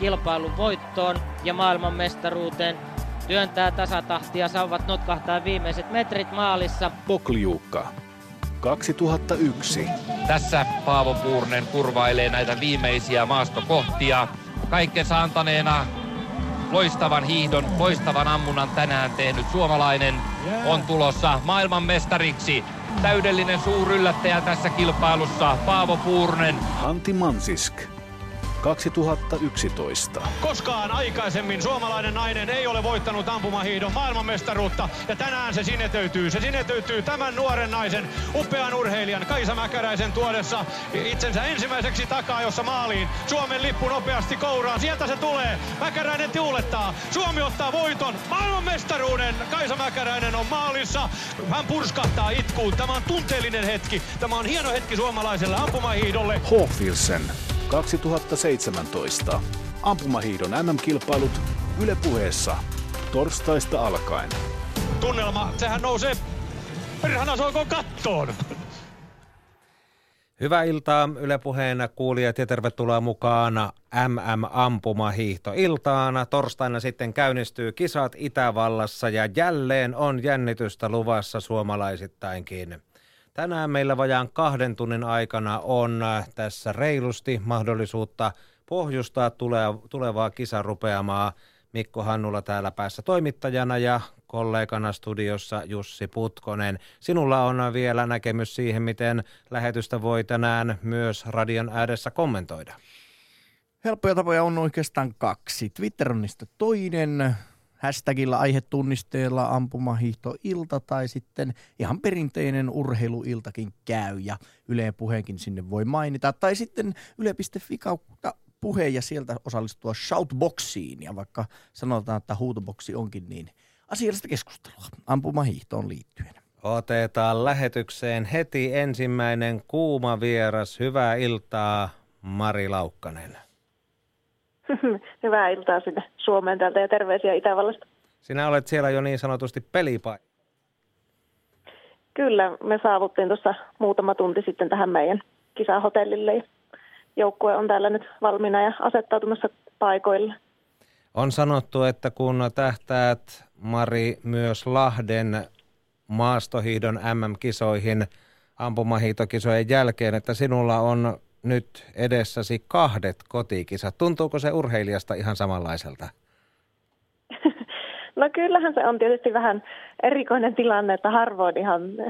kilpailun voittoon ja maailmanmestaruuteen. Työntää tasatahtia, sauvat notkahtaa viimeiset metrit maalissa. Pokljuka 2001. Tässä Paavo Puurunen kurvailee näitä viimeisiä maastokohtia. Kaikkensa antaneena loistavan hiihdon, loistavan ammunnan tänään tehnyt suomalainen on tulossa maailmanmestariksi. Täydellinen suuryllättäjä tässä kilpailussa, Paavo Puurunen. Hanty-Mansiysk 2011. Koskaan aikaisemmin suomalainen nainen ei ole voittanut ampumahiihdon maailmanmestaruutta, ja tänään se sinetöityy. Se sinetöityy tämän nuoren naisen, upean urheilijan Kaisa Mäkäräisen tuodessa itsensä ensimmäiseksi takaa, jossa maaliin Suomen lippu nopeasti kouraan. Sieltä se tulee. Mäkäräinen tiulettaa. Suomi ottaa voiton. Maailmanmestaruuden. Kaisa Mäkäräinen on maalissa. Hän purskahtaa itkuun. Tämä on tunteellinen hetki. Tämä on hieno hetki suomalaiselle ampumahiihdolle. Hochfilzen 2017. Ampumahiihdon MM-kilpailut Yle Puheessa torstaista alkaen. Tunnelma, sehän nousee perhana soikoon kattoon. Hyvää iltaa Yle Puheen kuulijat ja tervetuloa mukaan MM-ampumahiihtoiltaan. Torstaina sitten käynnistyy kisat Itävallassa ja jälleen on jännitystä luvassa suomalaisittainkin. Tänään meillä vajaan 2 tunnin aikana on tässä reilusti mahdollisuutta pohjustaa tulevaa kisarupeamaa. Mikko Hannula täällä päässä toimittajana ja kollegana studiossa Jussi Putkonen. Sinulla on vielä näkemys siihen, miten lähetystä voi tänään myös radion ääressä kommentoida. Helppoja tapoja on oikeastaan 2. Twitter on niistä toinen. Hashtagilla aihetunnisteella ampumahiihtoilta tai sitten ihan perinteinen urheiluiltakin käy ja Yle Puheenkin sinne voi mainita. Tai sitten yle.fi kautta puhe ja sieltä osallistua shoutboxiin ja vaikka sanotaan, että huutoboksi onkin niin asiallista keskustelua ampumahiihtoon liittyen. Otetaan lähetykseen heti ensimmäinen kuuma vieras. Hyvää iltaa Mari Laukkanen. Hyvää iltaa sinne Suomeen täältä ja terveisiä Itävallasta. Sinä olet siellä jo niin sanotusti pelipaikalla. Kyllä, me saavuttiin tuossa muutama tunti sitten tähän meidän kisahotellille ja joukkue on täällä nyt valmiina ja asettautumassa paikoille. On sanottu, että kun tähtäät Mari myös Lahden maastohiihdon MM-kisoihin ampumahiihtokisojen jälkeen, että sinulla on nyt edessäsi 2 kotikisat. Tuntuuko se urheilijasta ihan samanlaiselta? No kyllähän se on tietysti vähän erikoinen tilanne, että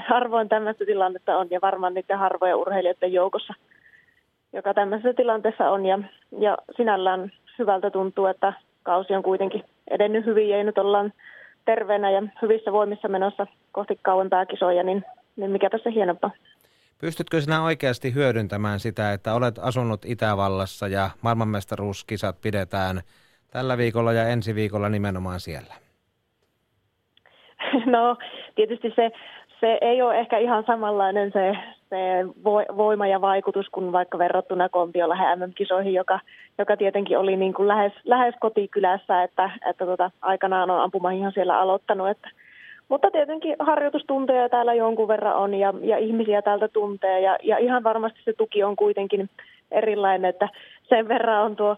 harvoin tämmöistä tilannetta on ja varmaan niiden harvoja urheilijoiden joukossa, joka tämmöisessä tilanteessa on. Ja sinällään hyvältä tuntuu, että kausi on kuitenkin edennyt hyvin ja nyt ollaan terveenä ja hyvissä voimissa menossa kohti kauempaa kisoja, niin mikä tässä hienompaa. Pystytkö sinä oikeasti hyödyntämään sitä, että olet asunut Itävallassa ja maailmanmestaruuskisat pidetään tällä viikolla ja ensi viikolla nimenomaan siellä? No tietysti se ei ole ehkä ihan samanlainen se voima ja vaikutus kuin vaikka verrattuna Kontiolahden MM-kisoihin, joka tietenkin oli niin kuin lähes kotikylässä, että aikanaan on ampumahiihdon siellä aloittanut, että mutta tietenkin harjoitustunteja täällä jonkun verran on ja ihmisiä täältä tuntee ja ihan varmasti se tuki on kuitenkin erilainen, että sen verran on tuo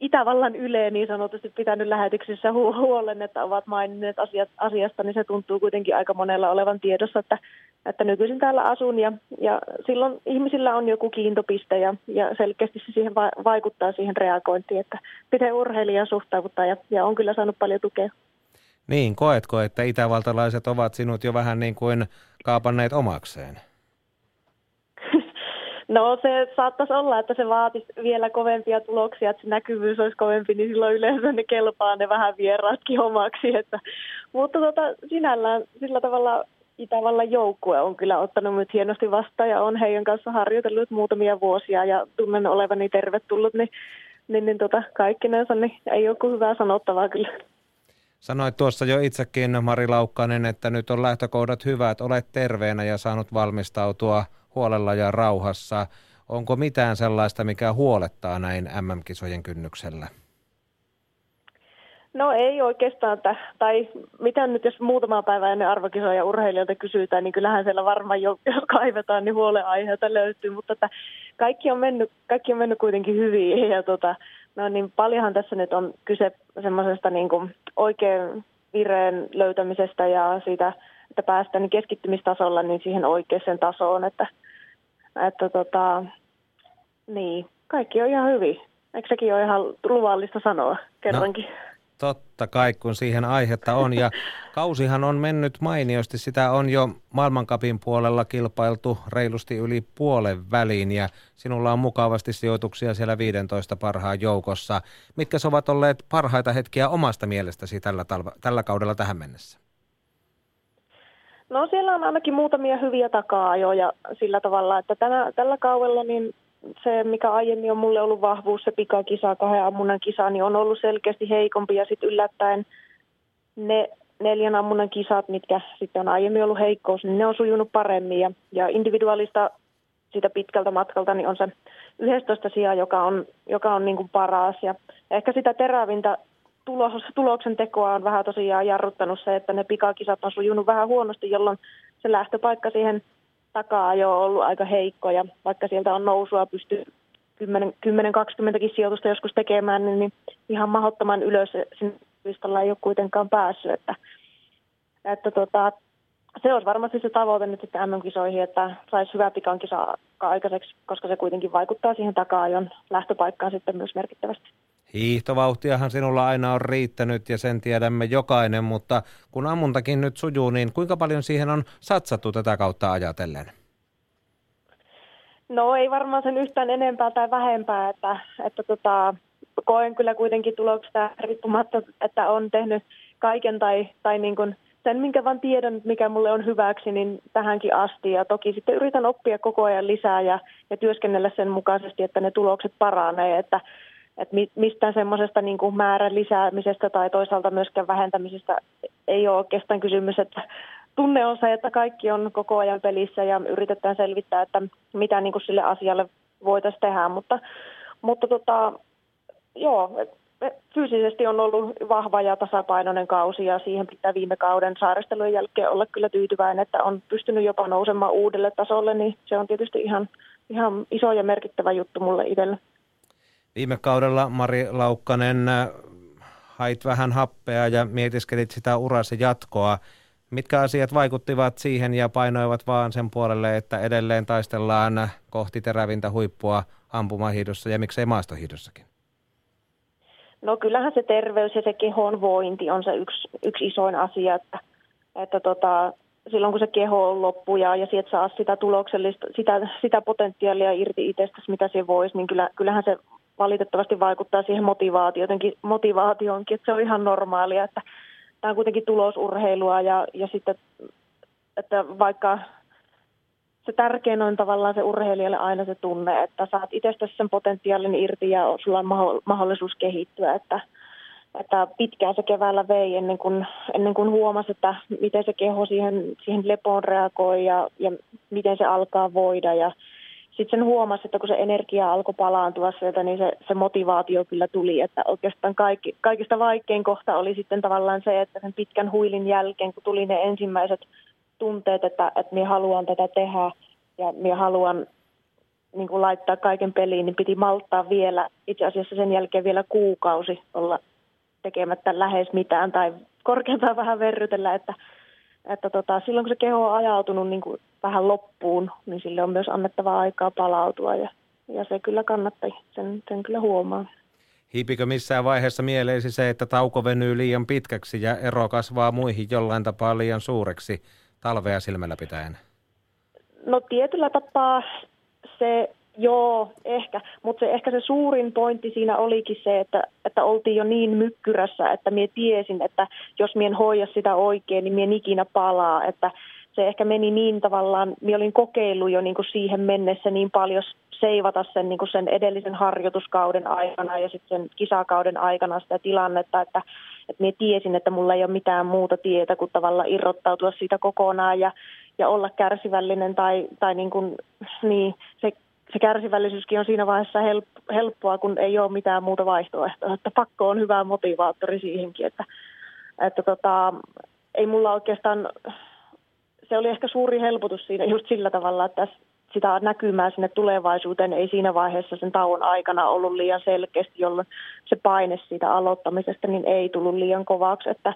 Itävallan Yle niin sanotusti pitänyt lähetyksissä huolen, että ovat maininneet asiasta, niin se tuntuu kuitenkin aika monella olevan tiedossa, että nykyisin täällä asun ja silloin ihmisillä on joku kiintopiste ja selkeästi se siihen vaikuttaa siihen reagointiin, että miten urheilijaa suhtaudutaan ja on kyllä saanut paljon tukea. Niin, koetko, että itävaltalaiset ovat sinut jo vähän niin kuin kaapanneet omakseen? No se saattaisi olla, että se vaatisi vielä kovempia tuloksia, että se näkyvyys olisi kovempi, niin silloin yleensä ne kelpaa ne vähän vieraatkin omaksi. Mutta sinällään sillä tavalla Itävallan joukkue on kyllä ottanut nyt hienosti vastaan ja on heidän kanssa harjoitellut muutamia vuosia ja tunnen olevani tervetullut, niin kaikkinensa niin ei ole kuin hyvää sanottavaa kyllä. Sanoit tuossa jo itsekin, Mari Laukkanen, että nyt on lähtökohdat hyvät, olet terveenä ja saanut valmistautua huolella ja rauhassa. Onko mitään sellaista, mikä huolettaa näin MM-kisojen kynnyksellä? No ei oikeastaan, tai mitä nyt jos muutama päivä ennen arvokisoja urheilijoilta kysytään, niin kyllähän siellä varmaan jo kaivetaan, niin huolenaiheita löytyy, mutta kaikki on mennyt kuitenkin hyvin ja No niin, paljonhan tässä nyt on kyse semmoisesta niin kuin oikean vireen löytämisestä ja siitä, että päästään niin keskittymistasolla niin siihen oikeaan tasoon, että kaikki on ihan hyvin. Eikö sekin ole ihan luvallista sanoa kerrankin? No, totta kai, kun siihen aihetta on. Ja kausihan on mennyt mainiosti. Sitä on jo maailmancupin puolella kilpailtu reilusti yli puolen väliin. Ja sinulla on mukavasti sijoituksia siellä 15 parhaan joukossa. Mitkä ovat olleet parhaita hetkiä omasta mielestäsi tällä kaudella tähän mennessä? No siellä on ainakin muutamia hyviä taka-ajoja sillä tavalla, että tällä kaudella niin se, mikä aiemmin on mulle ollut vahvuus, se pikakisa, 2 ammunnan kisa, niin on ollut selkeästi heikompi. Ja sitten yllättäen ne 4 ammunnan kisat, mitkä sitten on aiemmin ollut heikkous, niin ne on sujunut paremmin. Ja individuaalista sitä pitkältä matkalta niin on se 11 sija, joka on niin kuin paras. Ja ehkä sitä terävintä tuloksen tekoa on vähän tosiaan jarruttanut se, että ne pikakisat on sujunut vähän huonosti, jolloin se lähtöpaikka siihen taka-ajo on ollut aika heikko, ja vaikka sieltä on nousua pysty 10-20kin sijoitusta joskus tekemään, niin ihan mahdottoman ylös sinne listalla ei ole kuitenkaan päässyt. Että se olisi varmasti se tavoite nyt sitten MM-kisoihin, että saisi hyvää pikan kisaa aikaiseksi, koska se kuitenkin vaikuttaa siihen taka-ajon lähtöpaikkaan sitten myös merkittävästi. Hiihtovauhtiahan sinulla aina on riittänyt ja sen tiedämme jokainen, mutta kun ammuntakin nyt sujuu, niin kuinka paljon siihen on satsattu tätä kautta ajatellen? No ei varmaan sen yhtään enempää tai vähempää, että koen kyllä kuitenkin tuloksesta riippumatta, että on tehnyt kaiken tai niin kuin sen, minkä vaan tiedon, mikä mulle on hyväksi, niin tähänkin asti. Ja toki sitten yritän oppia koko ajan lisää ja työskennellä sen mukaisesti, että ne tulokset paranee, että mistään semmoisesta niin kuin määrän lisäämisestä tai toisaalta myöskään vähentämisestä ei ole oikeastaan kysymys, että tunne on se, että kaikki on koko ajan pelissä ja yritetään selvittää, että mitä niin kuin sille asialle voitaisiin tehdä, mutta joo, fyysisesti on ollut vahva ja tasapainoinen kausi ja siihen pitää viime kauden saaristelujen jälkeen olla kyllä tyytyväinen, että on pystynyt jopa nousemaan uudelle tasolle, niin se on tietysti ihan iso ja merkittävä juttu mulle itselle. Viime kaudella, Mari Laukkanen, hait vähän happea ja mietiskelit sitä urasi jatkoa. Mitkä asiat vaikuttivat siihen ja painoivat vaan sen puolelle, että edelleen taistellaan kohti terävintä huippua ampumahiihdossa ja miksei maastohiihdossakin? No kyllähän se terveys ja se kehon vointi on se yksi isoin asia, että silloin kun se keho on loppu ja sieltä saa sitä tuloksellista, sitä potentiaalia irti itsestäsi, mitä se voisi, niin kyllähän se valitettavasti vaikuttaa siihen motivaatioonkin, että se on ihan normaalia, että tämä on kuitenkin tulosurheilua ja sitten, että vaikka se tärkein on tavallaan se urheilijalle aina se tunne, että saat itsestäsi sen potentiaalin irti ja sulla on mahdollisuus kehittyä, että pitkään se keväällä vei ennen kuin huomasi, että miten se keho siihen lepoon reagoi ja miten se alkaa voida ja sitten sen huomasi, että kun se energia alkoi palaantua sieltä, niin se motivaatio kyllä tuli, että oikeastaan kaikista vaikein kohta oli sitten tavallaan se, että sen pitkän huilin jälkeen, kun tuli ne ensimmäiset tunteet, että minä haluan tätä tehdä ja minä haluan niin kuin laittaa kaiken peliin, niin piti malttaa vielä, itse asiassa sen jälkeen vielä kuukausi olla tekemättä lähes mitään tai korkeintaan vähän verrytellä, että silloin kun se keho on ajautunut niin kuin vähän loppuun, niin sille on myös annettava aikaa palautua ja se kyllä kannattaa, sen kyllä huomaa. Hiipikö missään vaiheessa mieleesi se, että tauko venyy liian pitkäksi ja ero kasvaa muihin jollain tapaa liian suureksi talvea silmällä pitäen? No tietyllä tapaa se, joo, ehkä, mutta ehkä se suurin pointti siinä olikin se, että oltiin jo niin mykkyrässä, että minä tiesin, että jos minä en hoida sitä oikein, niin minä en ikinä palaa, että se ehkä meni niin tavallaan, minä olin kokeillut jo niin kuin siihen mennessä niin paljon seivata sen, niin kuin sen edellisen harjoituskauden aikana ja sitten sen kisakauden aikana sitä tilannetta, että minä tiesin, että mulla ei ole mitään muuta tietä kuin tavallaan irrottautua siitä kokonaan ja olla kärsivällinen tai niin kuin, niin se kärsivällisyyskin on siinä vaiheessa helppoa, kun ei ole mitään muuta vaihtoehtoa, että pakko on hyvä motivaattori siihenkin, että ei mulla oikeastaan, se oli ehkä suuri helpotus siinä just sillä tavalla, että sitä näkymää sinne tulevaisuuteen ei siinä vaiheessa sen tauon aikana ollut liian selkeästi, jolloin se paine siitä aloittamisesta niin ei tullut liian kovaksi. Että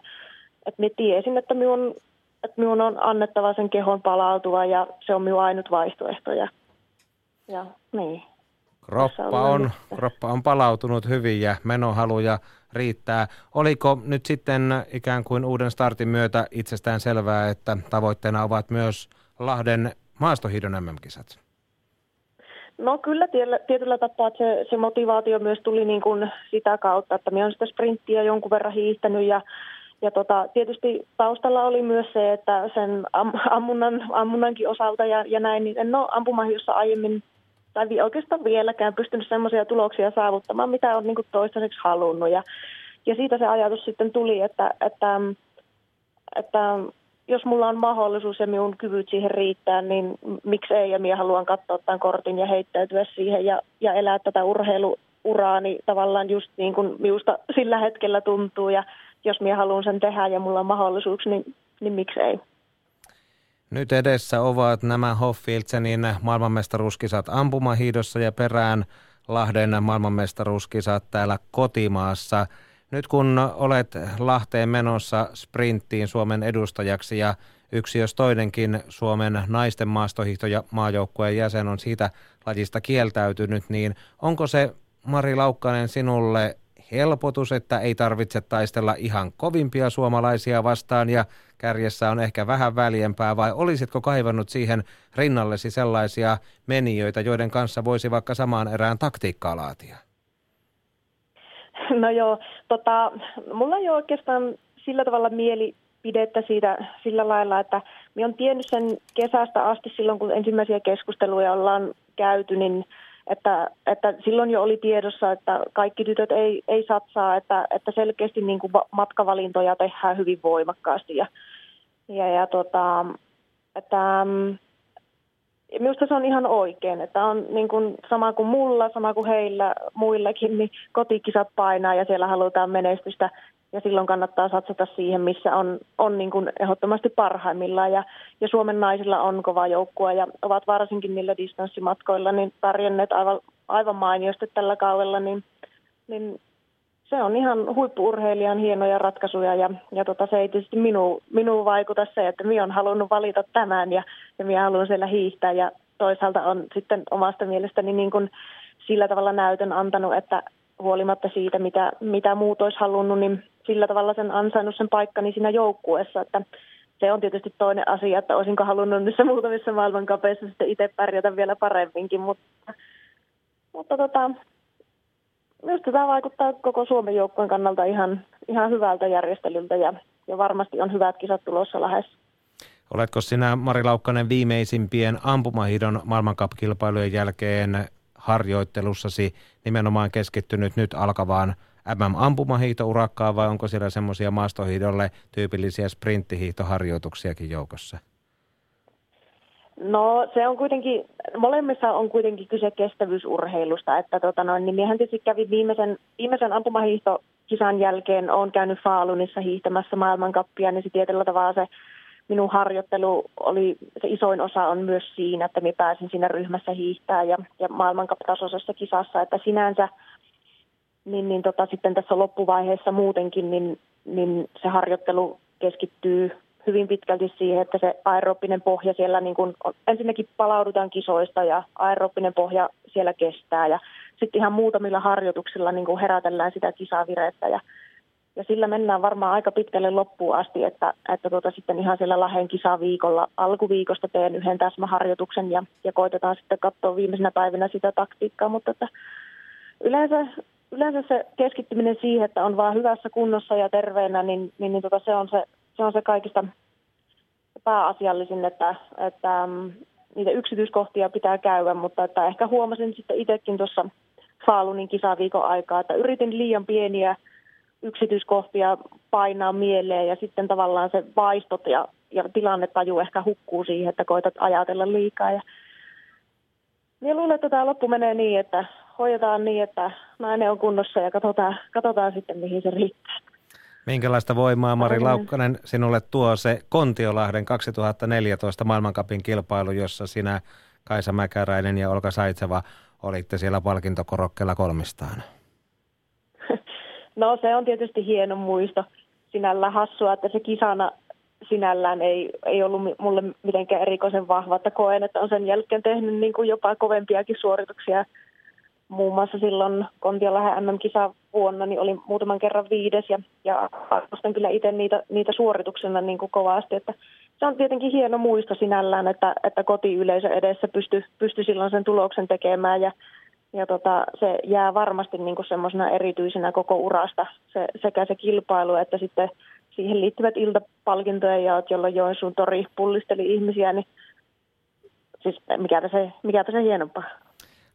minä tiesin, että minun on annettava sen kehon palautua ja se on minun ainut vaihtoehto. Ja niin. Kroppa on palautunut hyvin ja menohaluja riittää. Oliko nyt sitten ikään kuin uuden startin myötä itsestään selvää, että tavoitteena ovat myös Lahden maastohiihdon MM-kisat? No kyllä tietyllä tapaa, että se motivaatio myös tuli niin kuin sitä kautta, että minä olen sitä sprinttiä jonkun verran hiihtänyt ja tietysti taustalla oli myös se, että sen ammunnankin osalta ja näin, niin en ole ampumahiihdossa aiemmin tai oikeastaan vieläkään pystynyt semmoisia tuloksia saavuttamaan, mitä on niin kuin toistaiseksi halunnut. Ja siitä se ajatus sitten tuli, että jos mulla on mahdollisuus ja minun kyvyt siihen riittää, niin miksi ei? Ja minä haluan katsoa tämän kortin ja heittäytyä siihen ja elää tätä urheiluuraani tavallaan just niin kuin minusta sillä hetkellä tuntuu. Ja jos minä haluan sen tehdä ja mulla on mahdollisuus, niin miksi ei? Nyt edessä ovat nämä Hochfilzenin maailmanmestaruuskisat ampumahiihdossa ja perään Lahden maailmanmestaruuskisat täällä kotimaassa. Nyt kun olet Lahteen menossa sprinttiin Suomen edustajaksi ja yksi jos toinenkin Suomen naisten maastohiihto- ja maajoukkueen jäsen on siitä lajista kieltäytynyt, niin onko se, Mari Laukkanen, sinulle helpotus, että ei tarvitse taistella ihan kovimpia suomalaisia vastaan ja kärjessä on ehkä vähän väljempää, vai olisitko kaivannut siihen rinnallesi sellaisia menijöitä, joiden kanssa voisi vaikka samaan erään taktiikkaa laatia? No joo, mulla ei ole oikeastaan sillä tavalla mielipidettä siitä sillä lailla, että minä olen tiennyt sen kesästä asti silloin, kun ensimmäisiä keskusteluja ollaan käyty, niin että silloin jo oli tiedossa, että kaikki tytöt ei satsaa, että selkeästi niin kuin matkavalintoja tehdään hyvin voimakkaasti. Että minusta se on ihan oikein, että on niin kuin sama kuin mulla, sama kuin heillä, muillakin, niin kotikisat painaa ja siellä halutaan menestystä. Ja silloin kannattaa satsata siihen, missä on niin kuin ehdottomasti parhaimmillaan. Ja Suomen naisilla on kova joukkue ja ovat varsinkin niillä distanssimatkoilla niin tarjonneet aivan mainiosti tällä kaudella. Niin se on ihan huippu-urheilijan hienoja ratkaisuja. Ja se ei tietysti minuun vaikuta se, että minä olen halunnut valita tämän ja minä haluan siellä hiihtää. Ja toisaalta on sitten omasta mielestäni niin kuin sillä tavalla näytön antanut, että huolimatta siitä, mitä muut olisi halunnut, niin sillä tavalla sen ansainnut sen paikkani siinä joukkueessa, että se on tietysti toinen asia, että olisinko halunnut niissä muutamissa maailmankapeissa sitten itse pärjätä vielä paremminkin, mutta minusta tämä vaikuttaa koko Suomen joukkueen kannalta ihan hyvältä järjestelyltä ja varmasti on hyvät kisat tulossa lähes. Oletko sinä, Mari Laukkanen, viimeisimpien ampumahiihdon maailmankapkilpailujen jälkeen harjoittelussasi nimenomaan keskittynyt nyt alkavaan MM-ampumahiihto-urakkaan, vai onko siellä semmoisia maastohiihdolle tyypillisiä sprinttihiihtoharjoituksiakin joukossa? No se on kuitenkin, molemmissa on kuitenkin kyse kestävyysurheilusta, että niin miehän tietysti kävi viimeisen ampumahiihtokisan jälkeen, olen käynyt Falunissa hiihtämässä maailmankappia, niin se tietyllä tavalla se minun harjoittelu oli, se isoin osa on myös siinä, että minä pääsin siinä ryhmässä hiihtää ja maailmancup-tasoisessa kisassa, että sinänsä niin sitten tässä loppuvaiheessa muutenkin, niin se harjoittelu keskittyy hyvin pitkälti siihen, että se aerobinen pohja siellä niin kuin, ensinnäkin palaudutaan kisoista ja aerobinen pohja siellä kestää ja sitten ihan muutamilla harjoituksilla niin kuin herätellään sitä kisavirettä ja sillä mennään varmaan aika pitkälle loppuun asti, että sitten ihan siellä Lahden kisaviikolla alkuviikosta teen yhden täsmäharjoituksen ja koitetaan sitten katsoa viimeisenä päivinä sitä taktiikkaa, mutta että yleensä se keskittyminen siihen, että on vaan hyvässä kunnossa ja terveenä, niin se on se kaikista pääasiallisin, että niitä yksityiskohtia pitää käydä, mutta että ehkä huomasin sitten itsekin tuossa Falunin kisaviikon aikaa, että yritin liian pieniä yksityiskohtia painaa mieleen ja sitten tavallaan se vaistot ja tilannetaju ehkä hukkuu siihen, että koitat ajatella liikaa. Ja luulen, että tämä loppu menee niin, että hoidetaan niin, että nainen on kunnossa ja katsotaan sitten, mihin se riittää. Minkälaista voimaa, Mari Laukkanen, sinulle tuo se Kontiolahden 2014 maailmancupin kilpailu, jossa sinä Kaisa Mäkäräinen ja Olga Zaitseva olitte siellä palkintokorokkeella kolmistaan? No se on tietysti hieno muisto. Sinällään hassua, että se kisana sinällään ei ollut mulle mitenkään erikoisen vahva, että koen, että on sen jälkeen tehnyt niin kuin jopa kovempiakin suorituksia. Muun muassa silloin Kontiolahden MM-kisa vuonna niin olin muutaman kerran viides ja arvostan kyllä itse niitä suorituksena niin kuin kovasti. Että se on tietenkin hieno muisto sinällään, että kotiyleisö edessä pystyi silloin sen tuloksen tekemään ja se jää varmasti niin kuin semmoisena erityisenä koko urasta sekä se kilpailu että sitten siihen liittyvät iltapalkintojen jaot, jolloin Joensuun tori pullisteli ihmisiä, niin siis mikäpä se hienompaa.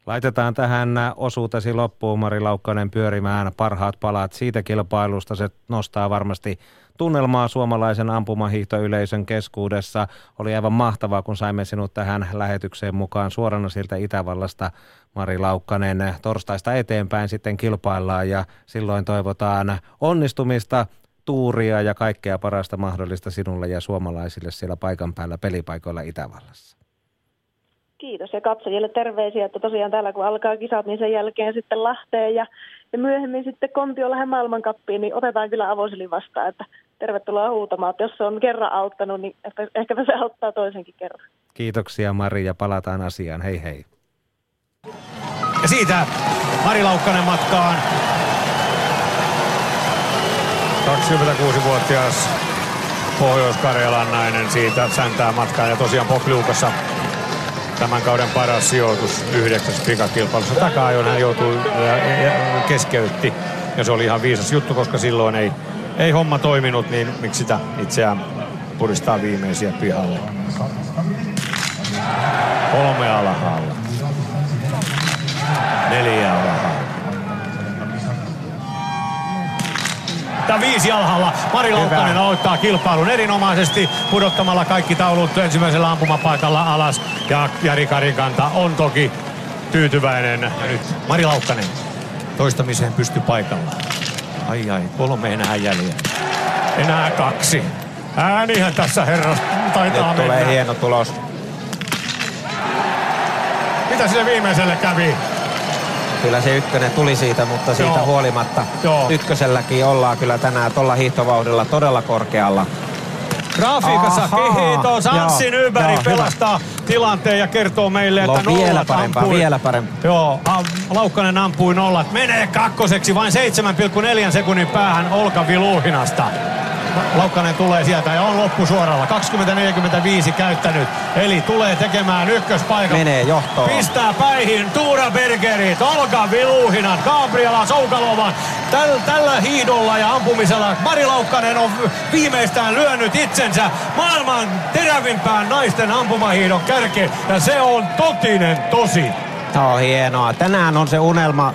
Laitetaan tähän osuutesi loppuun, Mari Laukkanen, pyörimään parhaat palat siitä kilpailusta. Se nostaa varmasti tunnelmaa suomalaisen ampumahiihtoyleisön keskuudessa. Oli aivan mahtavaa, kun saimme sinut tähän lähetykseen mukaan suorana sieltä Itävallasta, Mari Laukkanen. Torstaista eteenpäin sitten kilpaillaan ja silloin toivotaan onnistumista, tuuria ja kaikkea parasta mahdollista sinulle ja suomalaisille siellä paikan päällä pelipaikoilla Itävallassa. Kiitos ja katsojille terveisiä, että tosiaan täällä kun alkaa kisat, niin sen jälkeen sitten Lahteen ja myöhemmin sitten Kontiolahden maailmankappiin, niin otetaan kyllä avosylin vastaan, että tervetuloa huutamaan, että jos se on kerran auttanut, niin ehkä se auttaa toisenkin kerran. Kiitoksia Mari ja palataan asiaan, hei hei. Ja siitä Mari Laukkanen matkaan. 26-vuotias Pohjois-Karjalan nainen siitä säntää matkaan ja tosiaan Pokljukassa tämän kauden paras sijoitus 9. pikakilpailussa. Taka-ajon hän joutui keskeytti ja se oli ihan viisas juttu, koska silloin ei homma toiminut, niin miksi sitä itseään puristaa viimeisiä pihalle. 3 alhaalla. 4 alhaalla. 5 alhaalla. Mari Laukkanen aloittaa kilpailun erinomaisesti pudottamalla kaikki taulut ensimmäisellä ampumapaikalla alas. Ja Jari Karikanta on toki tyytyväinen. Ja nyt Mari Laukkanen toistamiseen pystyy paikalla. Ai 3 enää jäljellä. Enää 2. Äänihän tässä herras taitaa nyt mennä. Tulee hieno tulos. Mitä sille viimeiselle kävi? Kyllä se 1 tuli siitä, mutta siitä huolimatta 1 ollaan kyllä tänään tuolla hiihtovauhdilla todella korkealla. Grafiikassa kehitys, Anssi Nyberg pelastaa tilanteen ja kertoo meille, että nollat ampui. Vielä parempaa. Joo, Laukkanen ampui nollat. Menee kakkoseksi vain 7,4 sekunnin päähän Olka Viluhinasta. Laukkanen tulee sieltä ja on loppusuoralla. 20.45 käyttänyt. Eli tulee tekemään ykköspaikan. Menee johtoon. Pistää päihin Tuura Bergerit, Olga Viluhinan, Gabriela Soukalovan. Tällä hiidolla ja ampumisella Mari Laukkanen on viimeistään lyönyt itsensä maailman terävimpään naisten ampumahiidon kärkeen. Ja se on totinen tosi. Tämä on hienoa. Tänään on se unelma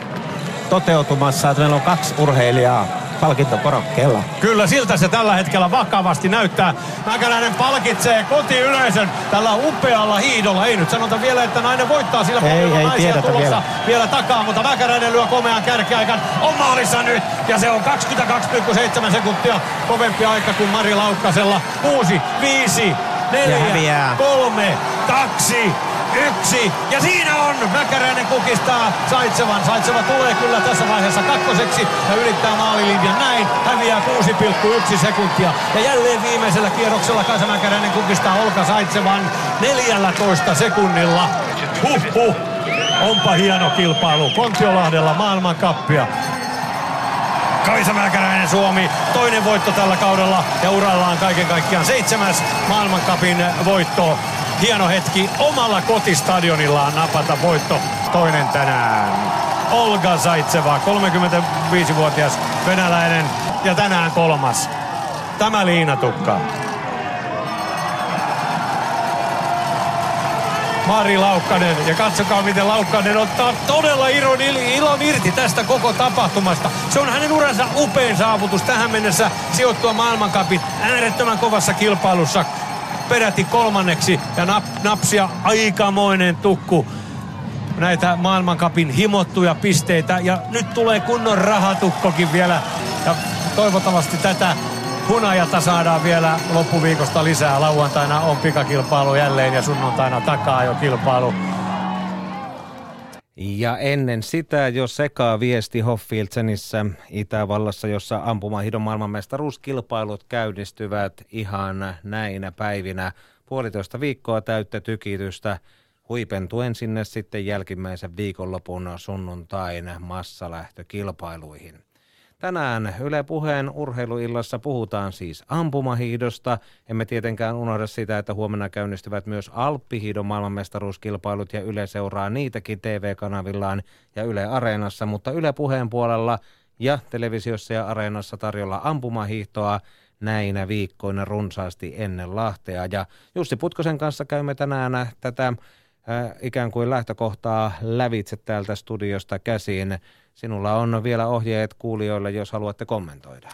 toteutumassa, että meillä on 2 urheilijaa palkintokorokkeella. Kyllä siltä se tällä hetkellä vakavasti näyttää. Mäkäräinen palkitsee kotiyleisön tällä upealla hiidolla. Ei nyt sanota vielä, että nainen voittaa, sillä paljon on naisia tulossa vielä takaa, mutta Mäkäräinen lyö komean kärkiaikan. On maalissa nyt ja se on 22,7 sekuntia kovempi aika kuin Mari Laukkasella. 6, 5, 4, 3, 2, 1. Ja siinä on! Mäkäräinen kukistaa Zaitsevan. Zaitseva tulee kyllä tässä vaiheessa kakkoseksi ja ylittää maalilinjan näin. Häviää 6,1 sekuntia. Ja jälleen viimeisellä kierroksella Kaisa Mäkäräinen kukistaa Olga Zaitsevan 14 sekunnilla. Huh. Onpa hieno kilpailu. Kontiolahdella maailmankappia. Kaisa Mäkäräinen, Suomi, toinen voitto tällä kaudella ja urallaan kaiken kaikkiaan 7. maailmancupin voitto. Hieno hetki omalla kotistadionillaan napata voitto, toinen tänään. Olga Zaitseva, 35-vuotias venäläinen ja tänään 3. Tämä liinatukka. Mari Laukkanen, ja katsokaa miten Laukkanen ottaa todella ilon irti tästä koko tapahtumasta. Se on hänen uransa upein saavutus tähän mennessä sijoittua maailmancupin äärettömän kovassa kilpailussa. Peräti 3. ja napsia aikamoinen tukku näitä maailmancupin himottuja pisteitä. Ja nyt tulee kunnon rahatukkokin vielä. Ja toivottavasti tätä Hunajata saadaan vielä loppuviikosta lisää. Lauantaina on pikakilpailu jälleen ja sunnuntaina takaa jo kilpailu. Ja ennen sitä jo sekaa viesti Hochfilzenissä Itävallassa, jossa ampumahiihdon maailmanmestaruuskilpailut käynnistyvät ihan näinä päivinä. 1,5 viikkoa täyttä tykitystä. Huipentuen sinne sitten jälkimmäisen viikonlopun sunnuntain massalähtökilpailuihin. Tänään Yle Puheen urheiluillassa puhutaan siis ampumahiihdosta. Emme tietenkään unohda sitä, että huomenna käynnistyvät myös alppihiihdon maailmanmestaruuskilpailut ja Yle seuraa niitäkin TV-kanavillaan ja Yle Areenassa, mutta Yle Puheen puolella ja televisiossa ja Areenassa tarjolla ampumahiihtoa näinä viikkoina runsaasti ennen Lahtea. Ja Jussi Putkosen kanssa käymme tänään tätä ikään kuin lähtökohtaa lävitse täältä studiosta käsin. Sinulla on vielä ohjeet kuulijoille, jos haluatte kommentoida.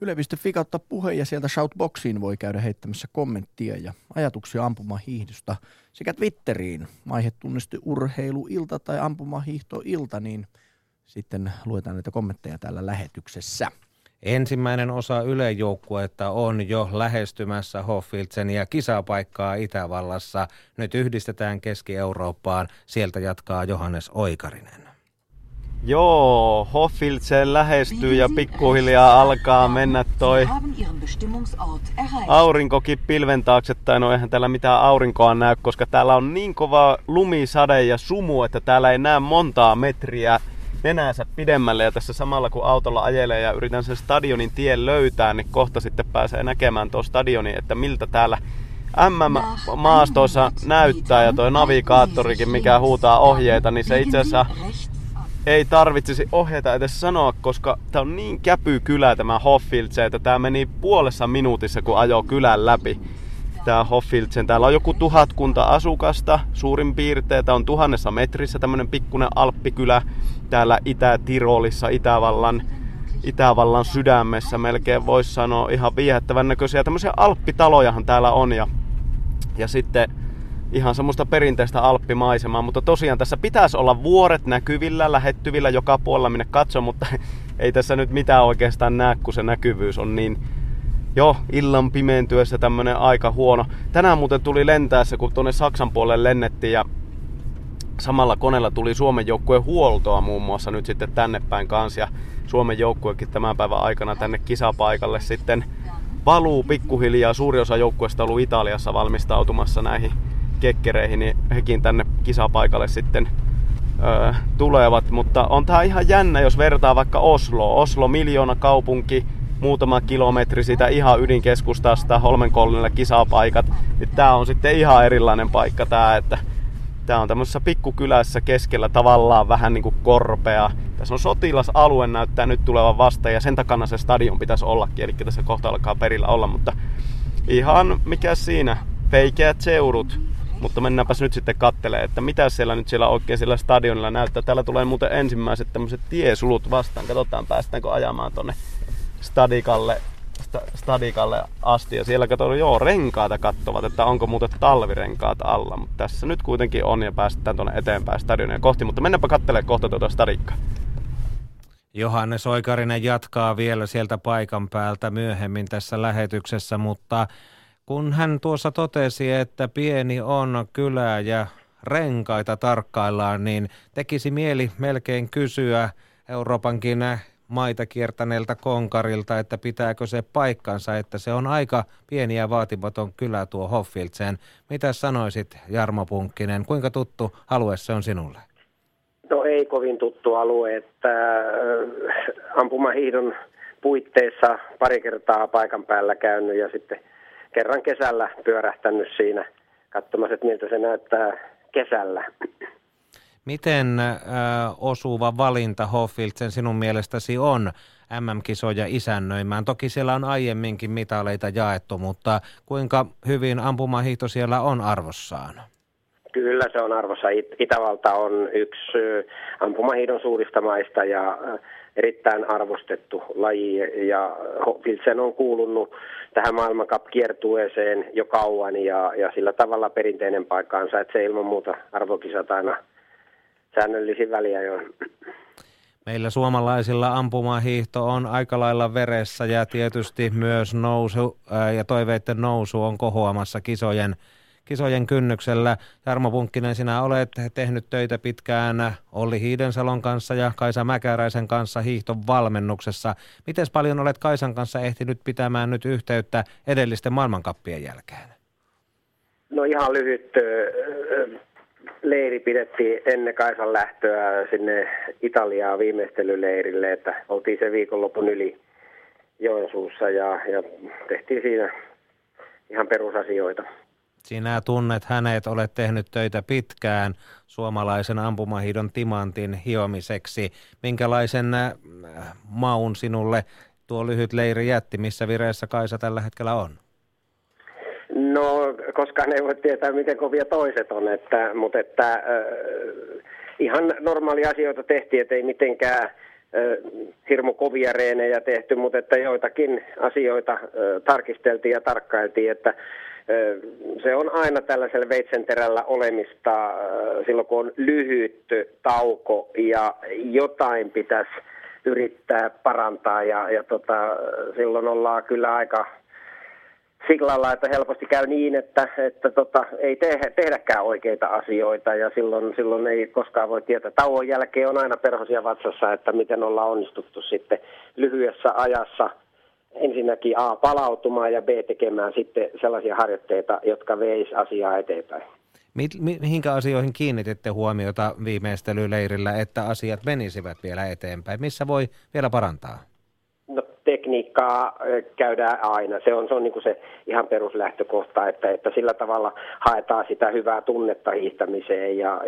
Yle.fi kautta puhe ja sieltä shoutboxiin voi käydä heittämässä kommenttia ja ajatuksia ampumahiihdosta sekä Twitteriin. Aihe tunnisti urheiluilta tai ampumahiihtoilta, niin sitten luetaan näitä kommentteja täällä lähetyksessä. Ensimmäinen osa Yle-joukkuetta on jo lähestymässä Hochfilzeniä kisapaikkaa Itävallassa. Nyt yhdistetään Keski-Eurooppaan. Sieltä jatkaa Johannes Oikarinen. Joo, Hochfilzen lähestyy ja pikkuhiljaa alkaa mennä toi aurinkokin pilven taakse. Tai no eihän täällä mitään aurinkoa näy, koska täällä on niin kova lumisade ja sumu, että täällä ei näe montaa metriä nenäänsä pidemmälle, ja tässä samalla kun autolla ajelee ja yritän sen stadionin tien löytää, niin kohta sitten pääsee näkemään tuo stadionin, että miltä täällä MM-maastoissa näyttää, ja tuo navigaattorikin, mikä huutaa ohjeita, niin se itse asiassa ei tarvitsisi ohjeita edes sanoa, koska tää on niin käpykylä tämä Hochfilzen, että tää meni puolessa minuutissa, kun ajoi kylän läpi. Tää Hochfilzen. Täällä on joku 1000 asukasta suurin piirtein. Tää on 1000 metrissä tämmönen pikkunen alppikylä täällä Itä-Tirolissa, Itävallan sydämessä. Melkein voisi sanoa ihan viehättävän näköisiä. Tämmöisiä alppitalojahan täällä on ja sitten ihan semmoista perinteistä alppimaisemaa. Mutta tosiaan tässä pitäisi olla vuoret näkyvillä, lähettyvillä joka puolella minne katso, mutta ei tässä nyt mitään oikeastaan näe, kun se näkyvyys on niin... Joo, illan pimeentyessä tämmönen aika huono. Tänään muuten tuli lentäessä, kun tuonne Saksan puolelle lennettiin ja samalla koneella tuli Suomen joukkueen huoltoa muun muassa nyt sitten tänne päin kanssa. Ja Suomen joukkuekin tämän päivän aikana tänne kisapaikalle sitten valuu pikkuhiljaa. Suuri osa joukkueesta on ollut Italiassa valmistautumassa näihin kekkereihin, niin hekin tänne kisapaikalle sitten tulevat. Mutta on tää ihan jännä, jos vertaa vaikka Osloa. Oslo, miljoona kaupunki. Muutama kilometri siitä ihan ydinkeskustasta, Holmenkollilla kisapaikat. Tää on sitten ihan erilainen paikka tää, että tää on tämmöisessä pikkukylässä keskellä tavallaan vähän niinku korpea. Tässä on sotilasalue näyttää nyt tulevan vastaan ja sen takana se stadion pitäisi ollakin, eli tässä kohta alkaa perillä olla, mutta ihan mikä siinä, feikeät seurut. Mutta mennäänpäs nyt sitten kattelemaan, että mitä siellä nyt siellä oikein siellä stadionilla näyttää. Täällä tulee muuten ensimmäiset tämmöiset tiesulut vastaan, katsotaan päästäänkö ajamaan tonne stadikalle asti, ja siellä katsotaan, joo, renkaata katsovat, että onko muuten talvirenkaat alla, mutta tässä nyt kuitenkin on, ja päästään tuonne eteenpäin stadionia kohti, mutta mennäänpä katselemaan kohta tuota stadikkaa. Johannes Oikarinen jatkaa vielä sieltä paikan päältä myöhemmin tässä lähetyksessä, mutta kun hän tuossa totesi, että pieni on kylä ja renkaita tarkkaillaan, niin tekisi mieli melkein kysyä Euroopankin maita kiertäneeltä konkarilta, että pitääkö se paikkansa, että se on aika pieni ja vaatimaton kylä tuo Hochfilzen. Mitä sanoisit, Jarmo Punkkinen, kuinka tuttu alue se on sinulle? No ei kovin tuttu alue, että ampumahiihdon puitteissa pari kertaa paikan päällä käynyt ja sitten kerran kesällä pyörähtänyt siinä katsomassa, että miltä se näyttää kesällä. Miten osuva valinta Hochfilzen sinun mielestäsi on MM-kisoja isännöimään? Toki siellä on aiemminkin mitaleita jaettu, mutta kuinka hyvin ampumahiihto siellä on arvossaan? Kyllä se on arvossa. Itävalta on yksi ampumahiihdon suurista maista ja erittäin arvostettu laji. Ja Hochfilzen on kuulunut tähän Maailman Cup-kiertueeseen jo kauan ja sillä tavalla perinteinen paikkaansa, että se ilman muuta arvokisat aina säännöllisin väliajoin. Meillä suomalaisilla ampumahiihto on aika lailla veressä ja tietysti myös nousu ja toiveiden nousu on kohoamassa kisojen kynnyksellä. Jarmo Punkkinen, sinä olet tehnyt töitä pitkään Olli Hiidensalon kanssa ja Kaisa Mäkäräisen kanssa hiihton valmennuksessa. Miten paljon olet Kaisan kanssa ehtinyt pitämään nyt yhteyttä edellisten maailmankappien jälkeen? No ihan lyhyt leiri pidettiin ennen Kaisan lähtöä sinne Italiaan viimeistelyleirille, että oltiin se viikonlopun yli Joensuussa ja tehtiin siinä ihan perusasioita. Sinä tunnet hänet, olet tehnyt töitä pitkään suomalaisen ampumahiidon timantin hiomiseksi. Minkälaisen maun sinulle tuo lyhyt leiri jätti, missä vireessä Kaisa tällä hetkellä on? No, koskaan ei voi tietää, miten kovia toiset on, mutta ihan normaalia asioita tehtiin, ettei mitenkään hirmu kovia reenejä tehty, mutta että joitakin asioita tarkisteltiin ja tarkkailtiin, että se on aina tällaisella veitsenterällä olemista silloin, kun on lyhyt tauko ja jotain pitäisi yrittää parantaa ja silloin ollaan kyllä aika siglalla, että helposti käy niin, että ei tehdäkään oikeita asioita ja silloin ei koskaan voi tietää. Tauon jälkeen on aina perhosia vatsassa, että miten ollaan onnistuttu sitten lyhyessä ajassa ensinnäkin A palautumaan ja B tekemään sitten sellaisia harjoitteita, jotka veisi asiaa eteenpäin. Mihinkä asioihin kiinnititte huomiota viimeistelyleirillä, että asiat menisivät vielä eteenpäin? Missä voi vielä parantaa? No, tekniikkaa käydään aina. Se on niin kuin se ihan peruslähtökohta, että sillä tavalla haetaan sitä hyvää tunnetta hiihtämiseen ja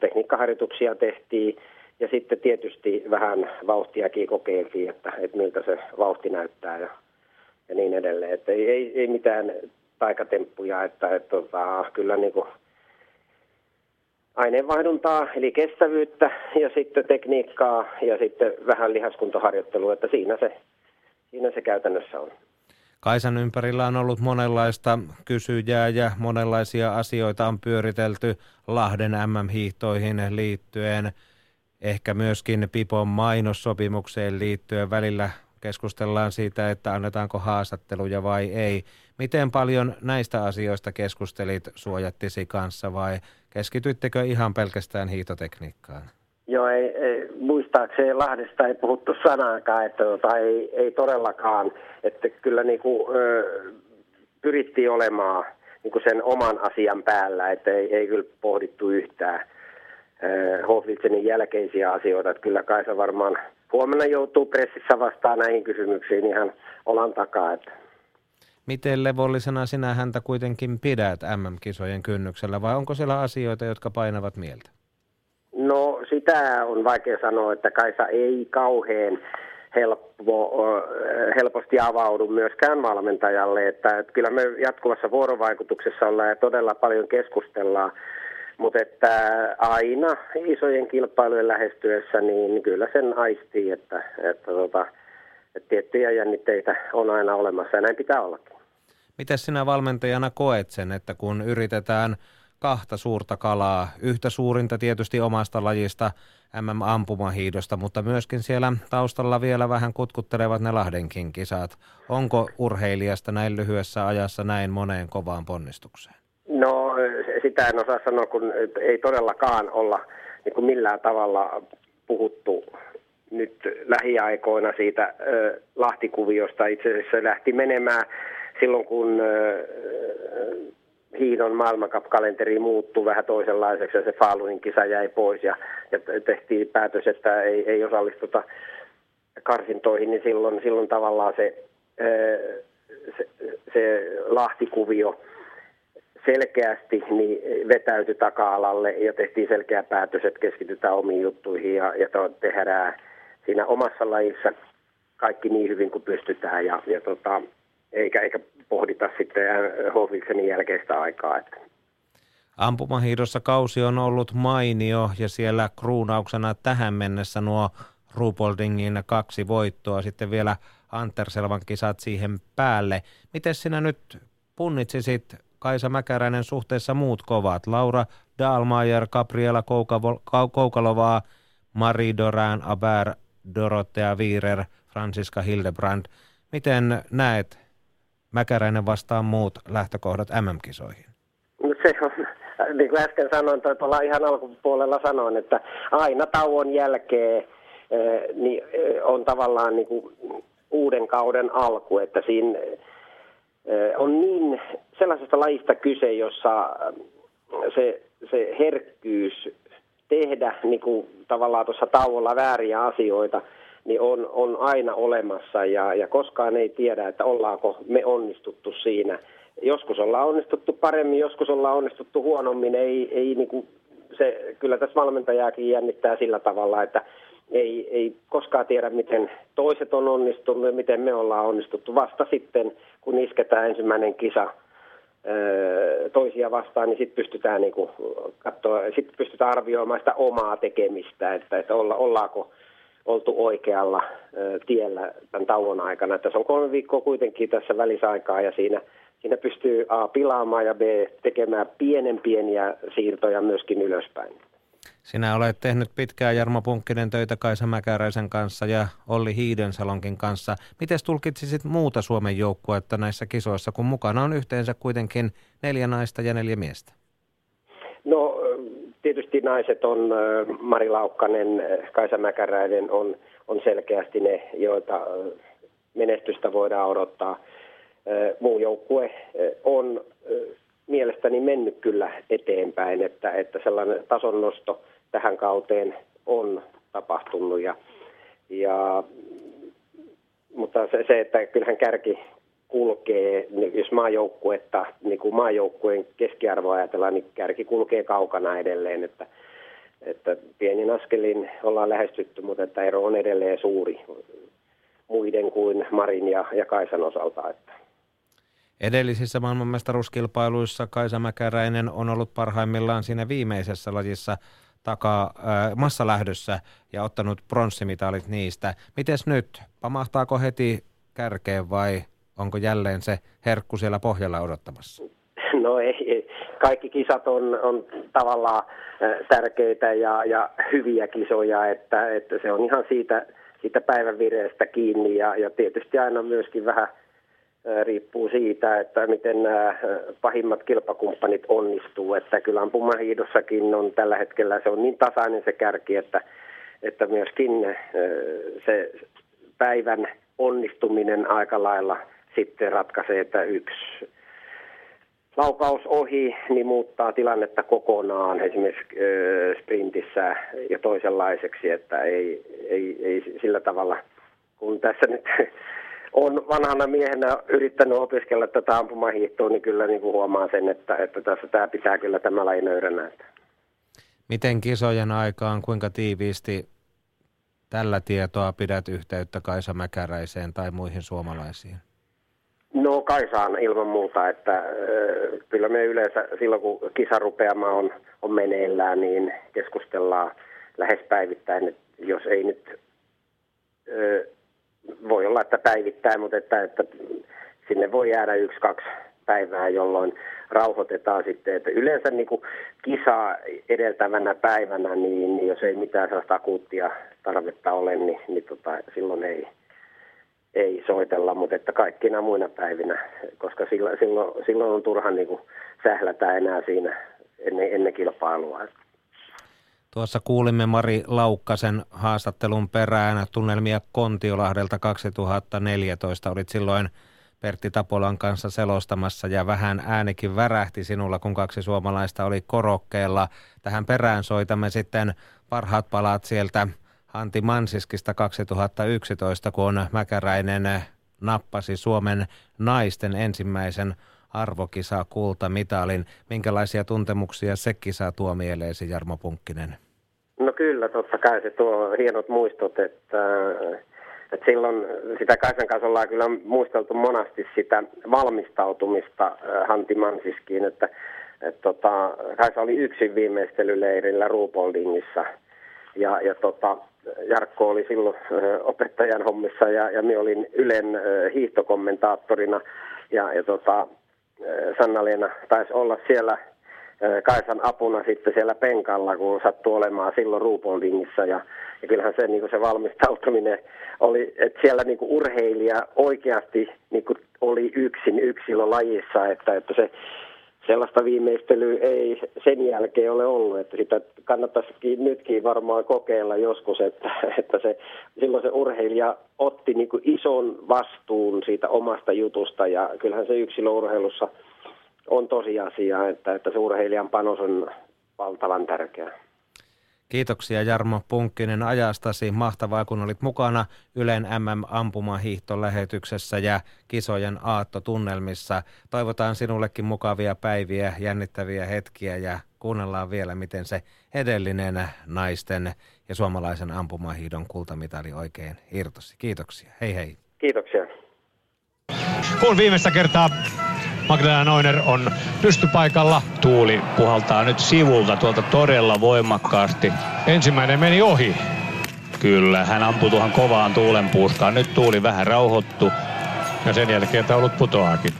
tekniikkaharjoituksia tehtiin. Ja sitten tietysti vähän vauhtiakin kokeiltiin, että miltä se vauhti näyttää ja niin edelleen. Että ei mitään taikatemppuja, että kyllä niin kuin aineenvaihduntaa eli kestävyyttä ja sitten tekniikkaa ja sitten vähän lihaskuntoharjoittelua, että siinä se käytännössä on. Kaisan ympärillä on ollut monenlaista kysyjää ja monenlaisia asioita on pyöritelty Lahden MM-hiihtoihin liittyen. Ehkä myöskin Pipon mainossopimukseen liittyen välillä keskustellaan siitä, että annetaanko haastatteluja vai ei. Miten paljon näistä asioista keskustelit suojattisi kanssa vai keskityttekö ihan pelkästään hiihtotekniikkaan? Joo, ei, muistaakseni Lahdesta ei puhuttu sanaakaan, että ei todellakaan. Että kyllä niinku, pyrittiin olemaan niinku sen oman asian päällä, että ei kyllä pohdittu yhtään Hochfilzenin jälkeisiä asioita, että kyllä Kaisa varmaan huomenna joutuu pressissä vastaan näihin kysymyksiin ihan olan takaa. Että miten levollisena sinä häntä kuitenkin pidät MM-kisojen kynnyksellä vai onko siellä asioita, jotka painavat mieltä? No sitä on vaikea sanoa, että Kaisa ei kauhean helposti avaudu myöskään valmentajalle, että kyllä me jatkuvassa vuorovaikutuksessa ollaan ja todella paljon keskustellaan. Mutta että aina isojen kilpailujen lähestyessä, niin kyllä sen aistii, että tiettyjä jännitteitä on aina olemassa ja näin pitää ollakin. Miten sinä valmentajana koet sen, että kun yritetään kahta suurta kalaa, yhtä suurinta tietysti omasta lajista MM-ampumahiidosta, mutta myöskin siellä taustalla vielä vähän kutkuttelevat ne Lahdenkin kisat. Onko urheilijasta näin lyhyessä ajassa näin moneen kovaan ponnistukseen? No sitä en osaa sanoa, kun ei todellakaan olla niin kuin millään tavalla puhuttu nyt lähiaikoina siitä Lahtikuviosta. Itse asiassa se lähti menemään silloin, kun hiidon maailmankapkalenteri muuttui vähän toisenlaiseksi ja se Falunin kisa jäi pois ja tehtiin päätös, että ei osallistuta karsintoihin, niin silloin tavallaan se Lahtikuvio selkeästi niin vetäytyi taka-alalle ja tehtiin selkeä päätös, että keskitytään omiin juttuihin ja tehdään siinä omassa lajissa kaikki niin hyvin kuin pystytään ja eikä pohdita sitten Hochfilzenin jälkeistä aikaa. Ampumahiihdossa kausi on ollut mainio ja siellä kruunauksena tähän mennessä nuo Ruhpoldingin 2 voittoa, sitten vielä Anterselvan kisat siihen päälle. Miten sinä nyt punnitsisit Kaisa Mäkäräinen suhteessa muut kovat? Laura Dahlmeier, Gabriela Koukalovaa, Mari Doran Aber, Dorothea Wierer, Franziska Hildebrand. Miten näet Mäkäräinen vastaan muut lähtökohdat MM-kisoihin? Se on, niin kuin äsken sanoin, tuolla ihan alkupuolella sanoin, että aina tauon jälkeen niin on tavallaan niin kuin uuden kauden alku, että siinä on niin sellaisesta lajista kyse, jossa se herkkyys tehdä niin kuin tavallaan tuossa tauolla vääriä asioita, niin on aina olemassa ja koskaan ei tiedä, että ollaanko me onnistuttu siinä. Joskus ollaan onnistuttu paremmin, joskus ollaan onnistuttu huonommin. Ei niin kuin se, kyllä tässä valmentajaakin jännittää sillä tavalla, että ei koskaan tiedä, miten toiset on onnistunut ja miten me ollaan onnistuttu. Vasta sitten, kun isketään ensimmäinen kisa toisia vastaan, niin sitten pystytään, niin kuin, pystytään arvioimaan sitä omaa tekemistä, että ollaanko oltu oikealla tiellä tämän tauon aikana. Tässä on 3 viikkoa kuitenkin tässä välisaikaa ja siinä pystyy A pilaamaan ja B tekemään pieniä siirtoja myöskin ylöspäin. Sinä olet tehnyt pitkään Jarmo Punkkinen töitä Kaisa Mäkäräisen kanssa ja Olli Hiidensalonkin kanssa. Mites tulkitsisit muuta Suomen joukkuetta näissä kisoissa, kun mukana on yhteensä kuitenkin 4 naista ja 4 miestä? No tietysti naiset on Mari Laukkanen, Kaisa Mäkäräinen on selkeästi ne, joita menestystä voidaan odottaa. Muu joukkue on mielestäni mennyt kyllä eteenpäin, että sellainen tasonnosto tähän kauteen on tapahtunut. Mutta se, että kyllähän kärki kulkee, jos maajoukkuetta, niin kuin maajoukkueen keskiarvoa ajatellaan, niin kärki kulkee kaukana edelleen, että pienin askelin ollaan lähestytty, mutta että ero on edelleen suuri muiden kuin Marin ja Kaisan osalta, että edellisissä maailmanmestaruuskilpailuissa Kaisa Mäkäräinen on ollut parhaimmillaan siinä viimeisessä lajissa massalähdössä ja ottanut pronssimitalit niistä. Mites nyt? Pamahtaako heti kärkeen vai onko jälleen se herkku siellä pohjalla odottamassa? No ei. Kaikki kisat on tavallaan tärkeitä ja hyviä kisoja, että se on ihan siitä päivän vireestä kiinni ja tietysti aina myöskin vähän riippuu siitä, että miten nämä pahimmat kilpakumppanit onnistuu, että kyllä ampumahiihdossakin on tällä hetkellä, se on niin tasainen se kärki, että myöskin se päivän onnistuminen aika lailla sitten ratkaisee, että yksi laukaus ohi, niin muuttaa tilannetta kokonaan esimerkiksi sprintissä ja toisenlaiseksi, että ei sillä tavalla, kun tässä nyt olen vanhana miehenä yrittänyt opiskella tätä ampumahiihtoa, niin kyllä niin kuin huomaa sen, että tässä tämä pitää kyllä tämä laji nöyränä. Miten kisojen aikaan, kuinka tiiviisti tällä tietoa pidät yhteyttä Kaisa Mäkäräiseen tai muihin suomalaisiin? No Kaisaan ilman muuta, että kyllä me yleensä silloin, kun kisarupeama on meneillään, niin keskustellaan lähes päivittäin, että jos ei nyt voi olla, että päivittäin, mutta että sinne voi jäädä 1-2 päivää, jolloin rauhoitetaan sitten. Että yleensä niin kuin kisaa edeltävänä päivänä, niin jos ei mitään sellaista akuuttia tarvetta ole, niin silloin ei soitella, mutta että kaikkina muina päivinä, koska silloin on turha niin kuin sählätä enää siinä ennen kilpailua. Tuossa kuulimme Mari Laukkasen haastattelun perään tunnelmia Kontiolahdelta 2014. Olit silloin Pertti Tapolan kanssa selostamassa ja vähän äänikin värähti sinulla, kun 2 suomalaista oli korokkeella. Tähän perään soitamme sitten parhaat palat sieltä Hanty-Mansiskista 2011, kun Mäkäräinen nappasi Suomen naisten ensimmäisen arvokisa kultamitalin. Minkälaisia tuntemuksia se kisa tuo mieleesi, Jarmo Punkkinen? No kyllä, totta kai se tuo hienot muistot, että silloin sitä Kaisan kanssa ollaan kyllä muisteltu monasti sitä valmistautumista Hanty-Mansiskiin, että Kaisa oli yksin viimeistelyleirillä Ruhpoldingissa ja Jarkko oli silloin opettajan hommissa ja minä olin Ylen hiihtokommentaattorina ja Sanna-Leena taisi olla siellä Kaisan apuna sitten siellä penkalla, kun sattui olemaan silloin Ruhpoldingissa. Ja kyllähän se, niin kuin se valmistautuminen oli, että siellä niin kuin urheilija oikeasti niin kuin oli yksin yksilö lajissa, että se sellaista viimeistelyä ei sen jälkeen ole ollut, että sitä kannattaisikin nytkin varmaan kokeilla joskus, että se, silloin se urheilija otti niin kuin ison vastuun siitä omasta jutusta, ja kyllähän se yksilöurheilussa on tosiasia, että se urheilijan panos on valtavan tärkeä. Kiitoksia Jarmo Punkkinen ajastasi. Mahtavaa, kun olit mukana Ylen MM-ampumahiihtolähetyksessä ja kisojen aattotunnelmissa. Toivotaan sinullekin mukavia päiviä, jännittäviä hetkiä ja kuunnellaan vielä, miten se edellinen naisten ja suomalaisen ampumahiihdon kultamitali oikein irtosi. Kiitoksia. Hei hei. Kiitoksia. Kun viimeistä kertaa Magdalena Neuner on pystypaikalla. Tuuli puhaltaa nyt sivulta tuolta todella voimakkaasti. Ensimmäinen meni ohi. Kyllä, hän ampui tuohon kovaan tuulenpuuskaan. Nyt tuuli vähän rauhoittu. Ja sen jälkeen taulut putoaakin.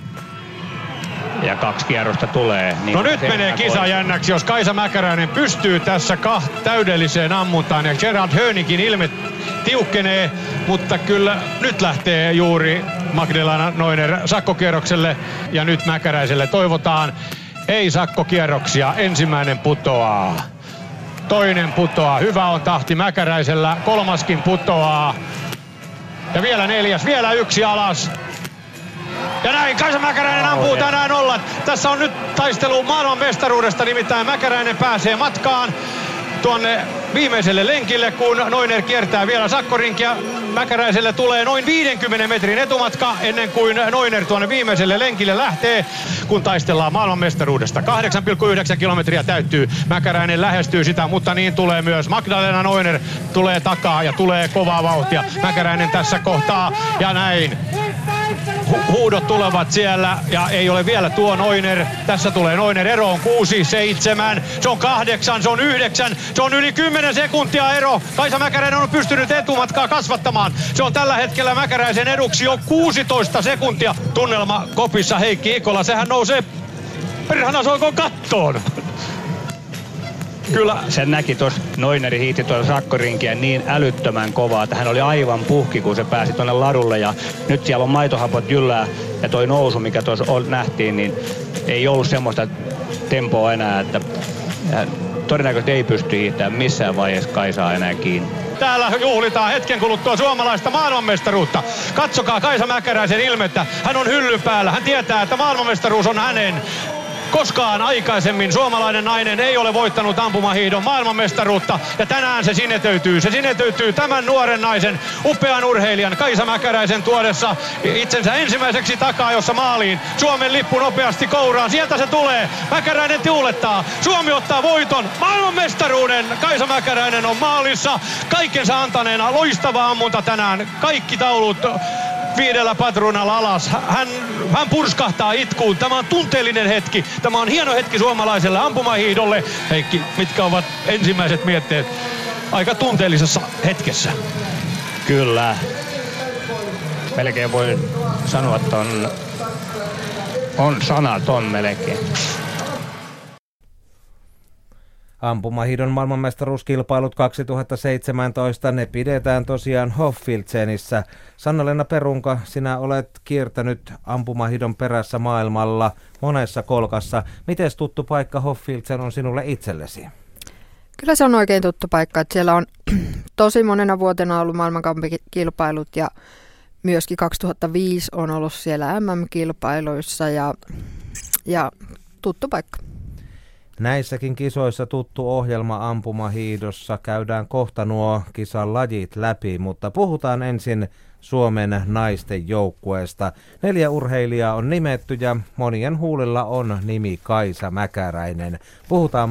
Ja kaksi kierrosta tulee. Niin no nyt menee kisa jännäksi, jos Kaisa Mäkäräinen pystyy tässä täydelliseen ammuntaan. Ja Gerald Hönikin ilme tiukkenee, mutta kyllä nyt lähtee juuri Magdalena Neuner sakkokierrokselle. Ja nyt Mäkäräiselle toivotaan ei sakkokierroksia. Ensimmäinen putoaa. Toinen putoaa. Hyvä on tahti Mäkäräisellä. Kolmaskin putoaa. Ja vielä neljäs. Vielä yksi alas. Ja näin Kaisa Mäkäräinen ampuu tänään ollat. Tässä on nyt taistelu maailman mestaruudesta, nimittäin Mäkäräinen pääsee matkaan tuonne viimeiselle lenkille, kun Neuner kiertää vielä sakkorinkiä. Mäkäräiselle tulee noin 50 metrin etumatka ennen kuin Neuner tuonne viimeiselle lenkille lähtee, kun taistellaan maailman mestaruudesta. 8,9 kilometriä täyttyy. Mäkäräinen lähestyy sitä, mutta niin tulee myös Magdalena Neuner. Tulee takaa ja tulee kovaa vauhtia. Mäkäräinen tässä kohtaa ja näin. Huudot tulevat siellä ja ei ole vielä tuo Neuner. Tässä tulee Neuner, ero on 6, 7, se on 8, se on 9, se on yli 10 sekuntia ero. Kaisa Mäkäräinen on pystynyt etumatkaa kasvattamaan. Se on tällä hetkellä Mäkäräisen eduksi jo 16 sekuntia. Tunnelma kopissa Heikki Ikola, sehän nousee perhana soikoon kattoon. Kyllä. Sen näki tuossa, Neuneri hiihti tuolla sakkorinkiä niin älyttömän kovaa, että hän oli aivan puhki, kun se pääsi tuonne ladulle. Ja nyt siellä on maitohapot jyllää ja toi nousu, mikä tuossa nähtiin, niin ei ollut semmoista tempoa enää, että todennäköisesti ei pysty hiihtämään missään vaiheessa Kaisaa enää kiinni. Täällä juhlitaan hetken kuluttua suomalaista maailmanmestaruutta. Katsokaa Kaisa Mäkäräisen ilmettä. Hän on hyllyn päällä. Hän tietää, että maailmanmestaruus on hänen. Koskaan aikaisemmin suomalainen nainen ei ole voittanut ampumahiihdon maailmanmestaruutta ja tänään se sinetöityy. Se sinetöityy tämän nuoren naisen, upean urheilijan Kaisa Mäkäräisen tuodessa itsensä ensimmäiseksi takaa, jossa maaliin. Suomen lippu nopeasti kouraan. Sieltä se tulee. Mäkäräinen tiulettaa. Suomi ottaa voiton. Maailmanmestaruuden. Kaisa Mäkäräinen on maalissa. Kaikensa antaneena loistava ammunta tänään. Kaikki taulut 5 patruunalla alas. Hän purskahtaa itkuun. Tämä on tunteellinen hetki. Tämä on hieno hetki suomalaiselle ampumahiihdolle. Heikki, mitkä ovat ensimmäiset mietteet aika tunteellisessa hetkessä? Kyllä. Melkein voi sanoa, että on sanaton melkein. Ampumahiihdon maailmanmestaruuskilpailut 2017, ne pidetään tosiaan Hochfilzenissä. Sanna-Leena Perunka, sinä olet kiertänyt ampumahiihdon perässä maailmalla monessa kolkassa. Mites tuttu paikka Hochfilzen on sinulle itsellesi? Kyllä se on oikein tuttu paikka, että siellä on tosi monena vuotena ollut maailmankampikilpailut ja myöskin 2005 on ollut siellä MM-kilpailuissa ja tuttu paikka. Näissäkin kisoissa tuttu ohjelma ampumahiihdossa. Käydään kohta nuo kisan lajit läpi, mutta puhutaan ensin Suomen naisten joukkueesta. 4 urheilijaa on nimetty ja monien huulilla on nimi Kaisa Mäkäräinen. Puhutaan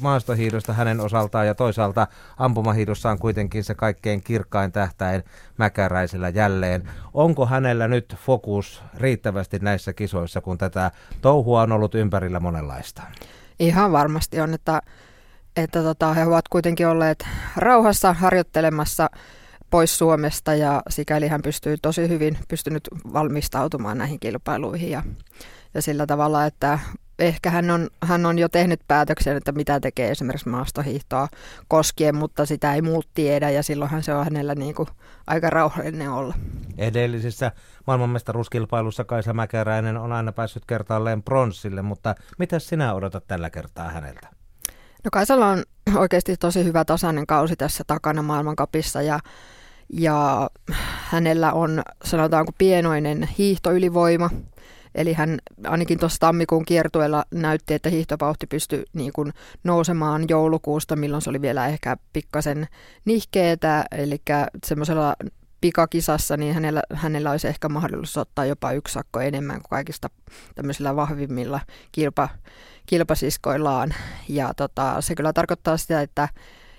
maastohiihdosta hänen osaltaan ja toisaalta ampumahiihdossa on kuitenkin se kaikkein kirkkain tähtäin Mäkäräisellä jälleen. Onko hänellä nyt fokus riittävästi näissä kisoissa, kun tätä touhua on ollut ympärillä monenlaista? Ihan varmasti on, että he ovat kuitenkin olleet rauhassa harjoittelemassa pois Suomesta ja sikäli hän pystyy tosi hyvin valmistautumaan näihin kilpailuihin ja sillä tavalla, että ehkä hän on jo tehnyt päätöksen, että mitä tekee esimerkiksi maastohiihtoa koskien, mutta sitä ei muut tiedä ja silloinhan se on hänellä niin kuin aika rauhallinen olla. Edellisessä maailmanmestaruuskilpailussa Kaisa Mäkäräinen on aina päässyt kertaalleen pronssille, mutta mitä sinä odotat tällä kertaa häneltä? No Kaisalla on oikeasti tosi hyvä tasainen kausi tässä takana maailmankapissa ja hänellä on sanotaanko pienoinen hiihtoylivoima. Eli hän ainakin tuossa tammikuun kiertueella näytti, että hiihtopauhti pystyi niin kuin nousemaan joulukuusta, milloin se oli vielä ehkä pikkasen nihkeetä. Eli semmoisella pikakisassa niin hänellä olisi ehkä mahdollisuus ottaa jopa yksi sakko enemmän kuin kaikista tämmöisillä vahvimmilla kilpasiskoillaan. Ja se kyllä tarkoittaa sitä, että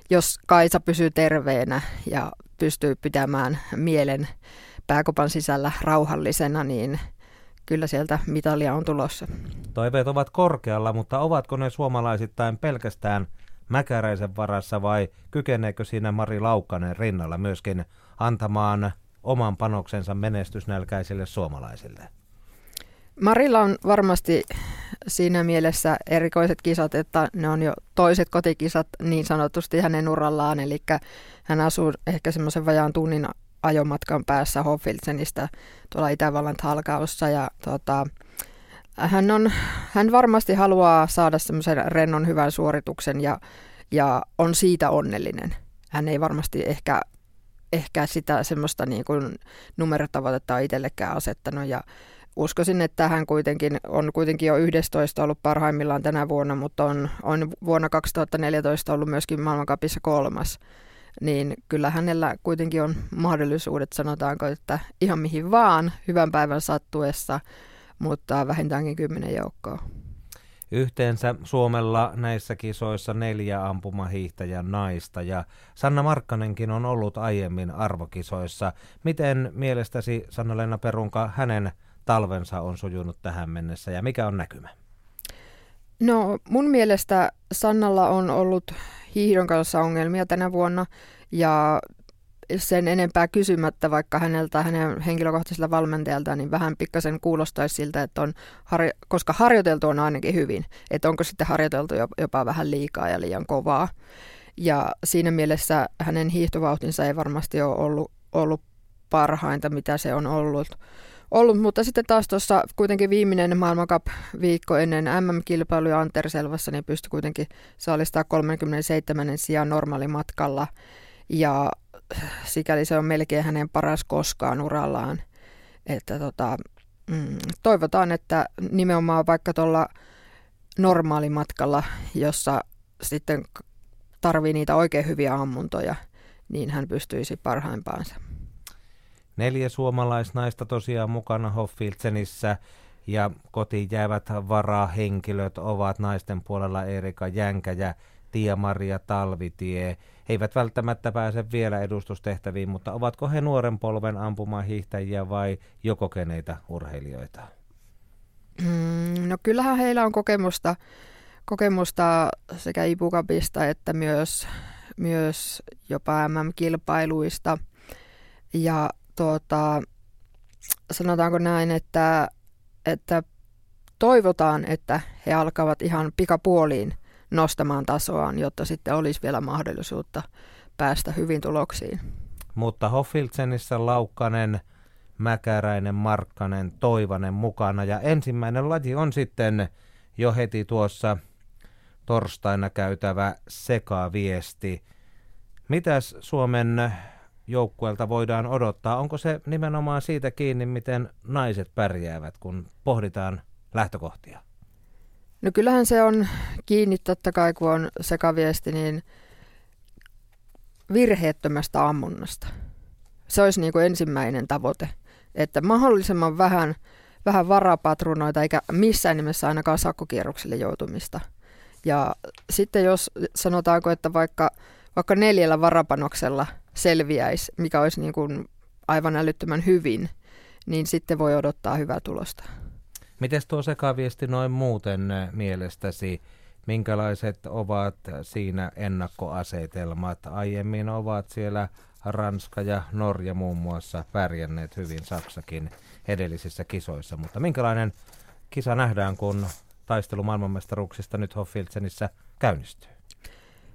jos Kaisa pysyy terveenä ja pystyy pitämään mielen pääkopan sisällä rauhallisena, niin kyllä sieltä mitalia on tulossa. Toiveet ovat korkealla, mutta ovatko ne suomalaisittain pelkästään Mäkäräisen varassa vai kykeneekö siinä Mari Laukkanen rinnalla myöskin antamaan oman panoksensa menestysnälkäisille suomalaisille? Marilla on varmasti siinä mielessä erikoiset kisat, että ne on jo toiset kotikisat niin sanotusti hänen urallaan, eli hän asuu ehkä semmoisen vajaan tunnin ajomatkan päässä Hochfilzenistä tuolla Itävallan Halkaossa ja hän varmasti haluaa saada semmoisen rennon hyvän suorituksen ja on siitä onnellinen. Hän ei varmasti ehkä sitä semmoista niin kuin numerotavoitetta itsellekään asettanut ja uskoisin, että hän on kuitenkin jo 11 ollut parhaimmillaan tänä vuonna, mutta on vuonna 2014 ollut myöskin maailmancupissa 3. Niin kyllä hänellä kuitenkin on mahdollisuudet, sanotaanko, että ihan mihin vaan hyvän päivän sattuessa, mutta vähintäänkin 10 joukkoa. Yhteensä Suomella näissä kisoissa 4 ampumahiihtäjän naista ja Sanna Markkanenkin on ollut aiemmin arvokisoissa. Miten mielestäsi Sanna-Leena Perunka hänen talvensa on sujunut tähän mennessä ja mikä on näkymä? No mun mielestä Sannalla on ollut hiihdon kanssa ongelmia tänä vuonna ja sen enempää kysymättä vaikka hänen henkilökohtaiselta valmentajaltaan, niin vähän pikkasen kuulostaisi siltä, että koska harjoiteltu on ainakin hyvin, että onko sitten harjoiteltu jopa vähän liikaa ja liian kovaa. Ja siinä mielessä hänen hiihtovauhtinsa ei varmasti ole ollut parhainta, mitä se on ollut, mutta sitten taas tuossa kuitenkin viimeinen maailmancupviikko ennen MM-kilpailuja Anterselvassa, niin pystyi kuitenkin saalistaa 37. sijaan normaalimatkalla ja sikäli se on melkein hänen paras koskaan urallaan. Että toivotaan, että nimenomaan vaikka tuolla normaalimatkalla, jossa sitten tarvii niitä oikein hyviä ammuntoja, niin hän pystyisi parhaimpaansa. 4 suomalaisnaista tosiaan mukana Hochfilzenissä ja kotiin jäävät varahenkilöt ovat naisten puolella Erika Jänkä ja Tia-Maria Talvitie. He eivät välttämättä pääse vielä edustustehtäviin, mutta ovatko he nuoren polven ampumahiihtäjiä vai jo kokeneita urheilijoita? No kyllähän heillä on kokemusta sekä IBU-cupista että myös jopa MM-kilpailuista ja sanotaanko näin, että toivotaan, että he alkavat ihan pikapuoliin nostamaan tasoaan, jotta sitten olisi vielä mahdollisuutta päästä hyvin tuloksiin. Mutta Hochfilzenissä Laukkanen, Mäkäräinen, Markkanen, Toivanen mukana ja ensimmäinen laji on sitten jo heti tuossa torstaina käytävä sekaviesti. Mitäs Suomen joukkueelta voidaan odottaa? Onko se nimenomaan siitä kiinni, miten naiset pärjäävät, kun pohditaan lähtökohtia? No kyllähän se on kiinni totta kai, kun on sekaviesti, niin virheettömästä ammunnasta. Se olisi niin kuin ensimmäinen tavoite, että mahdollisimman vähän varapatrunoita, eikä missään nimessä ainakaan sakkokierrokselle joutumista. Ja sitten jos sanotaanko, että vaikka 4 varapanoksella selviäisi, mikä olisi niin kuin aivan älyttömän hyvin, niin sitten voi odottaa hyvää tulosta. Mites tuo sekaviesti noin muuten mielestäsi? Minkälaiset ovat siinä ennakkoasetelmat? Aiemmin ovat siellä Ranska ja Norja muun muassa pärjänneet hyvin, Saksakin edellisissä kisoissa, mutta minkälainen kisa nähdään, kun taistelu maailmanmestaruuksista nyt Hochfilzenissä käynnistyy.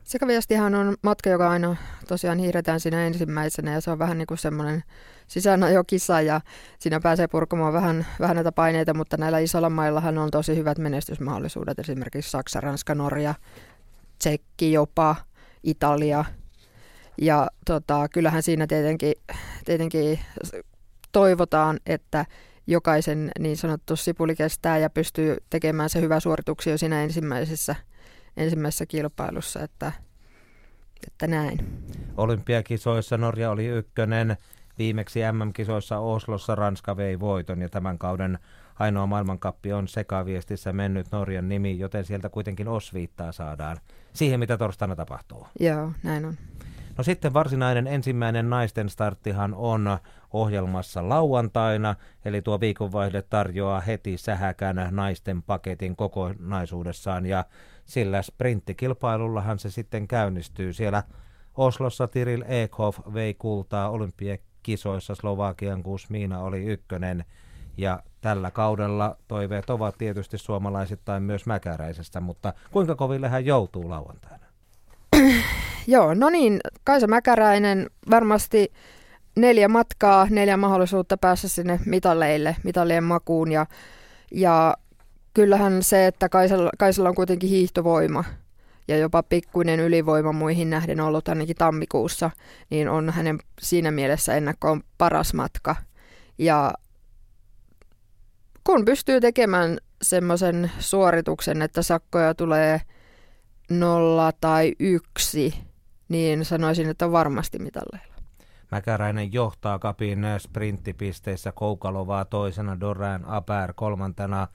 Sekaviestihan on matka, joka aina tosiaan hiiretään siinä ensimmäisenä, ja se on vähän niin kuin semmoinen sisäänajokisa, ja siinä pääsee purkamaan vähän näitä paineita, mutta näillä isolla maillahan on tosi hyvät menestysmahdollisuudet, esimerkiksi Saksa, Ranska, Norja, Tsekki jopa, Italia, ja kyllähän siinä tietenkin toivotaan, että jokaisen niin sanottu sipuli kestää ja pystyy tekemään se hyvä suorituksia jo siinä ensimmäisessä kilpailussa, että näin. Olympiakisoissa Norja oli ykkönen, viimeksi MM-kisoissa Oslossa Ranska vei voiton, ja tämän kauden ainoa maailmankappi on sekaviestissä mennyt Norjan nimi, joten sieltä kuitenkin osviittaa saadaan siihen, mitä torstaina tapahtuu. Joo, näin on. No sitten varsinainen ensimmäinen naisten starttihan on ohjelmassa lauantaina, eli tuo viikonvaihde tarjoaa heti sähäkän naisten paketin kokonaisuudessaan, ja sillä sprinttikilpailullahan se sitten käynnistyy. Siellä Oslossa Tiril Ekhoff vei kultaa olympiakisoissa, Slovakian Kuzmina oli ykkönen, ja tällä kaudella toiveet ovat tietysti suomalaisittain myös Mäkäräisestä, mutta kuinka koville hän joutuu lauantaina? Joo, no niin, Kaisa Mäkäräinen, varmasti 4 matkaa, 4 mahdollisuutta päästä sinne mitaleille, mitalien makuun, ja kyllähän se, että Kaisalla on kuitenkin hiihtovoima ja jopa pikkuinen ylivoima muihin nähden ollut ainakin tammikuussa, niin on hänen siinä mielessä ennakkoon paras matka. Ja kun pystyy tekemään semmoisen suorituksen, että sakkoja tulee 0 tai 1, niin sanoisin, että on varmasti mitalleilla. Mäkäräinen johtaa kapin sprinttipisteissä, Koukalovaa toisena, Doran Apär kolmantena.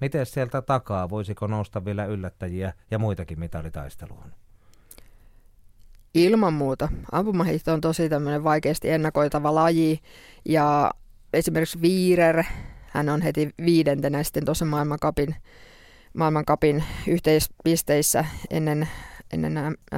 Miten sieltä takaa? Voisiko nousta vielä yllättäjiä ja muitakin mitalitaisteluun? Ilman muuta. Ampumahiihto on tosi tämmöinen vaikeasti ennakoitava laji. Ja esimerkiksi Wierer, hän on heti 5. sitten tuossa maailmankapin yhteispisteissä ennen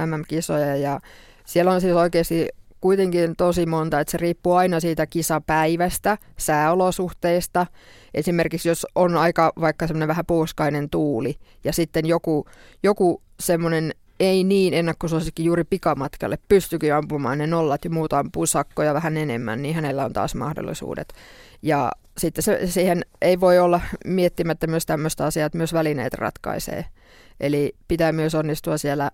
MM-kisoja. Ja siellä on siis oikeasti kuitenkin tosi monta, että se riippuu aina siitä kisapäivästä, sääolosuhteista. Esimerkiksi jos on aika vaikka semmoinen vähän puuskainen tuuli ja sitten joku semmoinen ei niin ennakkosuosikki juuri pikamatkalle pystykin ampumaan ne 0 ja muuta ampuu sakkoja vähän enemmän, niin hänellä on taas mahdollisuudet. Ja sitten siihen ei voi olla miettimättä myös tämmöistä asiaa, että myös välineet ratkaisee. Eli pitää myös onnistua siellä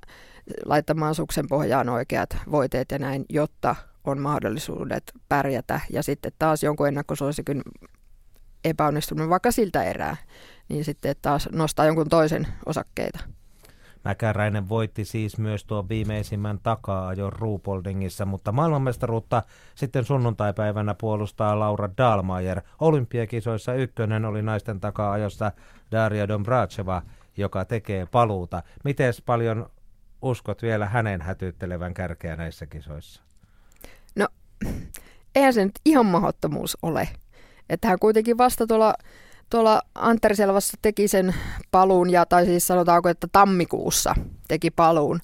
laittamaan suksen pohjaan oikeat voiteet ja näin, jotta on mahdollisuudet pärjätä. Ja sitten taas jonkun ennakkosuosikin epäonnistuminen vaikka siltä erää, niin sitten taas nostaa jonkun toisen osakkeita. Mäkäräinen voitti siis myös tuon viimeisimmän takaa-ajon Ruhpoldingissa, mutta maailmanmestaruutta sitten sunnuntaipäivänä puolustaa Laura Dahlmeier. Olympiakisoissa ykkönen oli naisten takaa-ajossa Daria Dombracheva, joka tekee paluuta. Miten paljon uskot vielä hänen hätyyttelevän kärkeä näissä kisoissa? No, eihän se nyt ihan mahdottomuus ole. Että hän kuitenkin vasta tuolla Antterselvassa teki sen paluun, tai siis sanotaanko, että tammikuussa teki paluun.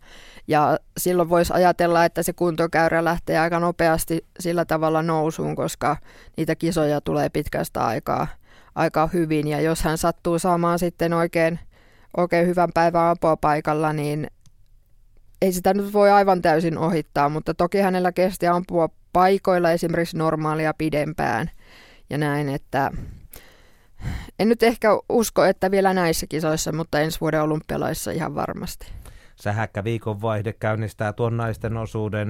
Ja silloin voisi ajatella, että se kuntokäyrä lähtee aika nopeasti sillä tavalla nousuun, koska niitä kisoja tulee pitkästä aikaa aika hyvin. Ja jos hän sattuu saamaan sitten oikein hyvän päivän apua paikalla, niin ei sitä nyt voi aivan täysin ohittaa, mutta toki hänellä kesti ampua paikoilla esimerkiksi normaalia pidempään ja näin, että en nyt ehkä usko, että vielä näissä kisoissa, mutta ensi vuoden olympialaisissa ihan varmasti. Sähäkkä viikonvaihde käynnistää tuon naisten osuuden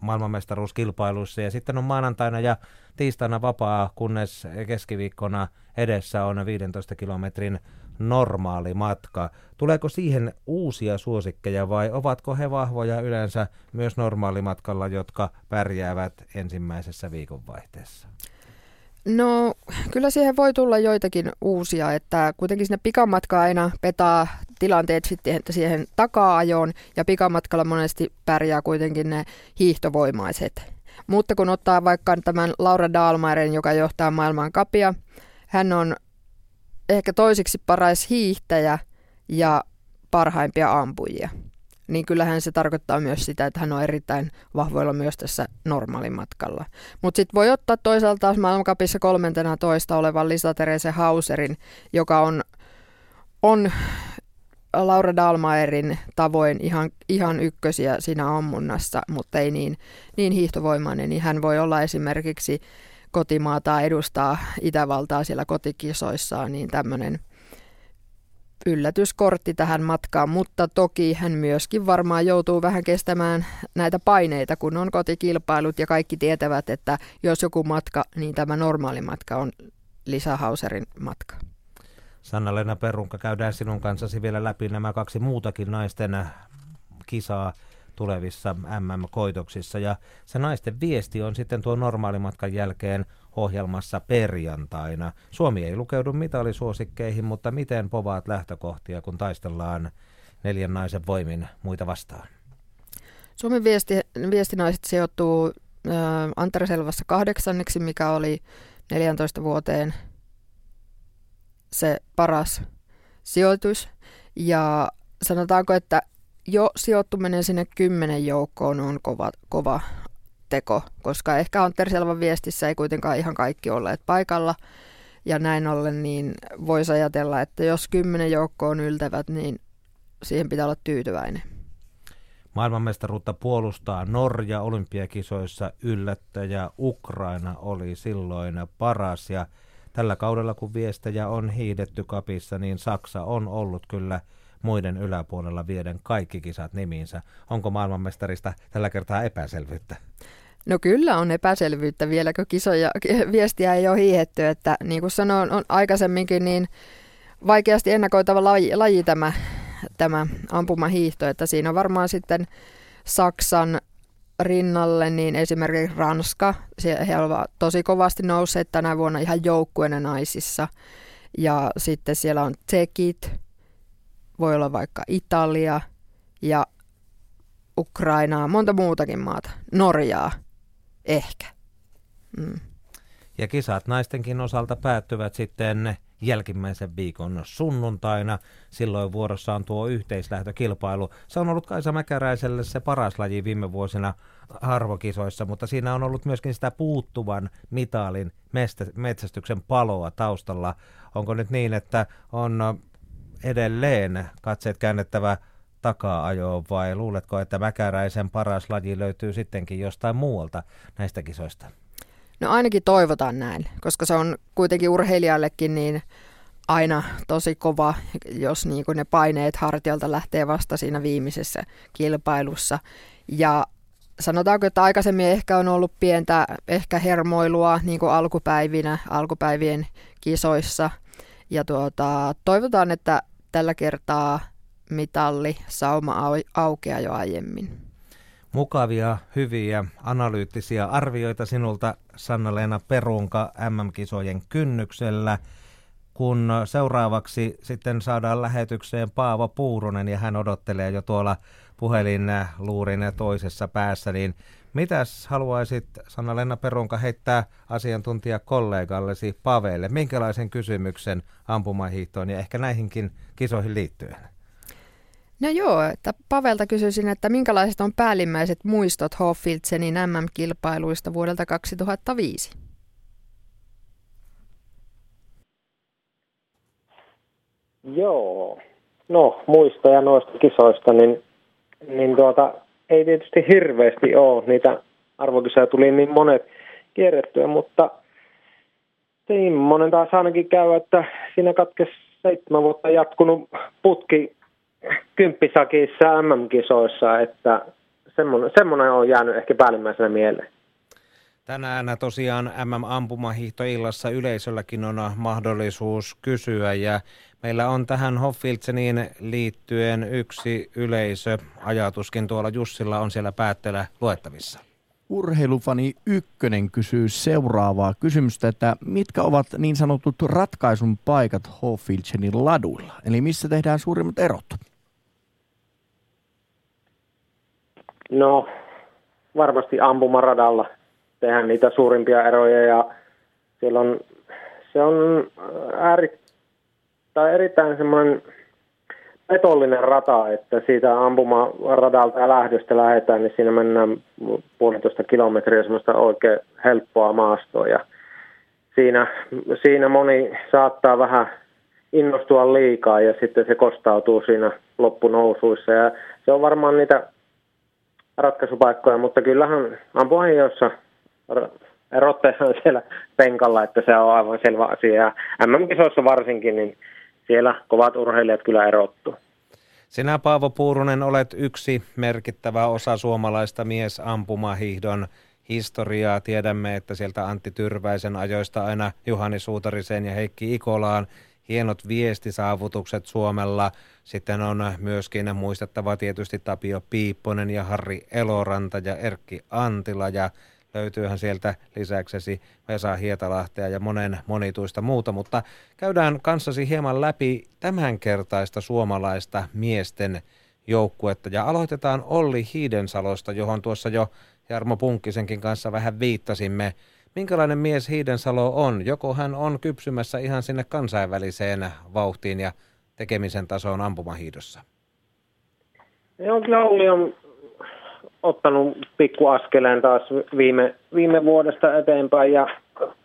maailmanmestaruuskilpailuissa, ja sitten on maanantaina ja tiistaina vapaa, kunnes keskiviikkona edessä on 15 kilometrin normaali matka. Tuleeko siihen uusia suosikkeja vai ovatko he vahvoja yleensä myös normaalimatkalla, jotka pärjäävät ensimmäisessä viikonvaihteessa? No kyllä siihen voi tulla joitakin uusia, että kuitenkin siinä pikamatka aina petaa tilanteet sitten siihen takaa-ajoon, ja pikamatkalla monesti pärjää kuitenkin ne hiihtovoimaiset. Mutta kun ottaa vaikka tämän Laura Dahlmeiren, joka johtaa maailmankapia, hän on ehkä toiseksi paras hiihtäjä ja parhaimpia ampujia, niin kyllähän se tarkoittaa myös sitä, että hän on erittäin vahvoilla myös tässä normaalimatkalla. Mutta sitten voi ottaa toisaalta taas maailmankapissa 13. olevan Lisa-Therese Hauserin, joka on on Laura Dahlmeierin tavoin ihan ykkösiä siinä ammunnassa, mutta ei niin hiihtovoimainen, niin hän voi olla esimerkiksi kotimaataan edustaa Itävaltaa siellä kotikisoissaan, niin tämmöinen yllätyskortti tähän matkaan, mutta toki hän myöskin varmaan joutuu vähän kestämään näitä paineita, kun on kotikilpailut ja kaikki tietävät, että jos joku matka, niin tämä normaali matka on Lisa Hauserin matka. Sanna-Leena Perunka, käydään sinun kanssasi vielä läpi nämä kaksi muutakin naisten kisaa tulevissa MM-koitoksissa. Ja se naisten viesti on sitten tuo normaalimatkan jälkeen ohjelmassa perjantaina. Suomi ei lukeudu mitalisuosikkeihin, mutta miten povaat lähtökohtia, kun taistellaan neljän naisen voimin muita vastaan? Suomen viestinaiset sijoittuu Antarselvassa 8, mikä oli 14 vuoteen se paras sijoitus. Ja sanotaanko, että jo sijoittuminen sinne 10 joukkoon on kova teko, koska ehkä Anterselvan viestissä ei kuitenkaan ihan kaikki olleet paikalla. Ja näin ollen niin voisi ajatella, että jos 10 joukkoon yltävät, niin siihen pitää olla tyytyväinen. Maailmanmestaruutta puolustaa Norja olympiakisoissa yllättäjä. Ukraina oli silloin paras ja tällä kaudella kun viestejä on hiihdetty kapissa, niin Saksa on ollut kyllä muiden yläpuolella vieden kaikki kisat nimiinsä. Onko maailmanmestarista tällä kertaa epäselvyyttä? No kyllä on epäselvyyttä, vieläkö kisoja viestiä ei ole hiihetty, että niin kuin sanoin on aikaisemminkin, niin vaikeasti ennakoitava laji tämä ampumahiihto, että siinä on varmaan sitten Saksan rinnalle, niin esimerkiksi Ranska, he ovat tosi kovasti nousseet tänä vuonna ihan joukkueena naisissa, ja sitten siellä on tsekit, voi olla vaikka Italia ja Ukrainaa, monta muutakin maata, Norjaa ehkä. Mm. Ja kisat naistenkin osalta päättyvät sitten jälkimmäisen viikon sunnuntaina. Silloin vuorossa on tuo yhteislähtökilpailu. Se on ollut Kaisa Mäkäräiselle se paras laji viime vuosina arvokisoissa, mutta siinä on ollut myöskin sitä puuttuvan mitalin metsästyksen paloa taustalla. Onko nyt niin, että on edelleen katseet käännettävä takaa-ajoon vai luuletko, että Mäkäräisen paras laji löytyy sittenkin jostain muualta näistä kisoista? No ainakin toivotaan näin, koska se on kuitenkin urheilijallekin niin aina tosi kova, jos niin kuin ne paineet hartialta lähtee vasta siinä viimeisessä kilpailussa. Ja sanotaanko, että aikaisemmin ehkä on ollut pientä ehkä hermoilua niin kuin alkupäivien kisoissa. Ja toivotaan, että tällä kertaa mitalli sauma aukeaa jo aiemmin. Mukavia, hyviä, analyyttisiä arvioita sinulta, Sanna-Leena Perunka, MM-kisojen kynnyksellä. Kun seuraavaksi sitten saadaan lähetykseen Paavo Puurunen, ja hän odottelee jo tuolla puhelinluurin toisessa päässä, niin mitäs haluaisit, Sanna-Leena Perunka, heittää asiantuntijakollegallesi Paveelle? Minkälaisen kysymyksen ampumahiihtoon ja ehkä näihinkin kisoihin liittyen? No joo, että Pavelta kysyisin, että minkälaiset on päällimmäiset muistot Hochfilzenin MM-kilpailuista vuodelta 2005? Joo, no muistoja noista kisoista, niin ei tietysti hirveästi ole. Niitä arvokisoja tuli niin monet kierrettyä, mutta semmoinen taas ainakin käy, että siinä katkesi 7 vuotta jatkunut putki 10 sakissa MM-kisoissa, että semmoinen on jäänyt ehkä päällimmäisenä mieleen. Tänään tosiaan MM-ampumahiihtoillassa yleisölläkin on mahdollisuus kysyä ja meillä on tähän Hochfilzeniin liittyen yksi yleisöajatuskin tuolla Jussilla on siellä päätteellä luettavissa. Urheilufani 1 kysyy seuraavaa kysymystä, että mitkä ovat niin sanotut ratkaisun paikat Hochfilzenin laduilla? Eli missä tehdään suurimmat erot? No, varmasti ampumaradalla tehdään niitä suurimpia eroja ja siellä on, se on erittäin semmoinen petollinen rata, että siitä ampumaradalta ja lähdöstä lähdetään, niin siinä mennään 1,5 kilometriä semmoista oikein helppoa maastoa ja siinä moni saattaa vähän innostua liikaa ja sitten se kostautuu siinä loppunousuissa. Ja se on varmaan niitä ratkaisupaikkoja, mutta kyllähän ampumahiihdossa erotteessa on siellä penkalla, että se on aivan selvä asia. Ja MM-kisoissa varsinkin, niin siellä kovat urheilijat kyllä erottuu. Sinä, Paavo Puurunen, olet yksi merkittävä osa suomalaista miesampumahiihdon historiaa. Tiedämme, että sieltä Antti Tyrväisen ajoista aina Juhani Suutariseen ja Heikki Ikolaan hienot viestisaavutukset Suomella. Sitten on myöskin muistettava tietysti Tapio Piipponen ja Harri Eloranta ja Erkki Antila ja löytyyhän sieltä lisäksesi Vesa Hietalahtea ja monen monituista muuta, mutta käydään kanssasi hieman läpi tämänkertaista suomalaista miesten joukkuetta ja aloitetaan Olli Hiidensalosta, johon tuossa jo Jarmo Punkkisenkin kanssa vähän viittasimme. Minkälainen mies Hiidensalo on? Joko hän on kypsymässä ihan sinne kansainväliseen vauhtiin ja tekemisen tasoon ampumahiihdossa? Joo, kyllä Olli on ottanut pikkuaskeleen taas viime vuodesta eteenpäin ja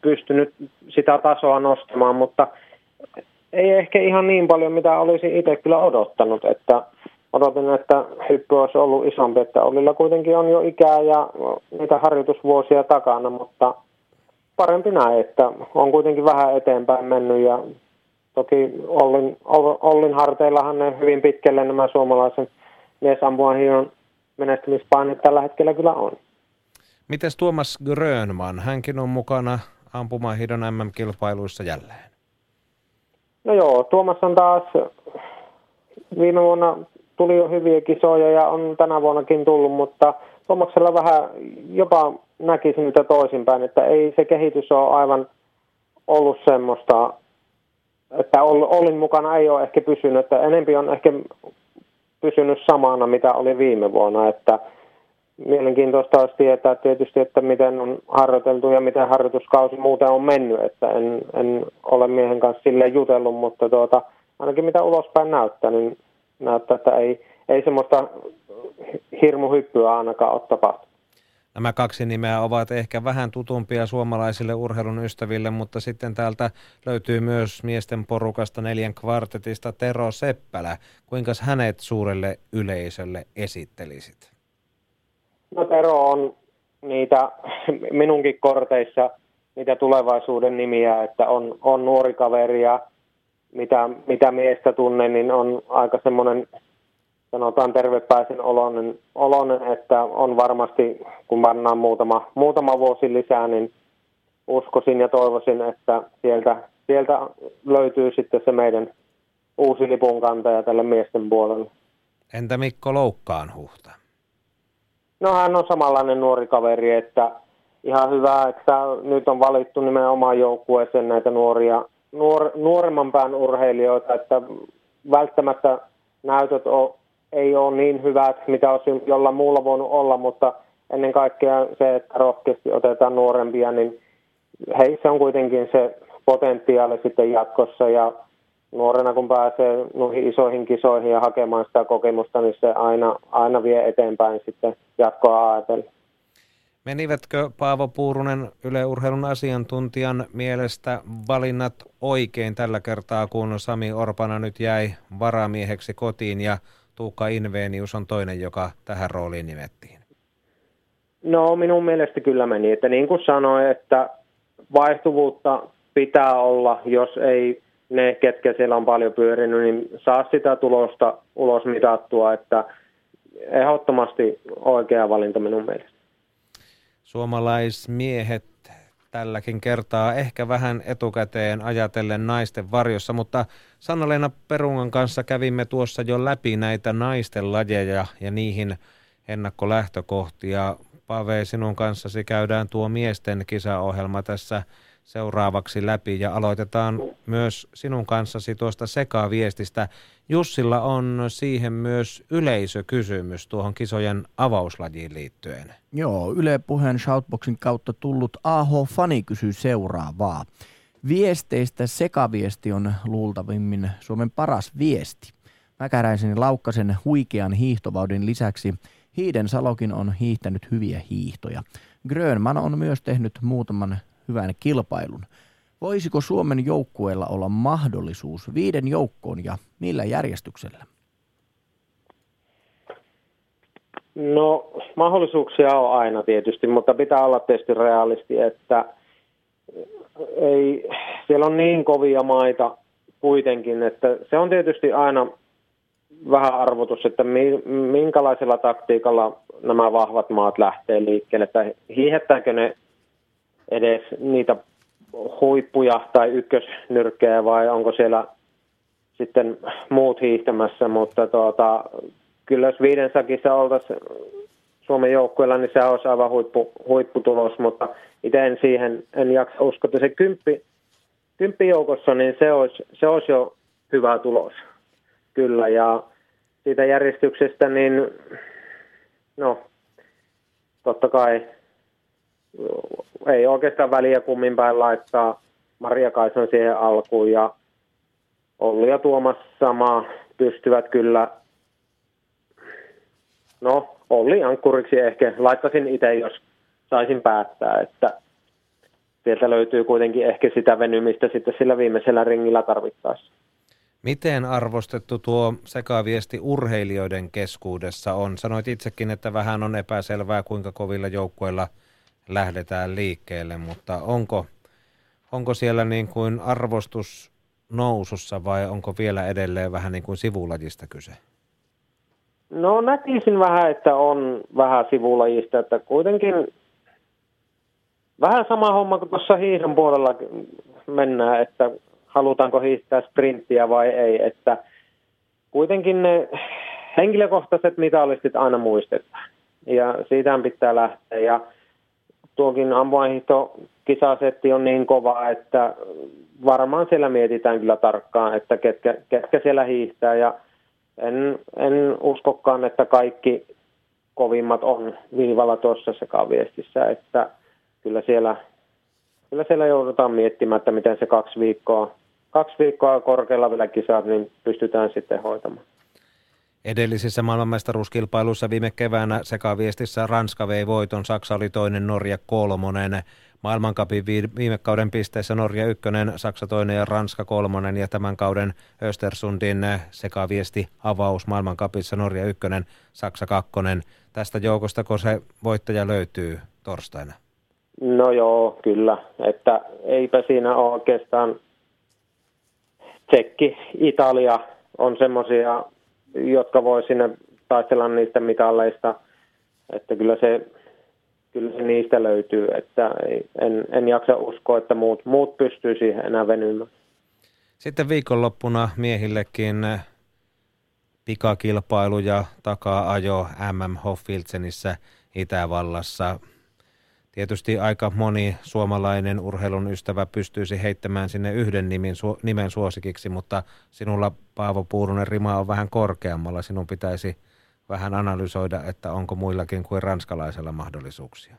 pystynyt sitä tasoa nostamaan, mutta ei ehkä ihan niin paljon, mitä olisi itse kyllä odottanut. Odotin, että hyppy olisi ollut isompi, että Ollilla kuitenkin on jo ikää ja niitä harjoitusvuosia takana, mutta parempi näin, että on kuitenkin vähän eteenpäin mennyt ja toki Ollin harteillahan ne hyvin pitkälle nämä suomalaisen miesampumahiihdon menestymispaine tällä hetkellä kyllä on. Mites Tuomas Grönman? Hänkin on mukana ampumahiihdon MM-kilpailuissa jälleen. No joo, Tuomas on taas viime vuonna tuli jo hyviä kisoja ja on tänä vuonnakin tullut, mutta Tuomaksella vähän jopa näkisin sitä toisinpäin, että ei se kehitys ole aivan ollut semmoista, että Ollin mukana ei ole ehkä pysynyt, että enempi on ehkä pysynyt samana, mitä oli viime vuonna, että mielenkiintoista olisi tietää tietysti, että miten on harjoiteltu ja miten harjoituskausi muuten on mennyt, että en ole miehen kanssa silleen jutellut, mutta ainakin mitä ulospäin näyttää, niin näyttää, että ei semmoista hirmuhyppyä ainakaan ole tapahtunut. Nämä kaksi nimeä ovat ehkä vähän tutumpia suomalaisille urheilun ystäville, mutta sitten täältä löytyy myös miesten porukasta 4 kvartetista Tero Seppälä. Kuinkas hänet suurelle yleisölle esittelisit? No Tero on niitä minunkin korteissa niitä tulevaisuuden nimiä, että on nuori kaveri ja mitä miestä tunnen, niin on aika semmoinen, sanotaan tervepäisen oloinen, että on varmasti, kun varmaan muutama vuosi lisää, niin uskoisin ja toivoisin, että sieltä löytyy sitten se meidän uusi lipunkantaja tälle miesten puolelle. Entä Mikko Lukkaanhuhta? No hän on samanlainen nuori kaveri, että ihan hyvä, että nyt on valittu nimenomaan joukkueeseen näitä nuoremman pään urheilijoita, että välttämättä näytöt ei ole niin hyvät, mitä olisi jollain muulla voinut olla, mutta ennen kaikkea se, että rohkeasti otetaan nuorempia, niin heissä on kuitenkin se potentiaali sitten jatkossa ja nuorena kun pääsee noihin isoihin kisoihin ja hakemaan sitä kokemusta, niin se aina vie eteenpäin sitten jatkoa ajatellen. Menivätkö Paavo Puurunen Yle-urheilun asiantuntijan mielestä valinnat oikein tällä kertaa, kun Sami Orpana nyt jäi varamieheksi kotiin ja Tuukka Invenius on toinen, joka tähän rooliin nimettiin? No minun mielestä kyllä meni, että niin kuin sanoin, että vaihtuvuutta pitää olla, jos ei ne, ketkä siellä on paljon pyörinyt, niin saa sitä tulosta ulos mitattua, että ehdottomasti oikea valinta minun mielestä. Suomalaismiehet tälläkin kertaa ehkä vähän etukäteen ajatellen naisten varjossa, mutta Sanna-Leena Perungan kanssa kävimme tuossa jo läpi näitä naisten lajeja ja niihin ennakkolähtökohtia. Pave, sinun kanssasi käydään tuo miesten kisaohjelma tässä seuraavaksi läpi ja aloitetaan myös sinun kanssasi tuosta sekaviestistä. Jussilla on siihen myös yleisökysymys tuohon kisojen avauslajiin liittyen. Joo, Yle Puheen shoutboxin kautta tullut AH-fani kysyy seuraavaa. Viesteistä sekaviesti on luultavimmin Suomen paras viesti. Mäkäräisen ja Laukkasen huikean hiihtovaudin lisäksi Hiidensalokin on hiihtänyt hyviä hiihtoja. Grönman on myös tehnyt muutaman hyvän kilpailun. Voisiko Suomen joukkueella olla mahdollisuus 5 joukkoon ja millä järjestyksellä? No, mahdollisuuksia on aina tietysti, mutta pitää olla tietysti realisti, että ei, siellä on niin kovia maita kuitenkin, että se on tietysti aina vähän arvotus, että minkälaisella taktiikalla nämä vahvat maat lähtee liikkeelle, että hiihettääkö ne edes niitä huippuja tai ykkösnyrkkejä vai onko siellä sitten muut hiihtämässä, mutta kyllä jos 5 sakissa oltaisiin Suomen joukkueella, niin se olisi aivan huipputulos, mutta itse en jaksa uskoa, että se 10 joukossa, niin se olisi jo hyvä tulos. Kyllä, ja siitä järjestyksestä, niin no, totta kai ei oikeastaan väliä kummin päin laittaa. Maria Kaisan siihen alkuun, ja Olli ja Tuomas sama pystyvät kyllä. No, Olli ankkuriksi ehkä laittaisin itse, jos saisin päättää, että sieltä löytyy kuitenkin ehkä sitä venymistä sitten sillä viimeisellä ringillä tarvittaessa. Miten arvostettu tuo sekaviesti urheilijoiden keskuudessa on? Sanoit itsekin, että vähän on epäselvää, kuinka kovilla joukkueilla lähdetään liikkeelle, mutta onko siellä niin kuin arvostus nousussa vai onko vielä edelleen vähän niin kuin sivulajista kyse? No, näkisin vähän, että on vähän sivulajista, että kuitenkin vähän sama homma kuin tuossa hiihdon puolella mennään, että halutaanko hiihtää sprinttiä vai ei, että kuitenkin ne henkilökohtaiset mitalistit aina muistetaan ja siitähän pitää lähteä, ja tuokin ampumahiihtokisasetti on niin kova, että varmaan siellä mietitään kyllä tarkkaan, että ketkä siellä hiihtää, ja en uskokaan, että kaikki kovimmat on viivalla tuossa sekaviestissä, että kyllä siellä joudutaan miettimään, että miten se kaksi viikkoa korkealla vielä kisaat, niin pystytään sitten hoitamaan. Edellisissä maailmanmestaruuskilpailuissa viime keväänä sekaviestissä Ranska vei voiton, Saksa oli toinen, Norja 3. Maailmancupin viime kauden pisteissä Norja 1, Saksa 2 ja Ranska 3, ja tämän kauden Östersundin sekaviesti avaus maailmancupissa Norja 1, Saksa 2. Tästä joukostako se voittaja löytyy torstaina? No joo, kyllä, että eipä siinä ole oikeastaan. Tsekki, Italia on semmoisia, jotka voi sinne taistella niistä mitalleista, että kyllä se niistä löytyy, että en jaksa uskoa, että muut pystyy siihen enää venymään. Sitten viikonloppuna miehillekin pikakilpailu ja taka-ajo MM Hochfilzenissä Itävallassa. Tietysti aika moni suomalainen urheilun ystävä pystyisi heittämään sinne yhden nimen suosikiksi, mutta sinulla, Paavo Puurunen, rima on vähän korkeammalla. Sinun pitäisi vähän analysoida, että onko muillakin kuin ranskalaisella mahdollisuuksia.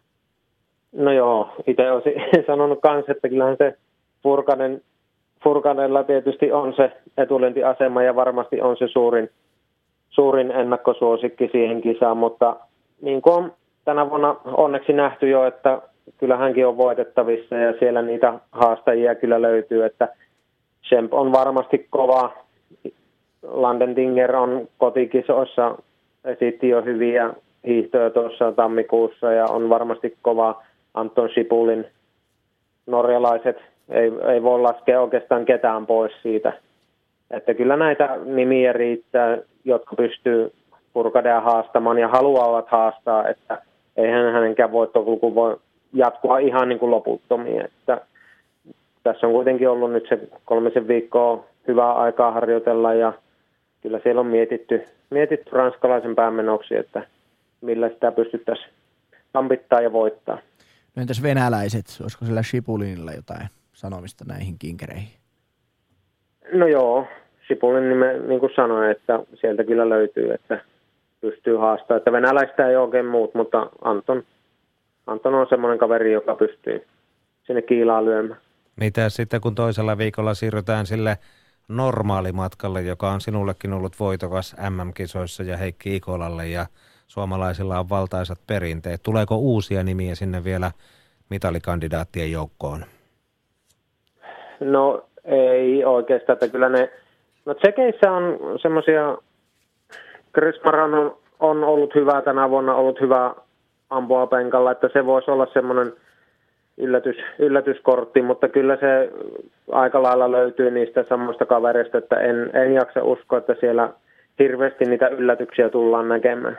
No joo, itse olisin sanonut kanssa, että kyllähän se Furkanella tietysti on se etulentiasema ja varmasti on se suurin ennakkosuosikki siihen kisaan, mutta niin kuin tänä vuonna onneksi nähty jo, että kyllä hänkin on voitettavissa ja siellä niitä haastajia kyllä löytyy, että Schempp on varmasti kova. Landertinger on kotikisoissa, esitti jo hyviä hiihtoja tuossa tammikuussa ja on varmasti kova. Anton Schipulin norjalaiset ei voi laskea oikeastaan ketään pois siitä. Että kyllä näitä nimiä riittää, jotka pystyy Purkadea haastamaan ja haluavat haastaa, että eihän hänenkään voittokulku voi jatkua ihan niin kuin loputtomiin. Että tässä on kuitenkin ollut nyt se 3 viikkoa hyvää aikaa harjoitella ja kyllä siellä on mietitty ranskalaisen päämenoksi, että millä sitä pystyttäisiin kampittaa ja voittaa. No entäs venäläiset, olisiko sillä Schipulinilla jotain sanomista näihin kinkereihin? No joo, Schipulin niin kuin sanoin, että sieltä kyllä löytyy, että pystyy haastamaan. Että venäläistä ei oikein muut, mutta Anton on semmoinen kaveri, joka pystyy sinne kiilaa lyömään. Mitä sitten, kun toisella viikolla siirrytään sille normaalimatkalle, joka on sinullekin ollut voitokas MM-kisoissa ja Heikki Ikolalle, ja suomalaisilla on valtaisat perinteet. Tuleeko uusia nimiä sinne vielä mitalilikandidaattien joukkoon? No ei oikeastaan, että kyllä ne... No tsekeissä on semmoisia... Krismaran on ollut hyvä tänä vuonna, ollut hyvä ampua penkalla, että se voisi olla semmoinen yllätyskortti, mutta kyllä se aika lailla löytyy niistä samoista kavereista, että en jaksa uskoa, että siellä hirveästi niitä yllätyksiä tullaan näkemään.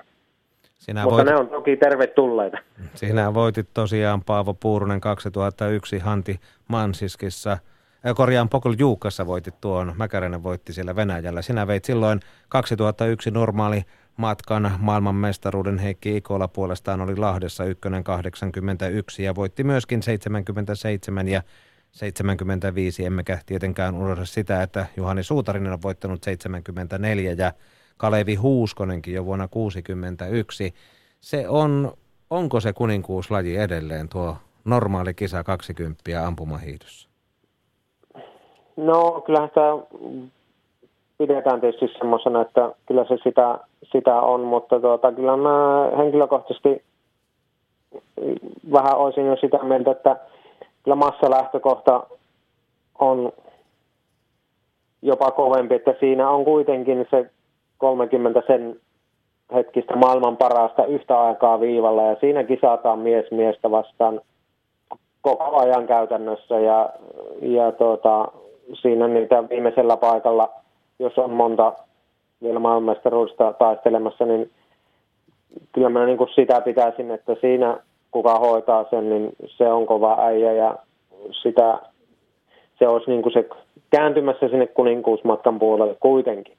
Mutta ne on toki tervetulleita. Sinä voitit tosiaan Paavo Puurunen 2001 Hanty-Mansiskissa. Pokljuukassa voitit tuon, Mäkäräinen voitti siellä Venäjällä. Sinä veit silloin 2001 normaali matkan maailmanmestaruuden. Heikki Ikola puolestaan oli Lahdessa 1.81 ja voitti myöskin 77 ja 75. Emmekä tietenkään unohda sitä, että Juhani Suutarinen on voittanut 74 ja Kalevi Huuskonenkin jo vuonna 61. Onko se kuninkuuslaji edelleen tuo normaali kisa 20 ampumahiihdossa? No kyllähän sitä pidetään tietysti semmoisena, että kyllä se sitä on, mutta kyllä mä henkilökohtaisesti vähän olisin jo sitä mieltä, että kyllä massalähtökohta on jopa kovempi, että siinä on kuitenkin se 30 sen hetkistä maailman parasta yhtä aikaa viivalla ja siinä kisataan mies miestä vastaan koko ajan käytännössä ja siinä niitä viimeisellä paikalla, jos on monta vielä maailmanmestaruudesta taistelemassa, niin kyllä minä niin kuin sitä pitäisin, että siinä kuka hoitaa sen, niin se on kova äijä ja se olisi niin kuin se kääntymässä sinne kuninkuusmatkan puolelle kuitenkin.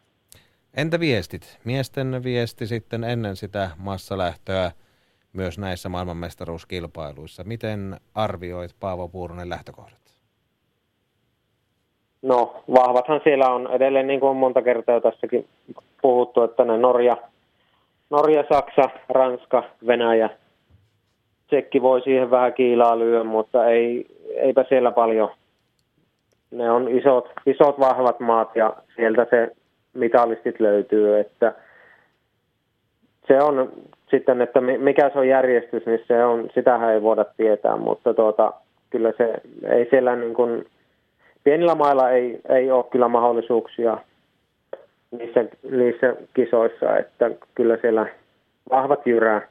Entä viestit? Miesten viesti sitten ennen sitä massalähtöä myös näissä maailmanmestaruuskilpailuissa. Miten arvioit Paavo Puurunen lähtökohdat? No, vahvathan siellä on edelleen, niin kuin on monta kertaa tässäkin puhuttu, että ne Norja, Saksa, Ranska, Venäjä, Tsekki voi siihen vähän kiilaa lyö, mutta eipä siellä paljon. Ne on isot vahvat maat ja sieltä se mitalistit löytyy, että se on sitten, että mikä se on järjestys, niin sitähän ei voida tietää, mutta kyllä se ei siellä niin kuin... Pienillä mailla ei ole kyllä mahdollisuuksia niissä kisoissa, että kyllä siellä vahvat jyrää.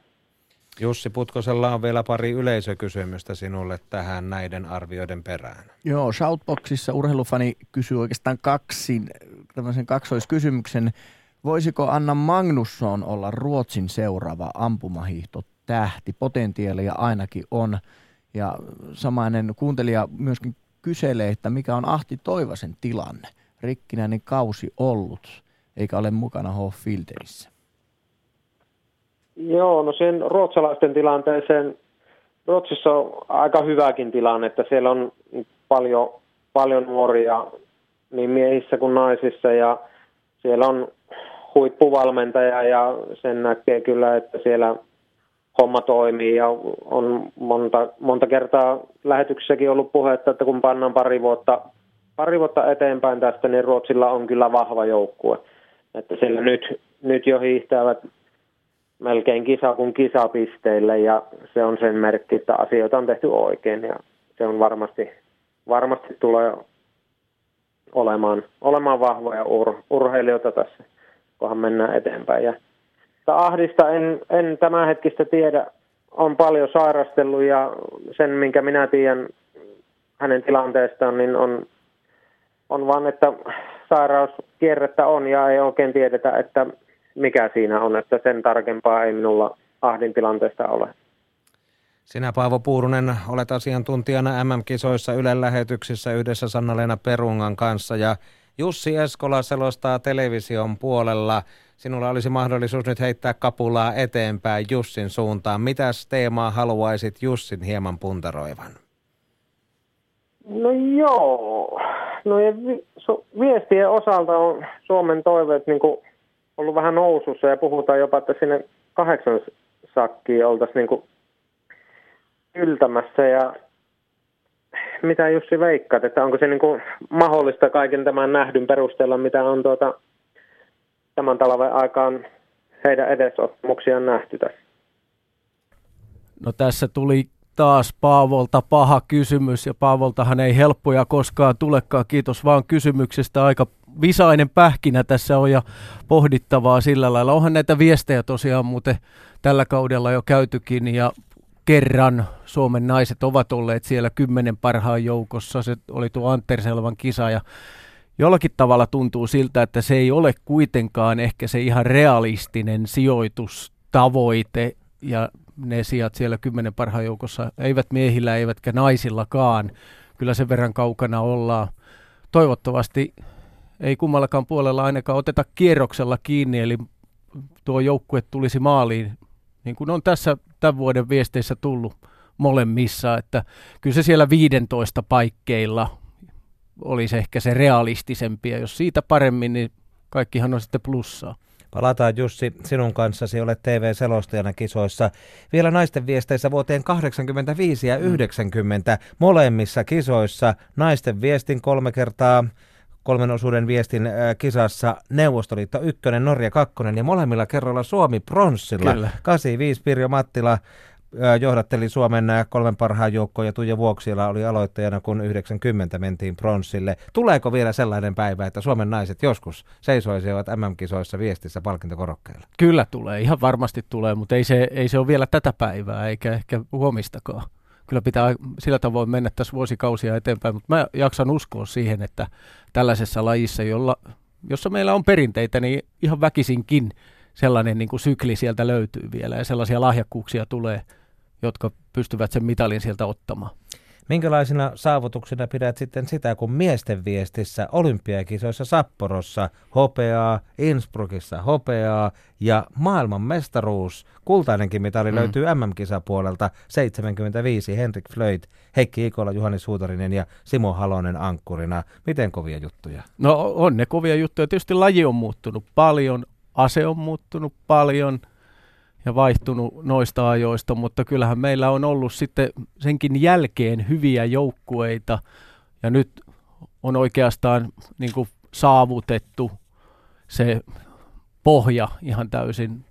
Jussi Putkosella on vielä pari yleisökysymystä sinulle tähän näiden arvioiden perään. Joo, Shoutboxissa urheilufani kysyy oikeastaan tämmöisen kaksoiskysymyksen. Voisiko Anna Magnusson olla Ruotsin seuraava ampumahiihtotähti? Potentiaalia ainakin on. Ja samainen kuuntelija myöskin kyselee, että mikä on Ahti Toivasen tilanne. Rikkinäinen kausi ollut, eikä ole mukana Hochfilzenissä. Joo, no sen ruotsalaisten tilanteeseen. Ruotsissa on aika hyväkin tilanne, että siellä on paljon nuoria niin miehissä kuin naisissa ja siellä on huippuvalmentaja ja sen näkee kyllä, että siellä homma toimii ja on monta kertaa lähetyksessäkin ollut puhetta, että kun pannaan pari vuotta eteenpäin tästä, niin Ruotsilla on kyllä vahva joukkue. Että siellä nyt jo hiihtävät melkein kisa kuin kisapisteille ja se on sen merkki, että asioita on tehty oikein ja se on varmasti tulee olemaan vahvoja urheilijoita tässä, kunhan mennään eteenpäin. Ja Ahdista en tämän hetkistä tiedä. On paljon sairastellut ja sen, minkä minä tiedän hänen tilanteestaan, niin on vaan, että sairauskierrettä on ja ei oikein tiedetä, että mikä siinä on. Että sen tarkempaa ei minulla Ahdin tilanteesta ole. Sinä, Paavo Puurunen, olet asiantuntijana MM-kisoissa Ylen lähetyksissä yhdessä Sanna-Leena Perungan kanssa ja Jussi Eskola selostaa television puolella. Sinulla olisi mahdollisuus nyt heittää kapulaa eteenpäin Jussin suuntaan. Mitäs teemaa haluaisit Jussin hieman puntaroivan? No joo. No ja viestien osalta on Suomen toiveet niin kuin ollut vähän nousussa ja puhutaan jopa, että sinne 8 sakkiin oltaisiin niin kuin yltämässä. Ja mitä Jussi veikkaat, että onko se niin kuin mahdollista kaiken tämän nähdyn perusteella, mitä on tämän talven aikaan heidän edesottamuksiaan nähty tässä? No tässä tuli taas Paavolta paha kysymys, ja Paavoltahan ei helppoja koskaan tulekaan. Kiitos vaan kysymyksestä. Aika visainen pähkinä tässä on ja pohdittavaa sillä lailla. Onhan näitä viestejä tosiaan muuten tällä kaudella jo käytykin, ja kerran Suomen naiset ovat olleet siellä 10 parhaan joukossa. Se oli tuo Antterselvan kisa, ja jollakin tavalla tuntuu siltä, että se ei ole kuitenkaan ehkä se ihan realistinen sijoitustavoite, ja ne sijat siellä 10 parhaan joukossa eivät miehillä eivätkä naisillakaan. Kyllä sen verran kaukana ollaan. Toivottavasti ei kummallakaan puolella ainakaan oteta kierroksella kiinni, eli tuo joukkue tulisi maaliin, niin kuin on tässä tämän vuoden viesteissä tullut molemmissa, että kyllä se siellä 15 paikkeilla olisi ehkä se realistisempi, ja jos siitä paremmin, niin kaikkihan on sitten plussaa. Palataan, Jussi, sinun kanssasi, olet TV-selostajana kisoissa. Vielä naisten viesteissä vuoteen 85 ja 90 molemmissa kisoissa. Naisten viestin 3 kertaa, 3 osuuden viestin kisassa Neuvostoliitto 1, Norja 2, ja molemmilla kerralla Suomi pronssilla. 85 Pirjo Mattila johdatteli Suomen 3 parhaan joukkoon, ja Tuija Vuoksila oli aloittajana, kun 90 mentiin pronssille. Tuleeko vielä sellainen päivä, että Suomen naiset joskus seisoisivat MM-kisoissa viestissä palkintokorokkeilla? Kyllä tulee, ihan varmasti tulee, mutta ei se ole vielä tätä päivää, eikä ehkä huomistakaan. Kyllä pitää sillä tavoin mennä tässä vuosikausia eteenpäin, mutta mä jaksan uskoa siihen, että tällaisessa lajissa, jossa meillä on perinteitä, niin ihan väkisinkin sellainen niin kuin sykli sieltä löytyy vielä, ja sellaisia lahjakkuuksia tulee, jotka pystyvät sen mitalin sieltä ottamaan. Minkälaisina saavutuksina pidät sitten sitä, kun miesten viestissä olympiakisoissa Sapporossa hopeaa, Innsbruckissa hopeaa ja maailmanmestaruus, kultainenkin mitali löytyy MM-kisapuolelta 75, Henrik Flöyd, Heikki Ikola, Juhani Suutarinen ja Simo Halonen ankkurina. Miten kovia juttuja? No on ne kovia juttuja. Tietysti laji on muuttunut paljon, ase on muuttunut paljon ja vaihtunut noista ajoista, mutta kyllähän meillä on ollut sitten senkin jälkeen hyviä joukkueita, ja nyt on oikeastaan niin kuin saavutettu se pohja ihan täysin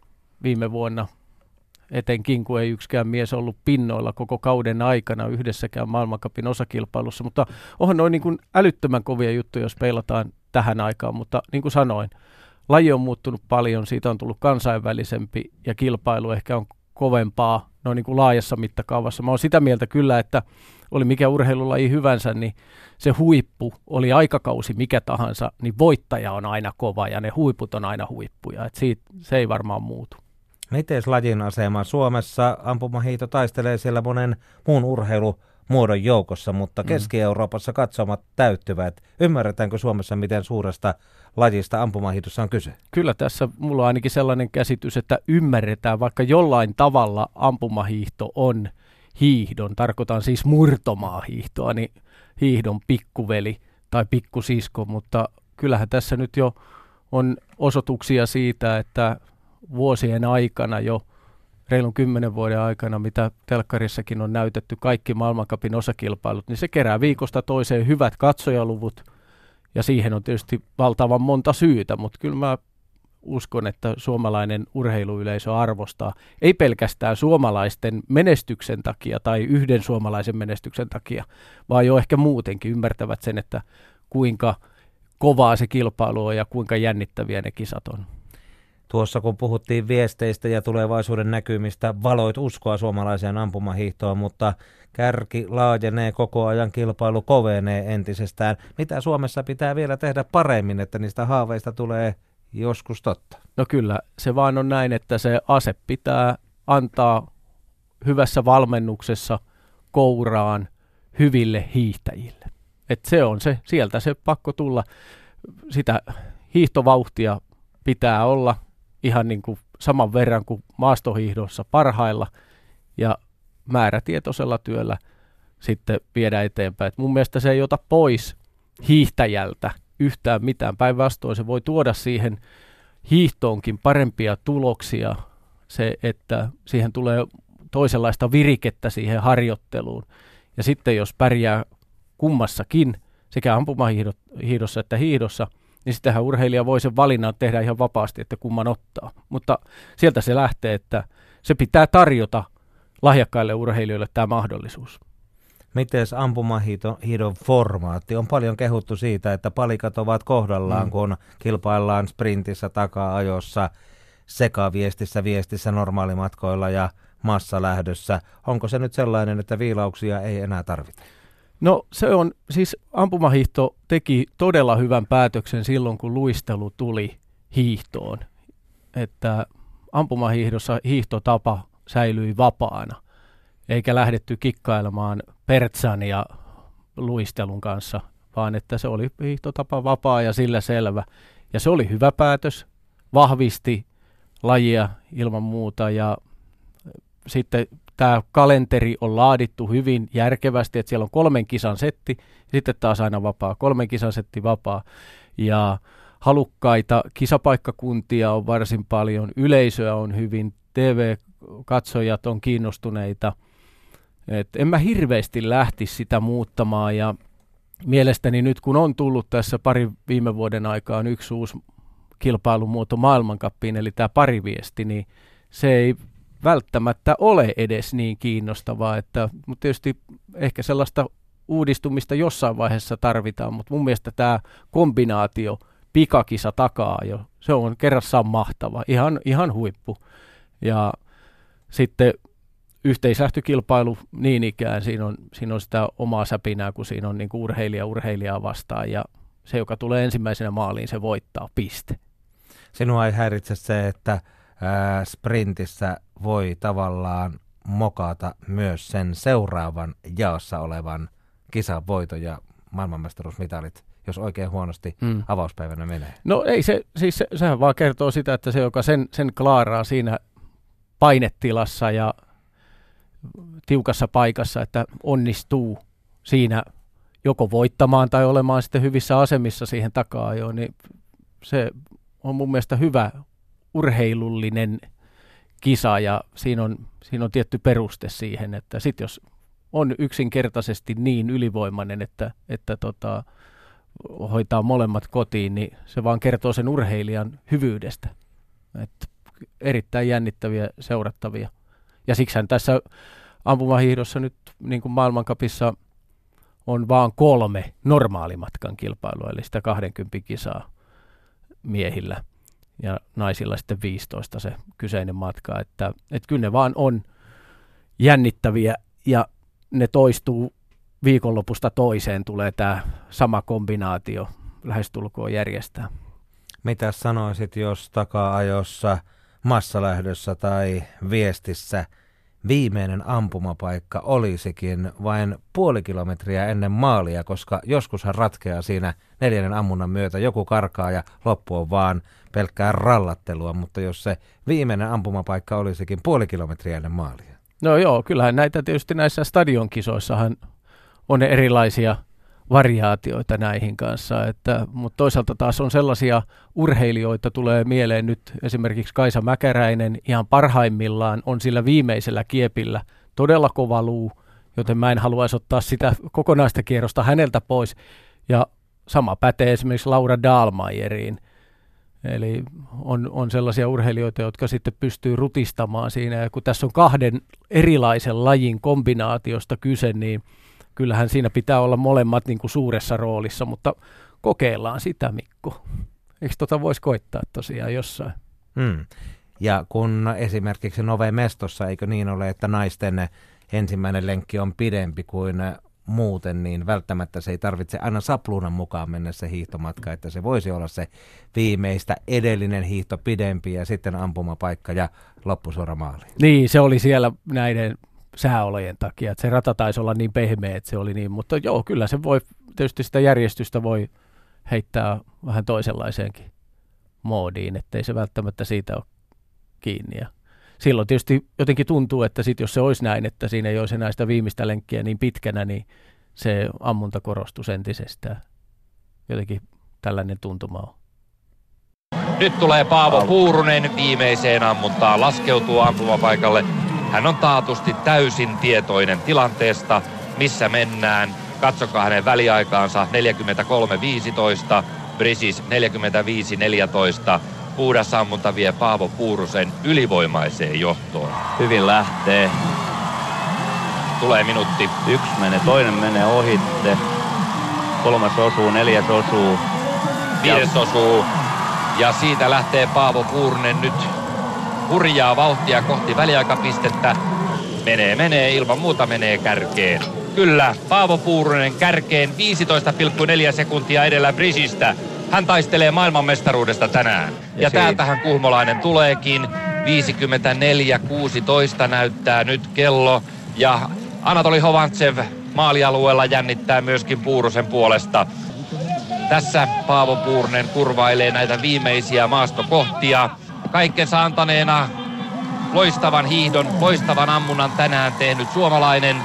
viime vuonna, etenkin kun ei yksikään mies ollut pinnoilla koko kauden aikana yhdessäkään maailmancupin osakilpailussa, mutta onhan noin niin kuin älyttömän kovia juttuja, jos peilataan tähän aikaan, mutta niin kuin sanoin, laji on muuttunut paljon, siitä on tullut kansainvälisempi ja kilpailu ehkä on kovempaa noin niin kuin laajassa mittakaavassa. Mä oon sitä mieltä kyllä, että oli mikä urheilulaji hyvänsä, niin se huippu, oli aikakausi mikä tahansa, niin voittaja on aina kova ja ne huiput on aina huippuja. Et siitä, se ei varmaan muutu. Miten lajin asema Suomessa? Ampumahiihto taistelee siellä monen muun urheilumuodon joukossa, mutta Keski-Euroopassa katsomat täyttyvät. Ymmärretäänkö Suomessa, miten suuresta lajista ampumahiihdossa on kyse? Kyllä tässä mulla on ainakin sellainen käsitys, että ymmärretään, vaikka jollain tavalla ampumahiihto on hiihdon, tarkoitan siis murtomaahiihtoa, niin hiihdon pikkuveli tai pikkusisko, mutta kyllähän tässä nyt jo on osoituksia siitä, että vuosien aikana jo reilun 10 vuoden aikana, mitä telkkarissakin on näytetty kaikki maailmancupin osakilpailut, niin se kerää viikosta toiseen hyvät katsojaluvut, ja siihen on tietysti valtavan monta syytä, mutta kyllä mä uskon, että suomalainen urheiluyleisö arvostaa, ei pelkästään suomalaisten menestyksen takia tai yhden suomalaisen menestyksen takia, vaan jo ehkä muutenkin ymmärtävät sen, että kuinka kovaa se kilpailu on ja kuinka jännittäviä ne kisat on. Tuossa kun puhuttiin viesteistä ja tulevaisuuden näkymistä, valoit uskoa suomalaiseen ampumahiihtoon, mutta kärki laajenee koko ajan, kilpailu kovenee entisestään. Mitä Suomessa pitää vielä tehdä paremmin, että niistä haaveista tulee joskus totta? No kyllä, se vaan on näin, että se ase pitää antaa hyvässä valmennuksessa kouraan hyville hiihtäjille. Et se on se, sieltä se pakko tulla. Sitä hiihtovauhtia pitää olla ihan niin kuin saman verran kuin maastohiihdossa parhailla, ja määrätietoisella työllä sitten viedä eteenpäin. Et mun mielestä se ei ota pois hiihtäjältä yhtään mitään. Päinvastoin se voi tuoda siihen hiihtoonkin parempia tuloksia, se, että siihen tulee toisenlaista virikettä siihen harjoitteluun. Ja sitten jos pärjää kummassakin, sekä ampumahiihdossa että hiihdossa, niin sitähän urheilija voi sen valinnan tehdä ihan vapaasti, että kumman ottaa. Mutta sieltä se lähtee, että se pitää tarjota lahjakkaille urheilijoille tämä mahdollisuus. Miten ampumahiihdon formaatti? On paljon kehuttu siitä, että palikat ovat kohdallaan, kun kilpaillaan sprintissä, taka-ajossa, viestissä, normaalimatkoilla ja massalähdössä. Onko se nyt sellainen, että viilauksia ei enää tarvita? No se on, siis ampumahiihto teki todella hyvän päätöksen silloin, kun luistelu tuli hiihtoon. Että ampumahiihdossa hiihtotapa säilyi vapaana, eikä lähdetty kikkailemaan pertsan ja luistelun kanssa, vaan että se oli hiihtotapa vapaa ja sillä selvä. Ja se oli hyvä päätös, vahvisti lajia ilman muuta ja sitten tämä kalenteri on laadittu hyvin järkevästi, että siellä on 3 kisan setti, sitten taas aina vapaa, 3 kisan setti vapaa. Ja halukkaita kisapaikkakuntia on varsin paljon, yleisöä on hyvin, TV-katsojat on kiinnostuneita. Et en mä hirveästi lähtisi sitä muuttamaan ja mielestäni nyt kun on tullut tässä pari viime vuoden aikaan yksi uusi kilpailumuoto maailmancuppiin, eli tämä pariviesti, niin se ei välttämättä ole edes niin kiinnostavaa, että, mutta tietysti ehkä sellaista uudistumista jossain vaiheessa tarvitaan, mutta mun mielestä tämä kombinaatio pikakisa takaa jo, se on kerrassaan mahtava, ihan huippu. Ja sitten yhteislähtökilpailu niin ikään, siinä on sitä omaa säpinää, kun siinä on niin kuin urheilijaa vastaan ja se, joka tulee ensimmäisenä maaliin, se voittaa, piste. Sinua ei häiritse se, että sprintissä voi tavallaan mokata myös sen seuraavan jaossa olevan kisan voito ja maailmanmestaruusmitalit, jos oikein huonosti avauspäivänä menee? No ei se, siis sehän vaan kertoo sitä, että se, joka sen klaaraa siinä painetilassa ja tiukassa paikassa, että onnistuu siinä joko voittamaan tai olemaan sitten hyvissä asemissa siihen taka-ajoon, niin se on mun mielestä hyvä urheilullinen kisa ja siinä on tietty peruste siihen, että sit jos on yksinkertaisesti niin ylivoimainen, että hoitaa molemmat kotiin, niin se vaan kertoo sen urheilijan hyvyydestä. Et erittäin jännittäviä, seurattavia. Ja siksihän tässä ampumahiihdossa nyt niin kuin maailmancupissa on vaan 3 normaalimatkan kilpailua, eli sitä 20 kisaa miehillä ja naisilla sitten 15 se kyseinen matka. Että kyllä ne vaan on jännittäviä ja ne toistuu viikonlopusta toiseen, tulee tämä sama kombinaatio lähestulkoon järjestää. Mitä sanoisit, jos taka-ajossa, massalähdössä tai viestissä viimeinen ampumapaikka olisikin vain puoli kilometriä ennen maalia, koska joskushan ratkeaa siinä 4. ammunnan myötä. Joku karkaa ja loppu on vaan pelkkää rallattelua, mutta jos se viimeinen ampumapaikka olisikin puoli kilometriä ennen maalia. No joo, kyllähän näitä tietysti näissä stadionkisoissahan on erilaisia variaatioita näihin kanssa, mutta toisaalta taas on sellaisia urheilijoita, tulee mieleen nyt esimerkiksi Kaisa Mäkäräinen, ihan parhaimmillaan on sillä viimeisellä kiepillä todella kova luu, joten mä en haluaisi ottaa sitä kokonaista kierrosta häneltä pois, ja sama pätee esimerkiksi Laura Dahlmeieriin, eli on sellaisia urheilijoita, jotka sitten pystyy rutistamaan siinä, ja kun tässä on 2 erilaisen lajin kombinaatiosta kyse, niin kyllähän siinä pitää olla molemmat niin kuin suuressa roolissa, mutta kokeillaan sitä, Mikko. Eikö voisi koittaa tosiaan jossain? Ja kun esimerkiksi Nove Mestossa, eikö niin ole, että naisten ensimmäinen lenkki on pidempi kuin muuten, niin välttämättä se ei tarvitse aina sapluunan mukaan mennä se hiihtomatka, että se voisi olla se viimeistä edellinen hiihto pidempi ja sitten ampumapaikka ja loppusuora maaliin. Niin, se oli siellä näiden sääolojen takia, että se rata taisi olla niin pehmeä, että se oli niin, mutta joo, kyllä se voi, tietysti sitä järjestystä voi heittää vähän toisenlaiseenkin moodiin, ettei se välttämättä siitä ole kiinni. Ja silloin tietysti jotenkin tuntuu, että sit jos se olisi näin, että siinä ei olisi enää sitä viimeistä lenkkiä niin pitkänä, niin se ammunta korostuisi entisestään. Jotenkin tällainen tuntuma on. Nyt tulee Paavo Puurunen viimeiseen ammuntaan, laskeutuu ampumapaikalle. Hän on taatusti täysin tietoinen tilanteesta, missä mennään. Katsokaa hänen väliaikaansa 43.15, Brisis 45.14. Puhdas ammunta vie Paavo Puurusen ylivoimaiseen johtoon. Hyvin lähtee. tulee minuutti. Yksi menee, toinen menee ohitte. Kolmas osuu, neljäs osuu. Viides osuu. Ja siitä lähtee Paavo Puurunen nyt hurjaa vauhtia kohti väliaikapistettä. Menee, ilman muuta menee kärkeen. Kyllä, Paavo Puurunen kärkeen 15,4 sekuntia edellä Brisistä. Hän taistelee maailmanmestaruudesta tänään. Ja täältähän kuhmolainen tuleekin. 54,16 näyttää nyt kello. Ja Anatoli Hovantsev maalialueella jännittää myöskin Puurusen puolesta. Tässä Paavo Puurunen kurvailee näitä viimeisiä maastokohtia. Kaikkensa antaneena loistavan hiihdon, loistavan ammunnan tänään tehnyt suomalainen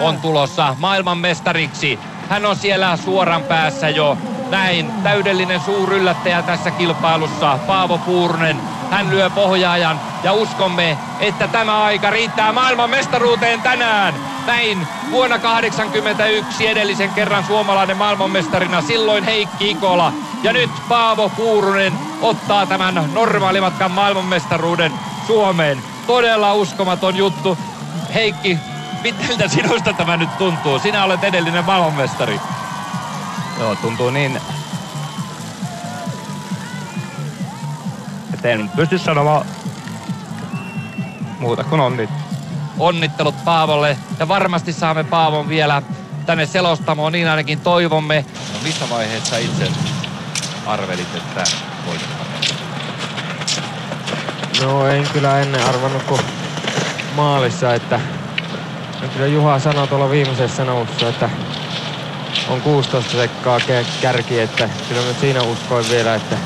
on tulossa maailmanmestariksi. Hän on siellä suoran päässä jo. Näin täydellinen suuryllättäjä tässä kilpailussa, Paavo Puurunen. Hän lyö pohjaajan ja uskomme, että tämä aika riittää maailmanmestaruuteen tänään. Näin vuonna 1981 edellisen kerran suomalainen maailmanmestarina, silloin Heikki Ikola. Ja nyt Paavo Puurunen ottaa tämän normaalimatkan maailmanmestaruuden Suomeen. Todella uskomaton juttu. Heikki, miltä sinusta tämä nyt tuntuu? Sinä olet edellinen maailmanmestari. Joo, tuntuu niin, että en pysty sanomaan muuta kuin onnittelut. Onnittelut Paavolle, ja varmasti saamme Paavon vielä tänne selostamoon, niin ainakin toivomme. No, missä vaiheessa itse arvelit, että voittaa? No, en kyllä ennen arvannut kuin maalissa, että kyllä Juha sanoi tuolla viimeisessä nousussa, että on 16 sekkaa kärki, että kyllä mä siinä uskoin vielä, että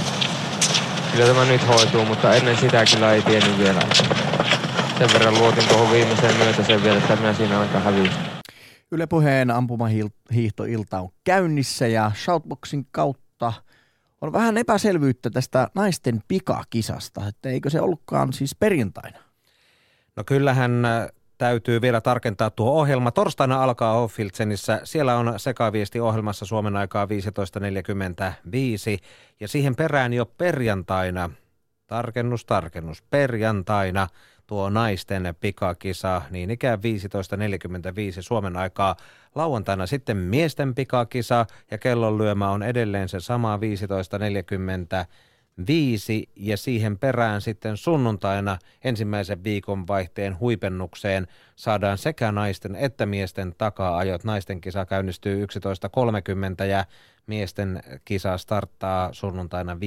kyllä tämä nyt hoituu, mutta ennen sitä kyllä ei tiennyt vielä. Sen verran luotin tuohon viimeiseen myötäiseen vielä, että minä siinä aika hävisin. Yle Puheen ampumahiihtoilta on käynnissä ja Shoutboxin kautta on vähän epäselvyyttä tästä naisten pikakisasta, että eikö se ollutkaan siis perjantaina? No kyllähän täytyy vielä tarkentaa tuo ohjelma. Torstaina alkaa Hochfilzenissä. Siellä on sekaviesti ohjelmassa Suomen aikaa 15.45 ja siihen perään jo perjantaina, tarkennus, perjantaina tuo naisten pikakisa, niin ikään 15.45 Suomen aikaa. Lauantaina sitten miesten pikakisa ja kellonlyömä on edelleen se sama 15.45 ja siihen perään sitten sunnuntaina ensimmäisen viikonvaihteen huipennukseen saadaan sekä naisten että miesten taka-ajot. Naisten kisa käynnistyy 11.30 ja miesten kisa starttaa sunnuntaina 15.45.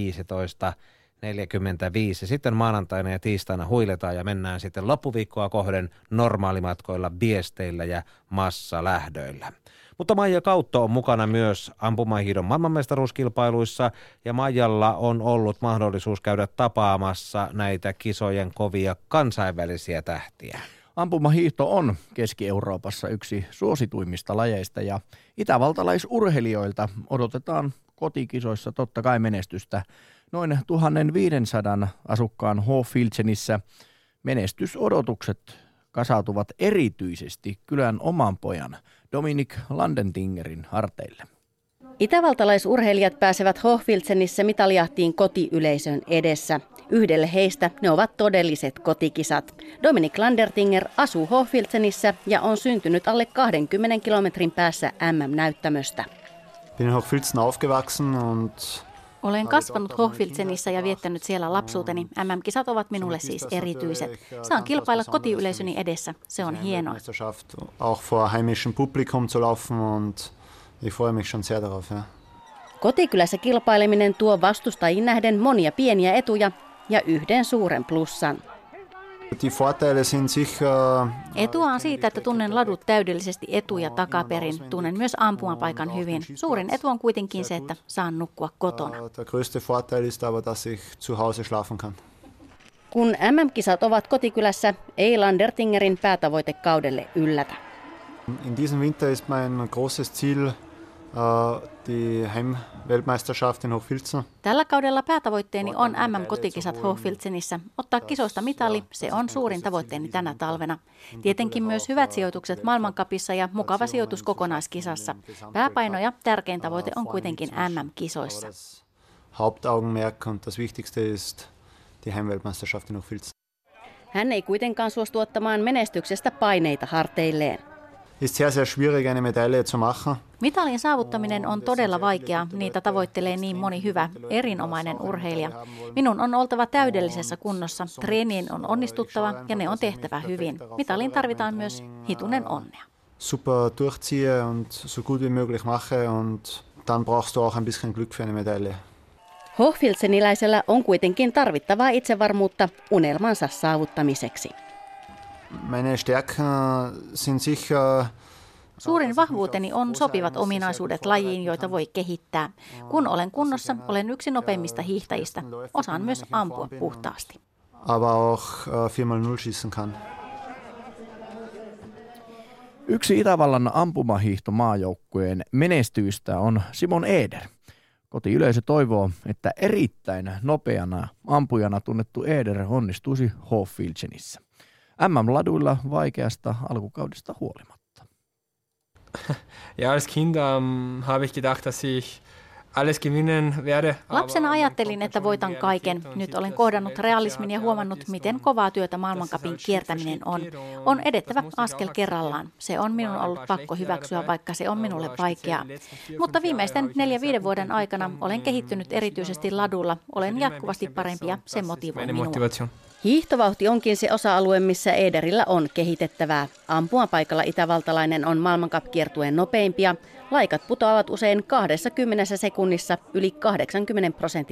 Sitten maanantaina ja tiistaina huiletaan ja mennään sitten loppuviikkoa kohden normaalimatkoilla, biesteillä ja massalähdöillä. Mutta Maija Kautto on mukana myös ampumahiihdon maailmanmestaruuskilpailuissa ja Maijalla on ollut mahdollisuus käydä tapaamassa näitä kisojen kovia kansainvälisiä tähtiä. Ampumahiihto on Keski-Euroopassa yksi suosituimmista lajeista ja itävaltalaisurheilijoilta odotetaan kotikisoissa totta kai menestystä. Noin 1500 asukkaan Hochfilzenissä menestysodotukset kasautuvat erityisesti kylän oman pojan Dominik Landertingerin harteille. Itävaltalaisurheilijat pääsevät Hochfilzenissä mitaliahtiin kotiyleisön edessä. Yhdelle heistä ne ovat todelliset kotikisat. Dominik Landertinger asuu Hochfilzenissä ja on syntynyt alle 20 kilometrin päässä MM-näyttämöstä. Bin in Hochfilzen aufgewachsen und olen kasvanut Hochfilzenissä ja viettänyt siellä lapsuuteni. MM-kisat ovat minulle siis erityiset. Saan kilpailla kotiyleisöni edessä. Se on hienoa. Kotikylässä kilpaileminen tuo vastustajiin nähden monia pieniä etuja ja yhden suuren plussan. Etua on siitä, että tunnen ladut täydellisesti etu- ja takaperin. Tunnen myös ampumapaikan hyvin. Suurin etu on kuitenkin se, että saan nukkua kotona. Kun MM-kisat ovat kotikylässä, ei Landertingerin päätavoite kaudelle yllätä. In diesem Winter ist mein großes Ziel die Heimweltmeisterschaft in Hochfilzen. Tällä kaudella päätavoitteeni on MM-kotikisat Hochfilzenissä. Ottaa kisoista mitali, se on suurin tavoitteeni tänä talvena. Tietenkin myös hyvät sijoitukset maailmancupissa ja mukava sijoitus kokonaiskisassa. Pääpaino ja tärkein tavoite on kuitenkin MM-kisoissa. Hauptaugenmerk und das Wichtigste ist die Heimweltmeisterschaft in Hochfilzen. Hän ei kuitenkaan suostu ottamaan menestyksestä paineita harteilleen. ist sehr, sehr schwierig, eine Medaille zu machen. Mitalin saavuttaminen on todella vaikeaa, niitä tavoittelee niin moni hyvä, erinomainen urheilija. Minun on oltava täydellisessä kunnossa, treeniin on onnistuttava ja ne on tehtävä hyvin. Mitaliin tarvitaan myös hitunen onnea. Super durchziehe und so gut wie möglich mache und dann brauchst du auch ein bisschen Glück für eine Medaille. Hochfilzeniläisellä on kuitenkin tarvittavaa itsevarmuutta unelmansa saavuttamiseksi. Meine Stärken sind sicher. Suurin vahvuuteni on sopivat ominaisuudet lajiin, joita voi kehittää. Kun olen kunnossa, olen yksi nopeimmista hiihtäjistä. Osaan myös ampua puhtaasti. Aber auch 4x0 schießen kann. Yksi Itävallan ampumahiihtomaajoukkueen menestyistä on Simon Eder. Kotiyleisö toivoo, että erittäin nopeana ampujana tunnettu Eder onnistuisi Hochfilzenissä. MM-laduilla vaikeasta alkukaudesta huolimatta. Ja als Kind habe ich gedacht, dass ich alles gewinnen werde. Lapsena ajattelin, että voitan kaiken. Nyt olen kohdannut realismin ja huomannut, miten kovaa työtä maailmankapin kiertäminen on. On edettävä askel kerrallaan. Se on minun ollut pakko hyväksyä, vaikka se on minulle vaikeaa. Mutta viimeisten 4-5 vuoden aikana olen kehittynyt erityisesti ladulla. Olen jatkuvasti parempi ja se motivoi minua. Hiihtovauhti onkin se osa-alue, missä Ederillä on kehitettävää. Ampumapaikalla itävaltalainen on maailmancupkiertueen nopeimpia. Laikat putoavat usein 20 sekunnissa yli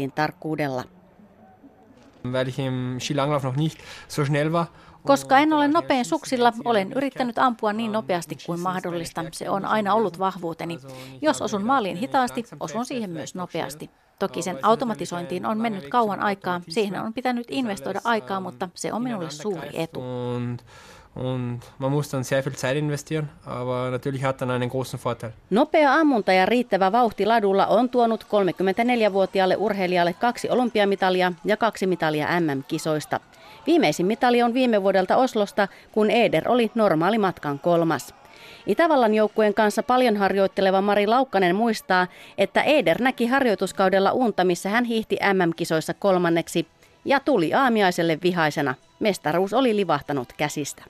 80% tarkkuudella. Koska en ole nopein suksilla, olen yrittänyt ampua niin nopeasti kuin mahdollista. Se on aina ollut vahvuuteni. Jos osun maaliin hitaasti, osun siihen myös nopeasti. Toki sen automatisointiin on mennyt kauan aikaa. Siihen on pitänyt investoida aikaa, mutta se on minulle suuri etu. Nopea ammunta ja riittävä vauhti ladulla on tuonut 34-vuotiaalle urheilijalle 2 olympiamitalia ja 2 mitalia MM-kisoista. Viimeisin mitali on viime vuodelta Oslosta, kun Eder oli normaali matkan 3. Itävallan joukkueen kanssa paljon harjoitteleva Mari Laukkanen muistaa, että Eder näki harjoituskaudella unta, missä hän hiihti MM-kisoissa 3. ja tuli aamiaiselle vihaisena. Mestaruus oli livahtanut käsistä.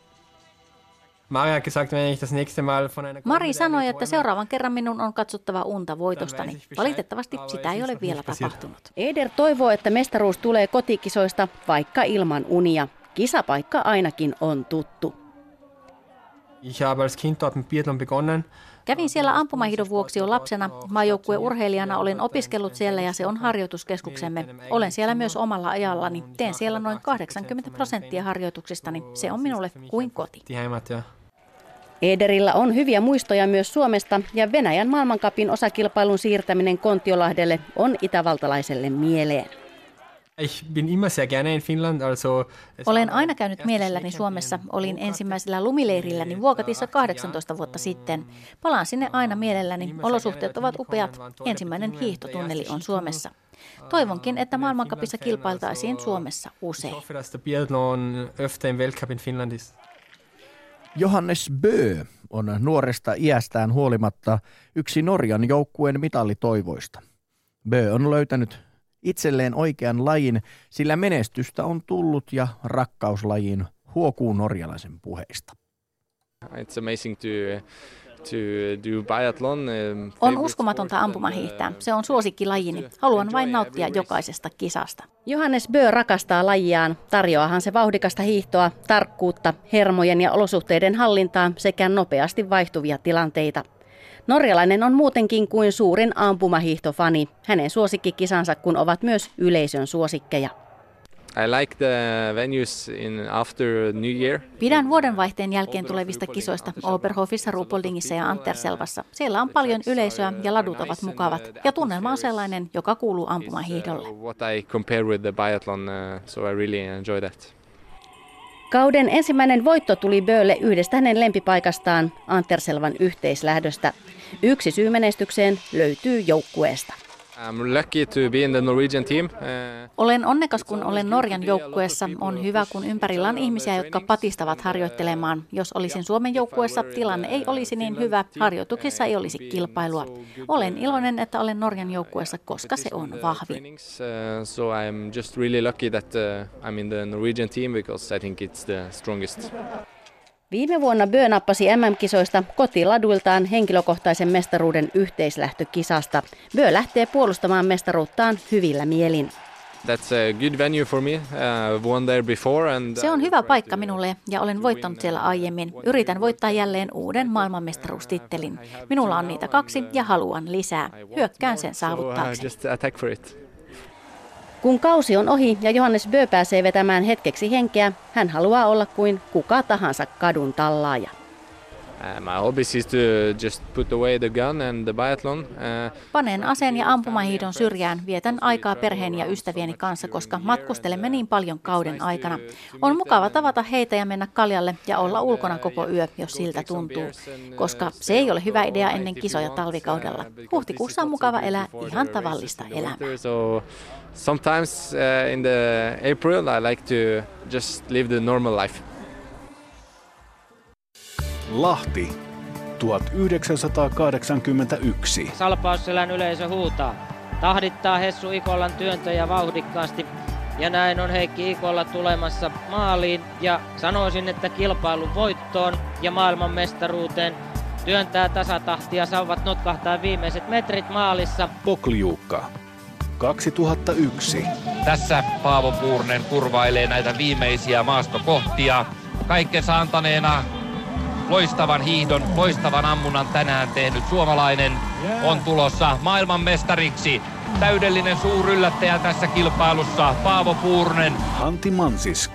Mari sanoi, että seuraavan kerran minun on katsottava unta voitostani. Valitettavasti sitä ei ole vielä tapahtunut. Eder toivoo, että mestaruus tulee kotikisoista, vaikka ilman unia. Kisapaikka ainakin on tuttu. Kävin siellä ampumahiihdon vuoksi jo lapsena. Maajoukkueurheilijana olen opiskellut siellä ja se on harjoituskeskuksemme. Olen siellä myös omalla ajallani. Teen siellä noin 80% harjoituksistani. Se on minulle kuin koti. Ederillä on hyviä muistoja myös Suomesta ja Venäjän maailmancupin osakilpailun siirtäminen Kontiolahdelle on itävaltalaiselle mieleen. Olen aina käynyt mielelläni Suomessa. Olin ensimmäisellä lumileirilläni Vuokatissa 18 vuotta sitten. Palaan sinne aina mielelläni. Olosuhteet ovat upeat. Ensimmäinen hiihtotunneli on Suomessa. Toivonkin, että maailmancupissa kilpailtaisiin Suomessa usein. Johannes Bø on nuoresta iästään huolimatta yksi Norjan joukkueen mitalitoivoista. Bø on löytänyt itselleen oikean lajin, sillä menestystä on tullut ja rakkauslajiin huokuu norjalaisen puheista. It's amazing to do biathlon. On uskomatonta ampumahiihtää. Se on suosikkilajini. Haluan vain nauttia jokaisesta kisasta. Johannes Bø rakastaa lajiaan. Tarjoahan se vauhdikasta hiihtoa, tarkkuutta, hermojen ja olosuhteiden hallintaa sekä nopeasti vaihtuvia tilanteita. Norjalainen on muutenkin kuin suurin ampumahiihtofani. Hänen suosikkikisansa kun ovat myös yleisön suosikkeja. I like the venues in after New Year. Pidän vuodenvaihteen jälkeen tulevista kisoista Oberhofissa, Ruhpoldingissa ja Antterselvassa. Siellä on paljon yleisöä ja ladut ovat mukavat. Ja tunnelma on sellainen, joka kuuluu ampumahiihdolle. Kauden ensimmäinen voitto tuli Bölle yhdestä hänen lempipaikastaan, Antterselvan yhteislähdöstä. Yksi syy menestykseen löytyy joukkueesta. Olen onnekas, kun olen Norjan joukkueessa. On hyvä, kun ympärillä on ihmisiä, jotka patistavat harjoittelemaan. Jos olisin Suomen joukkueessa, tilanne ei olisi niin hyvä. Harjoituksissa ei olisi kilpailua. Olen iloinen, että olen Norjan joukkueessa, koska se on vahvin. Viime vuonna Bø nappasi MM-kisoista kotiladuiltaan henkilökohtaisen mestaruuden yhteislähtökisasta. Bø lähtee puolustamaan mestaruuttaan hyvillä mielin. Se on hyvä paikka minulle ja olen voittanut siellä aiemmin. Yritän voittaa jälleen uuden maailmanmestaruustittelin. Minulla on niitä 2 ja haluan lisää. Hyökkään sen saavuttaakseni. Kun kausi on ohi ja Johannes Bø pääsee vetämään hetkeksi henkeä, hän haluaa olla kuin kuka tahansa kadun tallaaja. Panen aseen ja ampumahiihdon syrjään, vietän aikaa perheen ja ystävieni kanssa, koska matkustelemme niin paljon kauden aikana. On mukava tavata heitä ja mennä kaljalle ja olla ulkona koko yö, jos siltä tuntuu, koska se ei ole hyvä idea ennen kisoja talvikaudella. Huhtikuussa on mukava elää ihan tavallista elämää. Sometimes in the April I like to just live the normal life. Lahti 1981. Salpausselän yleisö huutaa. Tahdittaa Hessu Ikolan työntöjä vauhdikkaasti ja näin on Heikki Ikola tulemassa maaliin ja sanoisin, että kilpailun voittoon ja maailmanmestaruuteen työntää tasatahtia, sauvat notkahtaa viimeiset metrit maalissa. Pokljuka 2001. Tässä Paavo Puurunen kurvailee näitä viimeisiä maastokohtia kaikkensa antaneena. Loistavan hiihdon, loistavan ammunnan tänään tehnyt suomalainen on tulossa maailmanmestariksi. Täydellinen suuryllättäjä tässä kilpailussa, Paavo Puurunen. Hanty-Mansiysk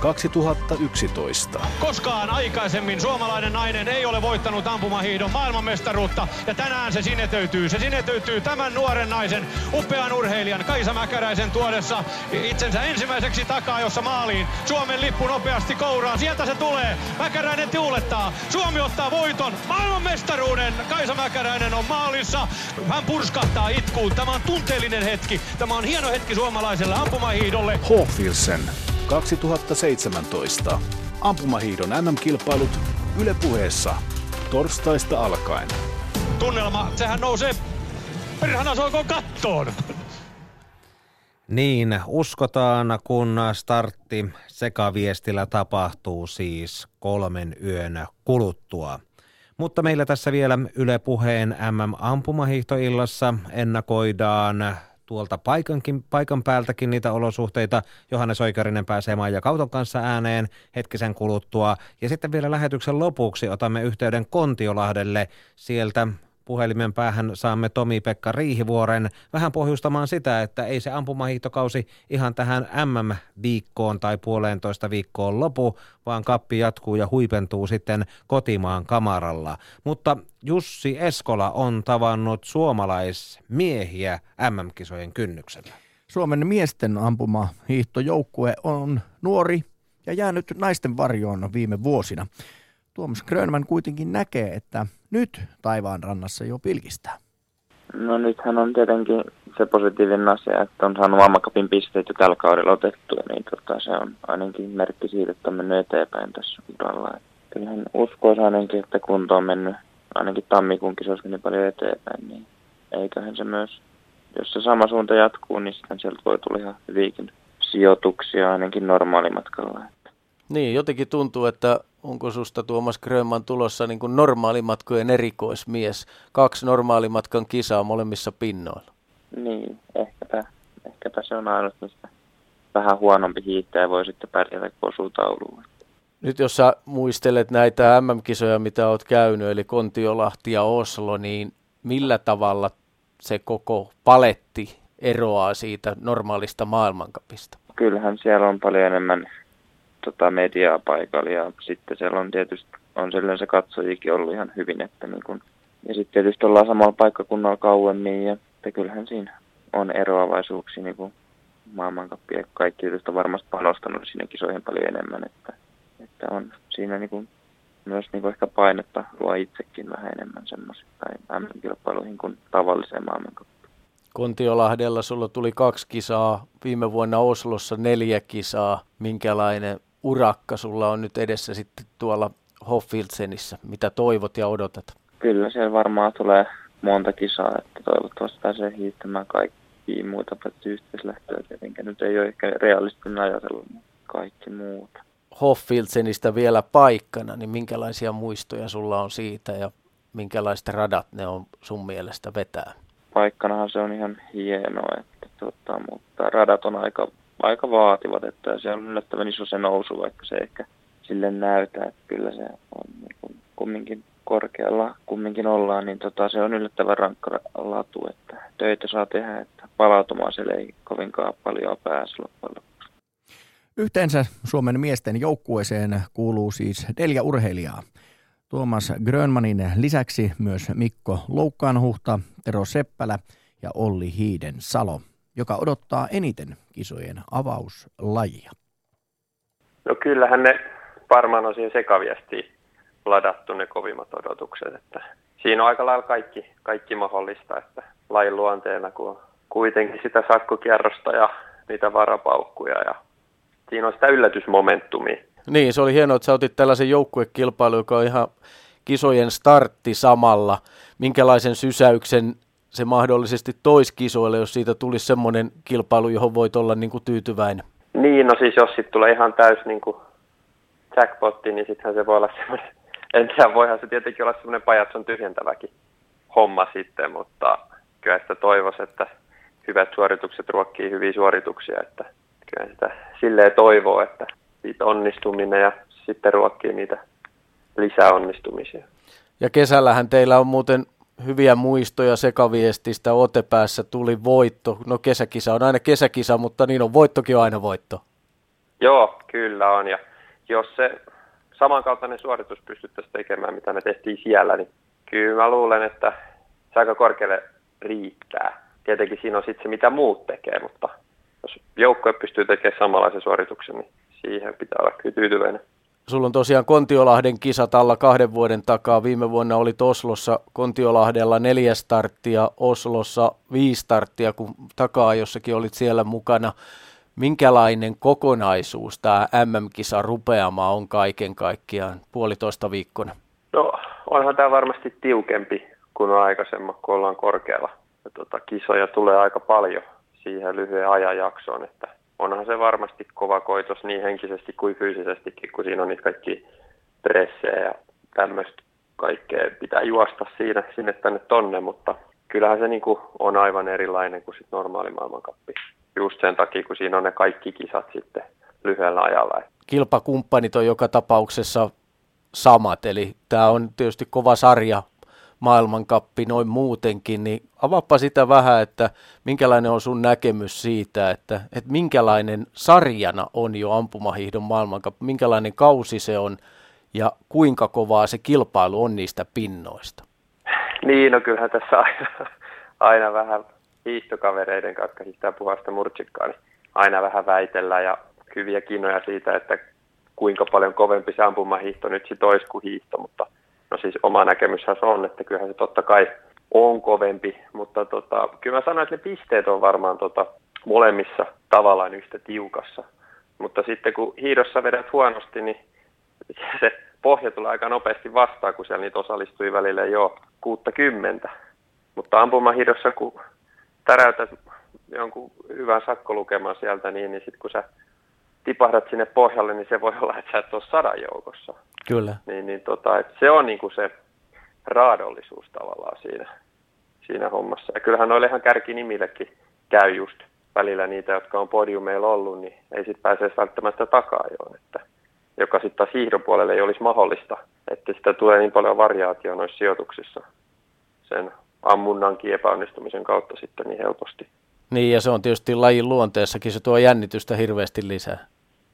2011. Koskaan aikaisemmin suomalainen nainen ei ole voittanut ampumahiihdon maailmanmestaruutta ja tänään se sinetöityy. Se sinetöityy tämän nuoren naisen, upean urheilijan Kaisa Mäkäräisen tuodessa itsensä ensimmäiseksi takaa, jossa maaliin Suomen lippu nopeasti kouraan. Sieltä se tulee. Mäkäräinen tuulettaa. Suomi ottaa voiton. Maailmanmestaruuden. Kaisa Mäkäräinen on maalissa. Hän purskahtaa itkuun. Tämä on tunteellinen hetki. Tämä on hieno hetki suomalaiselle ampumahiihdolle. Hochfilzen 2017. Ampumahiihdon MM-kilpailut Yle Puheessa. Torstaista alkaen. Tunnelma, sehän nousee perhana soikoon kattoon. Niin, uskotaan kun startti sekaviestillä tapahtuu siis 3 yön kuluttua. Mutta meillä tässä vielä Yle Puheen MM-ampumahiihtoillassa ennakoidaan tuolta paikan päältäkin niitä olosuhteita. Johannes Oikarinen pääsee Maija Kauton kanssa ääneen hetkisen kuluttua. Ja sitten vielä lähetyksen lopuksi otamme yhteyden Kontiolahdelle. Sieltä puhelimen päähän saamme Tomi-Pekka Riihivuoren vähän pohjustamaan sitä, että ei se ampumahiihtokausi ihan tähän MM-viikkoon tai 1,5 viikkoon lopu, vaan kappi jatkuu ja huipentuu sitten kotimaan kamaralla. Mutta Jussi Eskola on tavannut suomalaismiehiä MM-kisojen kynnyksellä. Suomen miesten ampumahiihtojoukkue on nuori ja jäänyt naisten varjoon viime vuosina. Tuomas Grönman kuitenkin näkee, että nyt taivaan rannassa jo pilkistää. No nythän on tietenkin se positiivinen asia, että on saanut maailmankapin pisteet jo tällä kaudella otettua, niin se on ainakin merkki siitä, että on mennyt eteenpäin tässä uralla. Kyllähän uskoisi ainakin, että kunto on mennyt ainakin tammikuun kisossa niin paljon eteenpäin, niin eiköhän se myös, jos se sama suunta jatkuu, niin sitten sieltä voi tulla ihan hyviäkin sijoituksia ainakin normaalimatkalla. Niin, jotenkin tuntuu, että onko susta Tuomas Grönman tulossa niin kuin normaalimatkojen erikoismies? 2 normaalimatkan kisaa molemmissa pinnoilla. Niin, ehkäpä se on ainut, mistä vähän huonompi hiihtäjä voi sitten pärjätä kosutauluun. Nyt jos sä muistelet näitä MM-kisoja, mitä oot käynyt, eli Kontiolahti ja Oslo, niin millä tavalla se koko paletti eroaa siitä normaalista maailmankapista? Kyllähän siellä on paljon enemmän mediaa paikalla ja sitten siellä on tietysti on silloin se katsojikin ollut ihan hyvin, että niin kun, ja sitten tietysti ollaan samalla paikkakunnalla kauemmin ja että kyllähän siinä on eroavaisuuksia niin kuin maailmankappi ja kaikki tietysti on varmasti panostanut siinä kisoihin paljon enemmän, että on siinä niin kuin myös niin kuin ehkä painetta luo itsekin vähän enemmän semmoisia tai MM-kilpailuihin kuin tavalliseen maailmankappiin. Kontiolahdella sulla tuli 2 kisaa, viime vuonna Oslossa 4 kisaa. Minkälainen urakka sulla on nyt edessä sitten tuolla Hochfilzenissä? Mitä toivot ja odotat? Kyllä siellä varmaan tulee monta kisaa, että toivottavasti pääsee hiihtämään kaikkia muita, paitsi yhteislähtöä. Tietenkin nyt ei ole ehkä realistinen ajatella, mutta kaikki muuta. Hochfilzenistä vielä paikkana, niin minkälaisia muistoja sulla on siitä ja minkälaiset radat ne on sun mielestä vetää? Paikkanahan se on ihan hienoa, että, mutta radat on aika vaativat, että se on yllättävän iso se nousu, vaikka se ehkä sille näytää, että kyllä se on niin kumminkin korkealla, kumminkin ollaan, niin se on yllättävän rankka latu, että töitä saa tehdä, että palautumaan siellä ei kovinkaan paljon pääse loppujen lopuksi. Yhteensä Suomen miesten joukkueeseen kuuluu siis 4 urheilijaa. Tuomas Grönmanin lisäksi myös Mikko Lukkaanhuhta, Tero Seppälä ja Olli Hiidensalo, joka odottaa eniten kisojen avauslajia. No kyllähän ne varmaan on siinä sekaviestiin ladattu ne kovimmat odotukset. Että siinä on aika lailla kaikki mahdollista, että lajin luonteena, kun kuitenkin sitä sakkokierrosta ja niitä varapaukkuja ja siinä on sitä yllätysmomentumia. Niin, se oli hienoa, että sä otit tällaisen joukkuekilpailun, joka on ihan kisojen startti samalla. Minkälaisen sysäyksen se mahdollisesti toisi kisoille, jos siitä tulisi semmoinen kilpailu, johon voit olla niin kuin tyytyväinen? Niin, no siis jos sitten tulee ihan täys niin kuin jackpotti, niin sittenhän se voi olla semmoinen, en tiedä, voihan se tietenkin olla semmoinen pajatson tyhjentäväkin homma sitten, mutta kyllä sitä toivoisi, että hyvät suoritukset ruokkii hyviä suorituksia, että kyllä sitä silleen toivoo, että siitä onnistuminen ja sitten ruokkii niitä lisäonnistumisia. Ja kesällähän teillä on muuten hyviä muistoja sekaviestistä, Otepäässä tuli voitto. No kesäkisa on aina kesäkisa, mutta niin on voittokin aina voitto. Joo, kyllä on. Ja jos se samankaltainen suoritus pystyttäisiin tekemään, mitä me tehtiin siellä, niin kyllä mä luulen, että se aika korkealle riittää. Tietenkin siinä on sitten se, mitä muut tekee, mutta jos joukkue pystyy tekemään samanlaisen suorituksen, niin siihen pitää olla kyllä tyytyväinen. Sulla on tosiaan Kontiolahden kisat alla 2 vuoden takaa. Viime vuonna oli Oslossa Kontiolahdella 4 starttia, Oslossa 5 starttia, kun takaa jossakin olit siellä mukana. Minkälainen kokonaisuus tämä MM-kisa rupeama on kaiken kaikkiaan 1,5 viikkona? No onhan tämä varmasti tiukempi kuin aikaisemmin, kun ollaan korkealla. Ja kisoja tulee aika paljon siihen lyhyen ajanjaksoon, että onhan se varmasti kova koitos niin henkisesti kuin fyysisestikin, kun siinä on niitä kaikki pressejä ja tämmöistä kaikkea. Pitää juosta siinä, sinne tänne tonne, mutta kyllähän se niinku on aivan erilainen kuin sit normaali maailmankappi. Just sen takia, kun siinä on ne kaikki kisat sitten lyhyellä ajalla. Kilpakumppanit on joka tapauksessa samat, eli tämä on tietysti kova sarja maailmankappi noin muutenkin, niin avaappa sitä vähän, että minkälainen on sun näkemys siitä, että minkälainen sarjana on jo ampumahiihdon maailmankappi, minkälainen kausi se on ja kuinka kovaa se kilpailu on niistä pinnoista? Niin, no kyllähän tässä aina vähän hiihtokavereiden kanssa sitä puhasta murtsikkaa, niin aina vähän väitellään ja hyviä kiinnoja siitä, että kuinka paljon kovempi se ampumahiihto nyt sit olisi kuin hiihto, mutta no siis oma näkemyshän se on, että kyllähän se totta kai on kovempi, mutta kyllä mä sanoin, että ne pisteet on varmaan molemmissa tavallaan yhtä tiukassa. Mutta sitten kun hiidossa vedät huonosti, niin se pohja tulee aika nopeasti vastaan, kun siellä niitä osallistui välillä jo 60. Mutta ampumahiidossa, kun täräytät jonkun hyvän sakkolukeman sieltä, niin sitten kun sä tipahdat sinne pohjalle, niin se voi olla, että sä et ole 100 joukossa. Kyllä. Se on niinku se raadollisuus tavallaan siinä hommassa. Ja kyllähän noille ihan kärkinimillekin käy just välillä niitä, jotka on podiumeilla ollut, niin ei sitten pääse välttämättä takaa joon, joka sitten taas hiihdon puolelle ei olisi mahdollista, että sitä tulee niin paljon variaatioon noissa sijoituksissa sen ammunnankin epäonnistumisen kautta sitten niin helposti. Niin, ja se on tietysti lajin luonteessakin, se tuo jännitystä hirveästi lisää.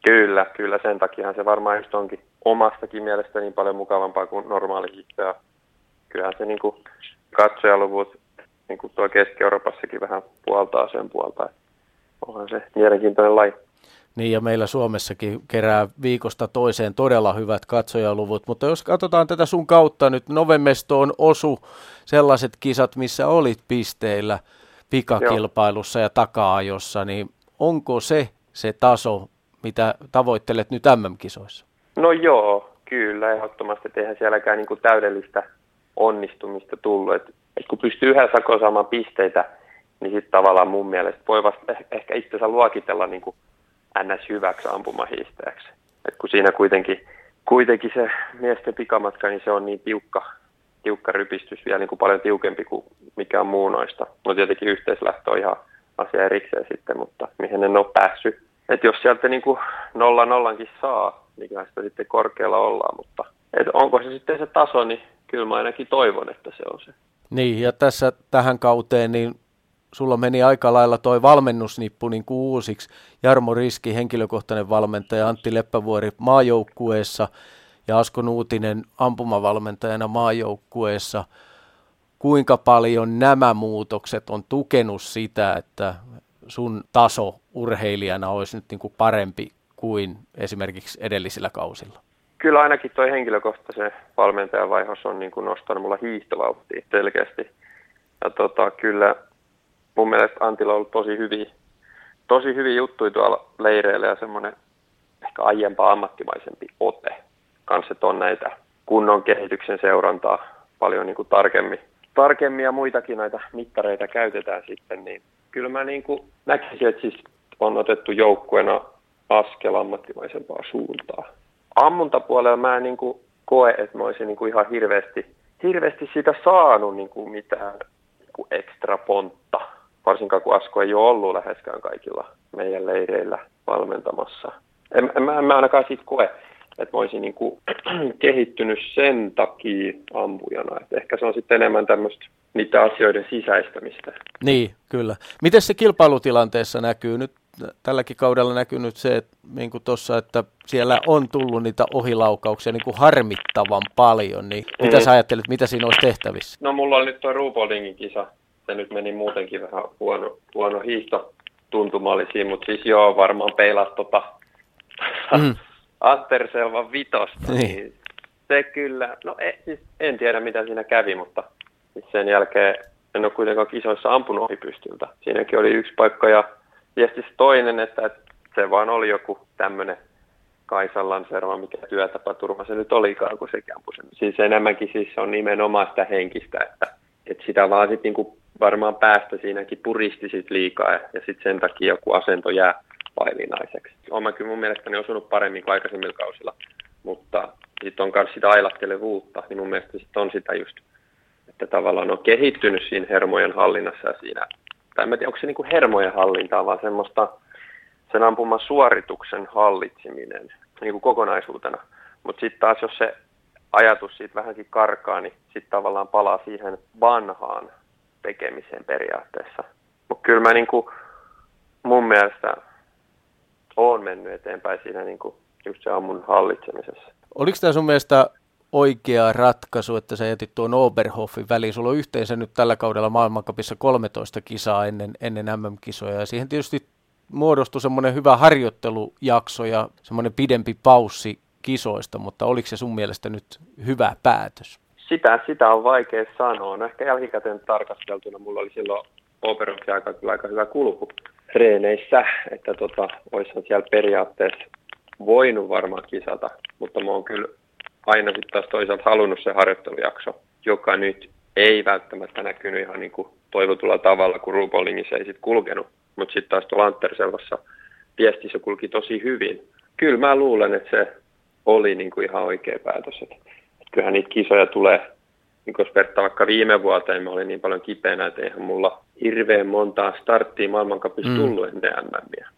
Kyllä, sen takiahan se varmaan just onkin omastakin mielestä niin paljon mukavampaa kuin normaali hiihto. Kyllähän se niin katsojaluvut, niin kuin tuo Keski-Euroopassakin vähän puoltaa sen puolta. Onhan se mielenkiintoinen laji. Niin, ja meillä Suomessakin kerää viikosta toiseen todella hyvät katsojaluvut, mutta jos katsotaan tätä sun kautta nyt, Novemestoon osu sellaiset kisat, missä olit pisteillä pikakilpailussa ja taka-ajossa, niin onko se taso, mitä tavoittelet nyt MM-kisoissa? No joo, kyllä, ehdottomasti, että eihän sielläkään niin kuin täydellistä onnistumista tullut. Et kun pystyy yhden sakon saamaan pisteitä, niin sitten tavallaan mun mielestä voi vasta ehkä itsensä luokitella niin kuin NS-hyväksi ampumahiihtäjäksi. Et kun siinä kuitenkin se miesten pikamatka, niin se on niin tiukka rypistys, vielä niin kuin paljon tiukempi kuin mikään muu noista. No tietenkin yhteislähtö on ihan asia erikseen sitten, mutta mihin en ole päässyt. Et jos sieltä niin kuin 0-0 saa, niin kyllähän sitä sitten korkealla ollaan, mutta et onko se sitten se taso, niin kyllä mä ainakin toivon, että se on se. Niin, ja tässä tähän kauteen, niin sulla meni aika lailla toi valmennusnippu niin kuin uusiksi. Jarmo Riski, henkilökohtainen valmentaja, Antti Leppävuori maajoukkueessa ja Asko Nuutinen ampumavalmentajana maajoukkueessa. Kuinka paljon nämä muutokset on tukenut sitä, että sun taso urheilijana olisi nyt niin kuin parempi kuin esimerkiksi edellisillä kausilla? Kyllä ainakin toi henkilökohtaisen valmentajan vaihos on niin kuin nostanut mulla hiihtovauhtia selkeästi. Ja kyllä mun mielestä Antilla on ollut tosi hyviä juttuja tuolla leireillä ja semmoinen ehkä aiempaa ammattimaisempi ote. Kanssa on näitä kunnon kehityksen seurantaa paljon niin kuin tarkemmin ja muitakin näitä mittareita käytetään sitten. Niin kyllä mä niin kuin näkisin, että siis on otettu joukkueena askel ammattimaisempaa suuntaa. Ammuntapuolella mä en niin kuin koe, että mä olisin niin kuin ihan hirveästi sitä saanut niin kuin mitään niin kuin ekstra pontta. Varsinkaan kun Asko ei ole ollut läheskään kaikilla meidän leireillä valmentamassa. En mä ainakaan siitä koe, että mä olisin niin kuin kehittynyt sen takia ampujana. Et ehkä se on sitten enemmän tämmöistä niitä asioiden sisäistämistä. Niin, kyllä. Miten se kilpailutilanteessa näkyy nyt? Tälläkin kaudella näkynyt se, että, niin kuin tossa, että siellä on tullut niitä ohilaukauksia niin kuin harmittavan paljon. Niin mitä sä ajattelet, mitä siinä olisi tehtävissä? No mulla oli nyt tuo Ruhpoldingin kisa. Se nyt meni muutenkin vähän huono hiihtotuntuma oli siinä, mutta siis joo, varmaan peilasi Asterselvan vitosta. Niin. Se kyllä, no siis en tiedä mitä siinä kävi, mutta sen jälkeen en ole kuitenkaan kisoissa ampunut ohipystyltä. Siinäkin oli yksi paikka ja tietysti toinen, että se vaan oli joku tämmöinen Kaisan lanseerma, mikä työtapaturma se nyt olikaan, kun sekin ampui sen. Siis enemmänkin siis on nimenomaan sitä henkistä, että sitä vaan sitten niinku varmaan päästä siinäkin puristi sit liikaa ja sitten sen takia joku asento jää vailinaiseksi. Olen kyllä mun mielestäni osunut paremmin kuin aikaisemmilla kausilla, mutta sitten on myös sitä ailahtelevuutta, niin mun mielestä sitten on sitä just, että tavallaan on kehittynyt siinä hermojen hallinnassa ja siinä. Tai en tiedä, onko se niin kuin hermojen hallintaa, vaan semmoista sen ampuman suorituksen hallitsiminen niin kuin kokonaisuutena. Mutta sitten taas, jos se ajatus siitä vähänkin karkaa, niin sitten tavallaan palaa siihen vanhaan tekemiseen periaatteessa. Mutta kyllä mä niin kuin mun mielestä olen mennyt eteenpäin siinä niin kuin just se ammun hallitsemisessa. Oliko tämä sun mielestä oikea ratkaisu, että sä jätit tuon Oberhofin väliin? Sulla on yhteensä nyt tällä kaudella maailmancupissa 13 kisaa ennen MM-kisoja. Ja siihen tietysti muodostui semmoinen hyvä harjoittelujakso ja semmoinen pidempi paussi kisoista, mutta oliko se sun mielestä nyt hyvä päätös? Sitä on vaikea sanoa. No ehkä jälkikäteen tarkasteltuna mulla oli silloin Oberhofin aika hyvä kulku treeneissä, että oishan siellä periaatteessa voinut varmaan kisata, mutta mä oon kyllä aina sitten taas toisaalta halunnut se harjoittelujakso, joka nyt ei välttämättä näkynyt ihan niin kuin toivotulla tavalla, kun Ruhpoldingissa ei sitten kulkenut. Mutta sitten taas tuolla Antterselvassa viestissä kulki tosi hyvin. Kyllä mä luulen, että se oli niin kuin ihan oikea päätös. Et kyllähän niitä kisoja tulee, niin jos vertaa vaikka viime vuoteen, mä olin niin paljon kipeänä, että eihän mulla hirveän montaa starttia maailmancupissa tullut ennen MM:iä.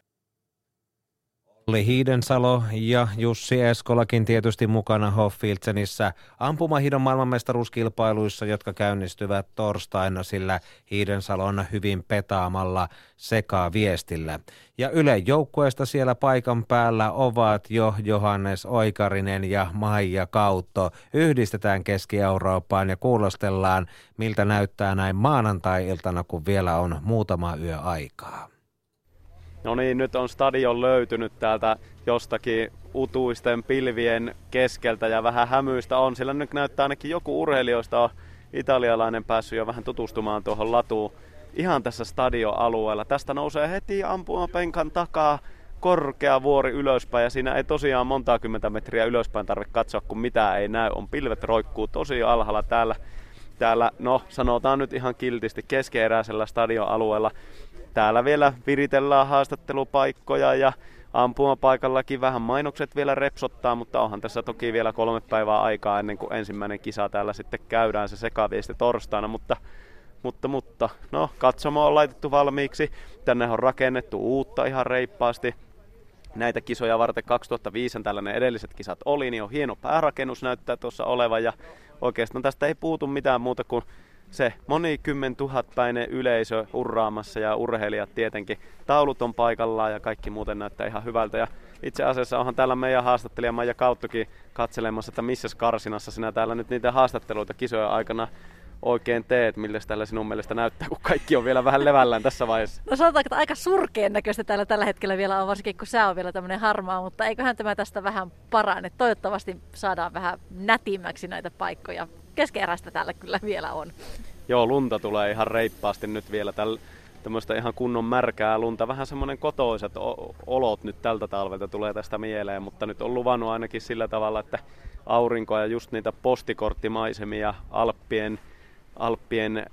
Olli Hiidensalo ja Jussi Eskolakin tietysti mukana Hochfilzenissä ampumahiihdon maailmanmestaruuskilpailuissa, jotka käynnistyvät torstaina sillä Hiidensalon hyvin petaamalla sekaviestillä. Ja Yle joukkueesta siellä paikan päällä ovat jo Johannes Oikarinen ja Maija Kautto. Yhdistetään Keski-Eurooppaan ja kuulostellaan, miltä näyttää näin maanantai-iltana, kun vielä on muutama yö aikaa. No niin, nyt on stadion löytynyt täältä jostakin utuisten pilvien keskeltä ja vähän hämyistä on. Sillä nyt näyttää ainakin joku urheilijoista on italialainen päässyt jo vähän tutustumaan tuohon latuun ihan tässä stadioalueella. Tästä nousee heti ampumapenkan takaa korkea vuori ylöspäin ja siinä ei tosiaan montaa kymmentä metriä ylöspäin tarvitse katsoa, kun mitään ei näy. On pilvet roikkuu tosi alhaalla täällä, no sanotaan nyt ihan kiltisti keskeeräisellä stadioalueella. Täällä vielä viritellään haastattelupaikkoja ja Ampumapaikallakin vähän mainokset vielä repsottaa, mutta onhan tässä toki vielä 3 päivää aikaa ennen kuin ensimmäinen kisa täällä sitten käydään, se sekaviesti torstaina, mutta no, katsomo on laitettu valmiiksi. Tänne on rakennettu uutta ihan reippaasti. Näitä kisoja varten 2005 tällainen edelliset kisat oli, niin on hieno päärakennus näyttää tuossa olevan, ja oikeastaan tästä ei puutu mitään muuta kuin se monikymmentuhatpäinen yleisö urraamassa ja urheilijat tietenkin. Taulut on paikallaan ja kaikki muuten näyttää ihan hyvältä. Ja itse asiassa onhan täällä meidän haastattelija Maija Kauttokin katselemassa, että missä karsinassa sinä täällä nyt niitä haastatteluita kisojen aikana oikein teet. Milläs täällä sinun mielestä näyttää, kun kaikki on vielä vähän levällään tässä vaiheessa? No sanotaanko, että aika surkeen näköistä täällä tällä hetkellä vielä on, varsinkin kun sää on vielä tämmöinen harmaa, mutta eiköhän tämä tästä vähän parane. Toivottavasti saadaan vähän nätimmäksi näitä paikkoja. Keskeräistä täällä kyllä vielä on. Joo, lunta tulee ihan reippaasti nyt vielä. Tämmöistä ihan kunnon märkää lunta. Vähän semmoinen kotoiset olot nyt tältä talvelta tulee tästä mieleen, mutta nyt on luvannut ainakin sillä tavalla, että aurinkoa ja just niitä postikorttimaisemia, Alppien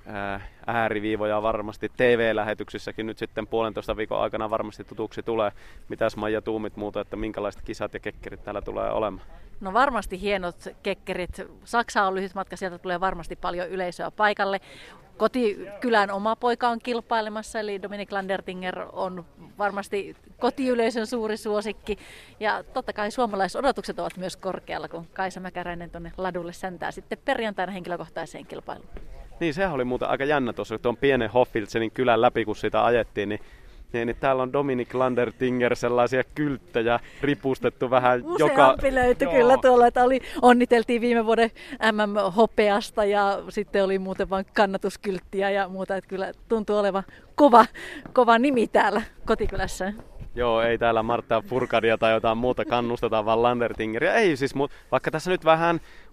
ääriviivoja varmasti TV-lähetyksissäkin nyt sitten 1,5 viikon aikana varmasti tutuksi tulee. Mitäs Maija tuumit muuta, että minkälaiset kisat ja kekkerit täällä tulee olemaan? No varmasti hienot kekkerit. Saksa on lyhyt matka, sieltä tulee varmasti paljon yleisöä paikalle. Kotikylän oma poika on kilpailemassa, eli Dominik Landertinger on varmasti kotiyleisön suuri suosikki. Ja totta kai suomalaisodotukset ovat myös korkealla, kun Kaisa Mäkäräinen tuonne ladulle säntää sitten perjantaina henkilökohtaiseen kilpailuun. Niin, sehän oli muuten aika jännä tuossa tuon pienen Hochfilzenin kylän läpi, kun sitä ajettiin, niin täällä on Dominik Landertinger sellaisia kylttejä ripustettu vähän. Useampi löytyi kyllä tuolla, että onniteltiin viime vuoden MM-hopeasta ja sitten oli muuten vain kannatuskylttiä ja muuta. Että kyllä tuntuu olevan kova nimi täällä kotikylässä. Joo, ei täällä Martta Purkadia tai jotain muuta kannusteta, vaan Landertingeria. Ei siis, vaikka tässä nyt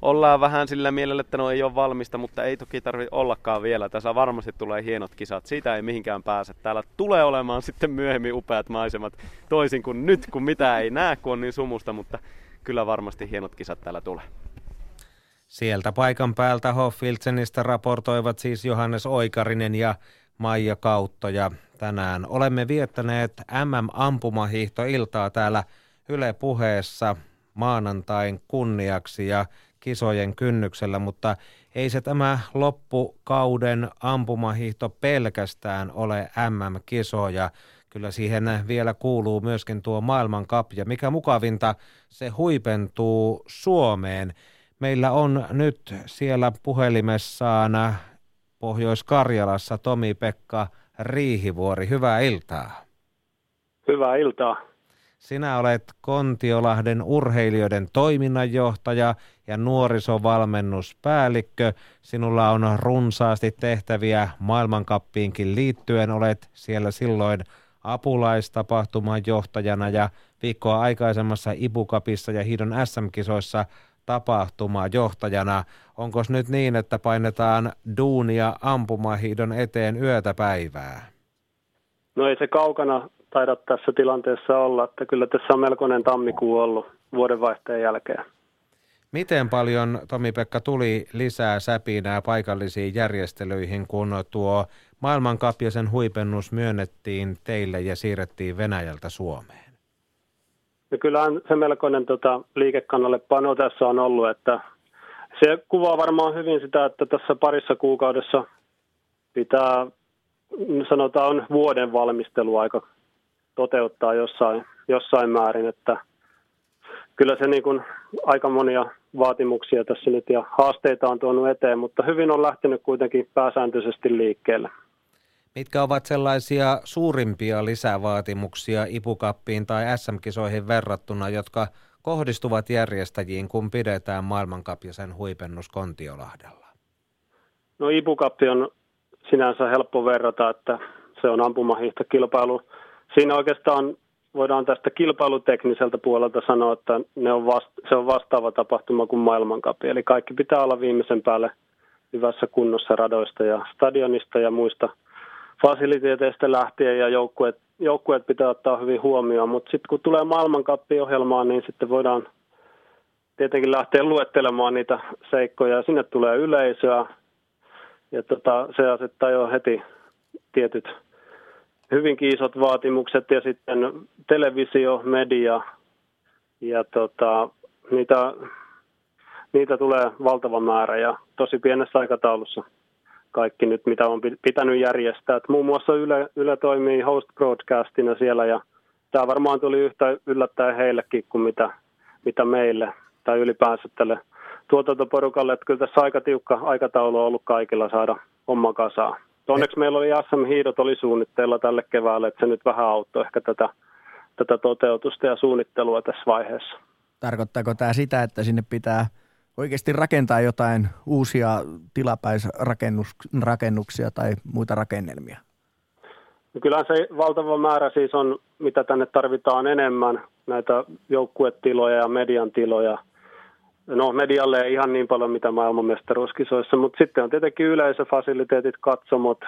ollaan vähän sillä mielellä, että no ei ole valmista, mutta ei toki tarvitse ollakaan vielä. Tässä varmasti tulee hienot kisat, siitä ei mihinkään pääse. Täällä tulee olemaan sitten myöhemmin upeat maisemat, toisin kuin nyt, kun mitä ei näe, kun on niin sumusta, mutta kyllä varmasti hienot kisat täällä tulee. Sieltä paikan päältä Hochfilzenistä raportoivat siis Johannes Oikarinen ja Maija Kautto, ja tänään olemme viettäneet MM-ampumahiihtoiltaa täällä Yle Puheessa maanantain kunniaksi ja kisojen kynnyksellä, mutta ei se tämä loppukauden ampumahiihto pelkästään ole MM-kisoja. Kyllä siihen vielä kuuluu myöskin tuo Maailman Cup, ja mikä mukavinta, se huipentuu Suomeen. Meillä on nyt siellä puhelimessaan Pohjois-Karjalassa Tomi-Pekka Riihivuori, hyvää iltaa. Hyvää iltaa. Sinä olet Kontiolahden urheilijoiden toiminnanjohtaja ja nuorisovalmennuspäällikkö. Sinulla on runsaasti tehtäviä maailmankappiinkin liittyen. Olet siellä silloin apulaistapahtuman johtajana ja viikkoa aikaisemmassa Ibu-cupissa ja hiidon SM-kisoissa tapahtumajohtajana. Onko nyt niin, että painetaan duunia ampumahiidon eteen yötä päivää? No ei se kaukana taida tässä tilanteessa olla, että kyllä tässä on melkoinen tammikuu ollut vuodenvaihteen jälkeen. Miten paljon, Tomi-Pekka, tuli lisää säpinää paikallisiin järjestelyihin, kun tuo Maailman Cup ja sen huipennus myönnettiin teille ja siirrettiin Venäjältä Suomeen? Ja kyllähän se melkoinen liikekannalle pano tässä on ollut, että se kuvaa varmaan hyvin sitä, että tässä parissa kuukaudessa pitää, sanotaan, vuoden valmisteluaika toteuttaa jossain määrin, että kyllä se niin kuin aika monia vaatimuksia tässä nyt ja haasteita on tuonut eteen, mutta hyvin on lähtenyt kuitenkin pääsääntöisesti liikkeelle. Mitkä ovat sellaisia suurimpia lisävaatimuksia Ibu-cupiin tai SM-kisoihin verrattuna, jotka kohdistuvat järjestäjiin, kun pidetään Maailman Cup ja sen huipennus Kontiolahdella? No Ibu-cup on sinänsä helppo verrata, että se on ampumahiihtokilpailu. Siinä oikeastaan voidaan tästä kilpailutekniseltä puolelta sanoa, että se on vastaava tapahtuma kuin Maailman Cup. Eli kaikki pitää olla viimeisen päälle hyvässä kunnossa radoista ja stadionista ja muista fasiliteeteista lähtien, ja joukkueet pitää ottaa hyvin huomioon, mutta sitten kun tulee maailmankappiohjelmaan, niin sitten voidaan tietenkin lähteä luettelemaan niitä seikkoja, ja sinne tulee yleisöä, ja se asettaa jo heti tietyt hyvinkin isot vaatimukset ja sitten televisio, media ja niitä tulee valtava määrä ja tosi pienessä aikataulussa kaikki nyt, mitä on pitänyt järjestää. Et muun muassa Yle toimii host broadcastina siellä ja tämä varmaan tuli yhtä yllättäen heillekin kuin mitä meille tai ylipäänsä tälle tuotantoporukalle. Et kyllä tässä aika tiukka aikataulu on ollut kaikilla saada homma kasaan. Onneksi meillä oli SM-hiidot oli suunnitteilla tälle keväälle, että se nyt vähän auttoi ehkä tätä toteutusta ja suunnittelua tässä vaiheessa. Tarkoittaako tämä sitä, että sinne pitää oikeasti rakentaa jotain uusia tilapäisrakennuksia tai muita rakennelmia? No kyllähän se valtava määrä siis on, mitä tänne tarvitaan enemmän, näitä joukkuetiloja ja median tiloja. No medialle ei ihan niin paljon, mitä maailmanmestaruuskisoissa, mutta sitten on tietenkin yleisöfasiliteetit, katsomot,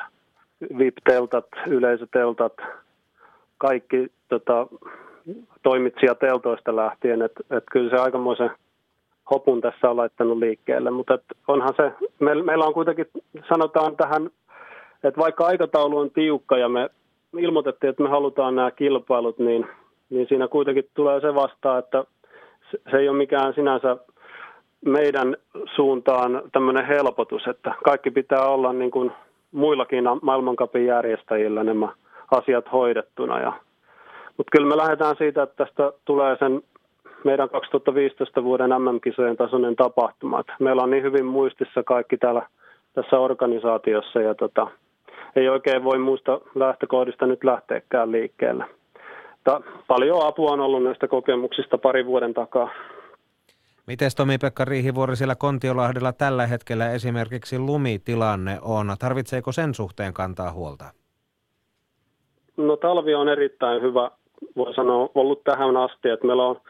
VIP-teltat, yleisöteltat, kaikki toimitsijateltoista lähtien, että kyllä se aikamoisen hopun tässä on laittanut liikkeelle, mutta onhan se, meillä on kuitenkin, sanotaan tähän, että vaikka aikataulu on tiukka ja me ilmoitettiin, että me halutaan nämä kilpailut, niin siinä kuitenkin tulee se vastaan, että se ei ole mikään sinänsä meidän suuntaan tämmöinen helpotus, että kaikki pitää olla niin kuin muillakin maailmancupin järjestäjillä nämä asiat hoidettuna. Mutta kyllä me lähdetään siitä, että tästä tulee sen meidän 2015 vuoden MM-kisojen tasoinen tapahtuma. Meillä on niin hyvin muistissa kaikki tässä organisaatiossa ja ei oikein voi muista lähtökohdista nyt lähteäkään liikkeelle. Paljon apua on ollut näistä kokemuksista pari vuoden takaa. Mites Tomi-Pekka Riihivuori siellä Kontiolahdella tällä hetkellä esimerkiksi lumitilanne on? Tarvitseeko sen suhteen kantaa huolta? No talvi on erittäin hyvä, voi sanoa, ollut tähän asti, että meillä on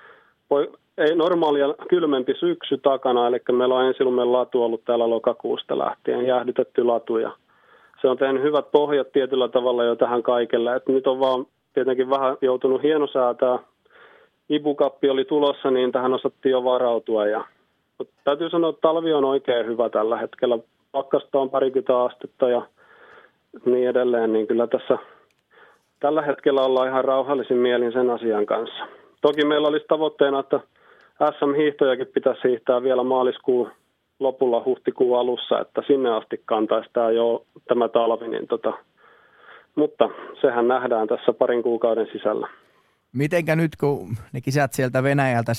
ei normaalia kylmempi syksy takana, eli meillä on ensilumen latu ollut täällä lokakuusta lähtien, jäähdytetty latu ja se on tehnyt hyvät pohjat tietyllä tavalla jo tähän kaikelle, että nyt on vaan tietenkin vähän joutunut hienosäätää. Ibukappi oli tulossa, niin tähän osattiin jo varautua. Mutta täytyy sanoa, että talvi on oikein hyvä tällä hetkellä. Pakkasta on 20 astetta ja niin edelleen. Niin kyllä tässä tällä hetkellä ollaan ihan rauhallisin mielin sen asian kanssa. Toki meillä olisi tavoitteena, että SM-hiihtojakin pitäisi hiihtää vielä maaliskuun lopulla huhtikuun alussa, että sinne asti kantaisi tämä talvi. Mutta sehän nähdään tässä parin kuukauden sisällä. Mitenkä nyt, kun ne kisat sieltä Venäjältä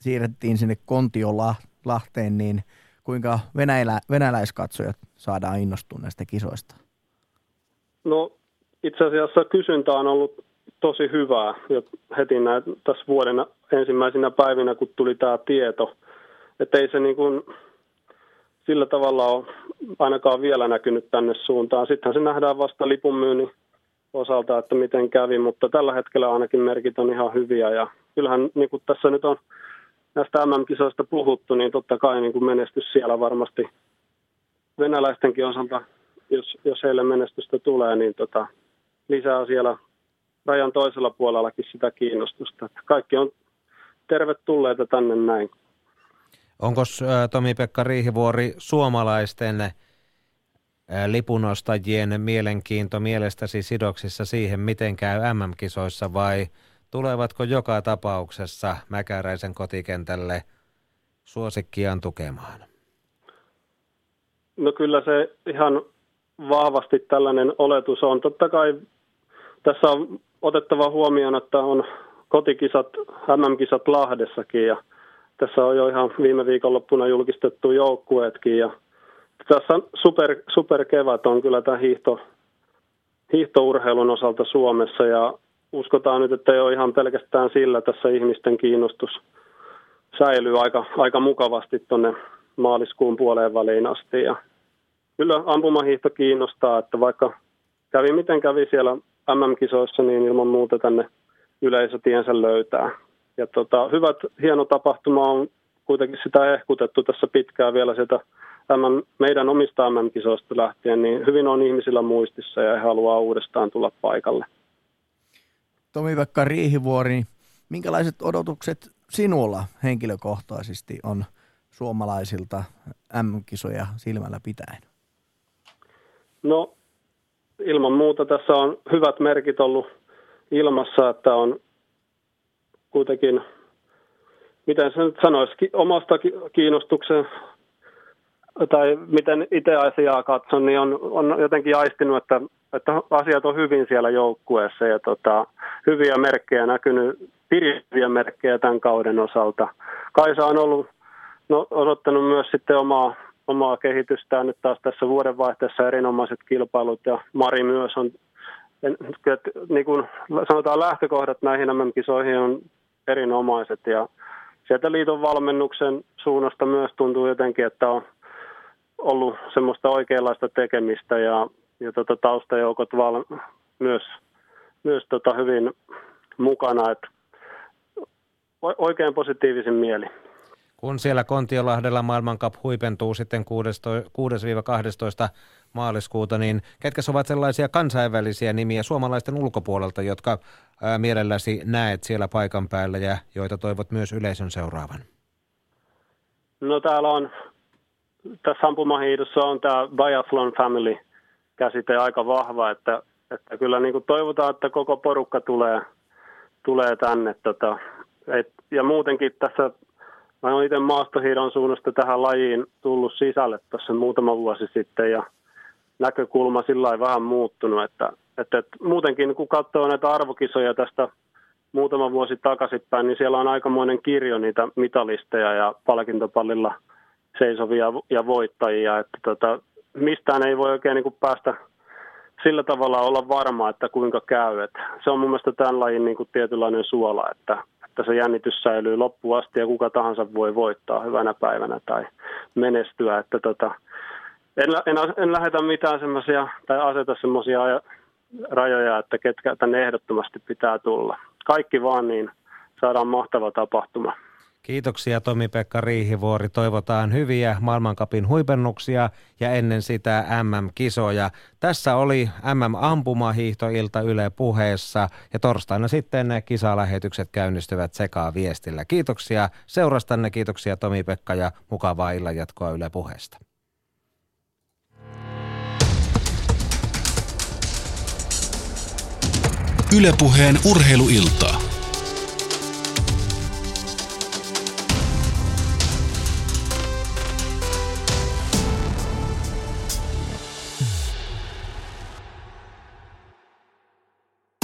siirrettiin sinne Kontiolahteen, niin kuinka venäläiskatsojat saadaan innostua näistä kisoista? No itse asiassa kysyntä on ollut tosi hyvää. Ja heti tässä vuoden ensimmäisinä päivinä, kun tuli tämä tieto, että ei se niin kuin sillä tavalla on ainakaan vielä näkynyt tänne suuntaan. Sittenhän se nähdään vasta lipunmyynnin osalta, että miten kävi, mutta tällä hetkellä ainakin merkit on ihan hyviä. Ja kyllähän niin kuin tässä nyt on näistä MM-kisoista puhuttu, niin totta kai niin kuin menestys siellä varmasti venäläistenkin osalta, jos heille menestystä tulee, niin lisää siellä rajan toisella puolellakin sitä kiinnostusta. Että kaikki on tervetulleita tänne näin. Onko Tomi-Pekka Riihivuori suomalaisten lipunostajien mielenkiinto mielestäsi sidoksissa siihen, miten käy MM-kisoissa vai tulevatko joka tapauksessa Mäkäräisen kotikentälle suosikkiaan tukemaan? No kyllä se ihan vahvasti tällainen oletus on. Totta kai tässä on otettava huomioon, että on kotikisat, MM-kisat Lahdessakin ja tässä on jo ihan viime viikonloppuna julkistettu joukkueetkin ja tässä superkevät on kyllä tämän hiihtourheilun osalta Suomessa ja uskotaan nyt, että ei ole ihan pelkästään sillä tässä ihmisten kiinnostus säilyy aika mukavasti tuonne maaliskuun puoleen väliin asti. Ja kyllä ampumahiihto kiinnostaa, että vaikka kävi miten kävi siellä MM-kisoissa, niin ilman muuta tänne yleisötiensä löytää. Ja hieno tapahtuma on kuitenkin sitä ehkutettu tässä pitkään vielä sieltä meidän omista MM-kisoista lähtien, niin hyvin on ihmisillä muistissa ja he haluaa uudestaan tulla paikalle. Tomi-Pekka Riihivuori, minkälaiset odotukset sinulla henkilökohtaisesti on suomalaisilta MM-kisoja silmällä pitäen? No ilman muuta tässä on hyvät merkit ollut ilmassa, että on kuitenkin, miten se nyt sanoisi, omasta kiinnostuksen tai miten itse asiaa katson, niin on jotenkin aistinut, että asiat on hyvin siellä joukkueessa ja hyviä merkkejä näkynyt, piristyviä merkkejä tämän kauden osalta. Kaisa on ollut odottanut myös sitten omaa kehitystään nyt taas tässä vuodenvaihteessa erinomaiset kilpailut ja Mari myös on, niin kuin sanotaan lähtökohdat näihin MM-kisoihin on erinomaiset ja sieltä liiton valmennuksen suunnasta myös tuntuu jotenkin, että on ollut semmoista oikeanlaista tekemistä ja taustajoukot myös hyvin mukana, että oikein positiivisin mieli. Kun siellä Kontiolahdella Maailman Cup huipentuu sitten 6.–12. maaliskuuta, niin ketkä ovat sellaisia kansainvälisiä nimiä suomalaisten ulkopuolelta, jotka mielelläsi näet siellä paikan päällä ja joita toivot myös yleisön seuraavan? No täällä on, tässä ampumahiihdossa on tämä biathlon family -käsite aika vahva, että kyllä niin kuin toivotaan, että koko porukka tulee tänne. Ja muutenkin tässä, mä olen itse maastohiidon suunnasta tähän lajiin tullut sisälle tuossa muutama vuosi sitten ja näkökulma sillä lailla vähän muuttunut. Että muutenkin kun katsoo näitä arvokisoja tästä muutama vuosi takaisinpäin, niin siellä on aikamoinen kirjo niitä mitalisteja ja palkintopallilla seisovia ja voittajia. Että mistään ei voi oikein niin kuin päästä sillä tavalla olla varma, että kuinka käy. Että se on mun mielestä tämän lajin niin kuin tietynlainen suola, että se jännitys säilyy loppuun asti ja kuka tahansa voi voittaa hyvänä päivänä tai menestyä. Että en lähetä mitään semmoisia tai aseta semmoisia rajoja, että ketkä tänne ehdottomasti pitää tulla. Kaikki vaan niin saadaan mahtava tapahtuma. Kiitoksia Tomi-Pekka Riihivuori. Toivotaan hyviä maailmancupin huipennuksia ja ennen sitä MM-kisoja. Tässä oli MM-ampumahiihtoilta Yle Puheessa ja torstaina sitten kisalähetykset käynnistyvät sekaa viestillä. Kiitoksia seurastanne, kiitoksia Tomi-Pekka ja mukavaa illan jatkoa Yle Puheesta. Yle Puheen urheiluilta.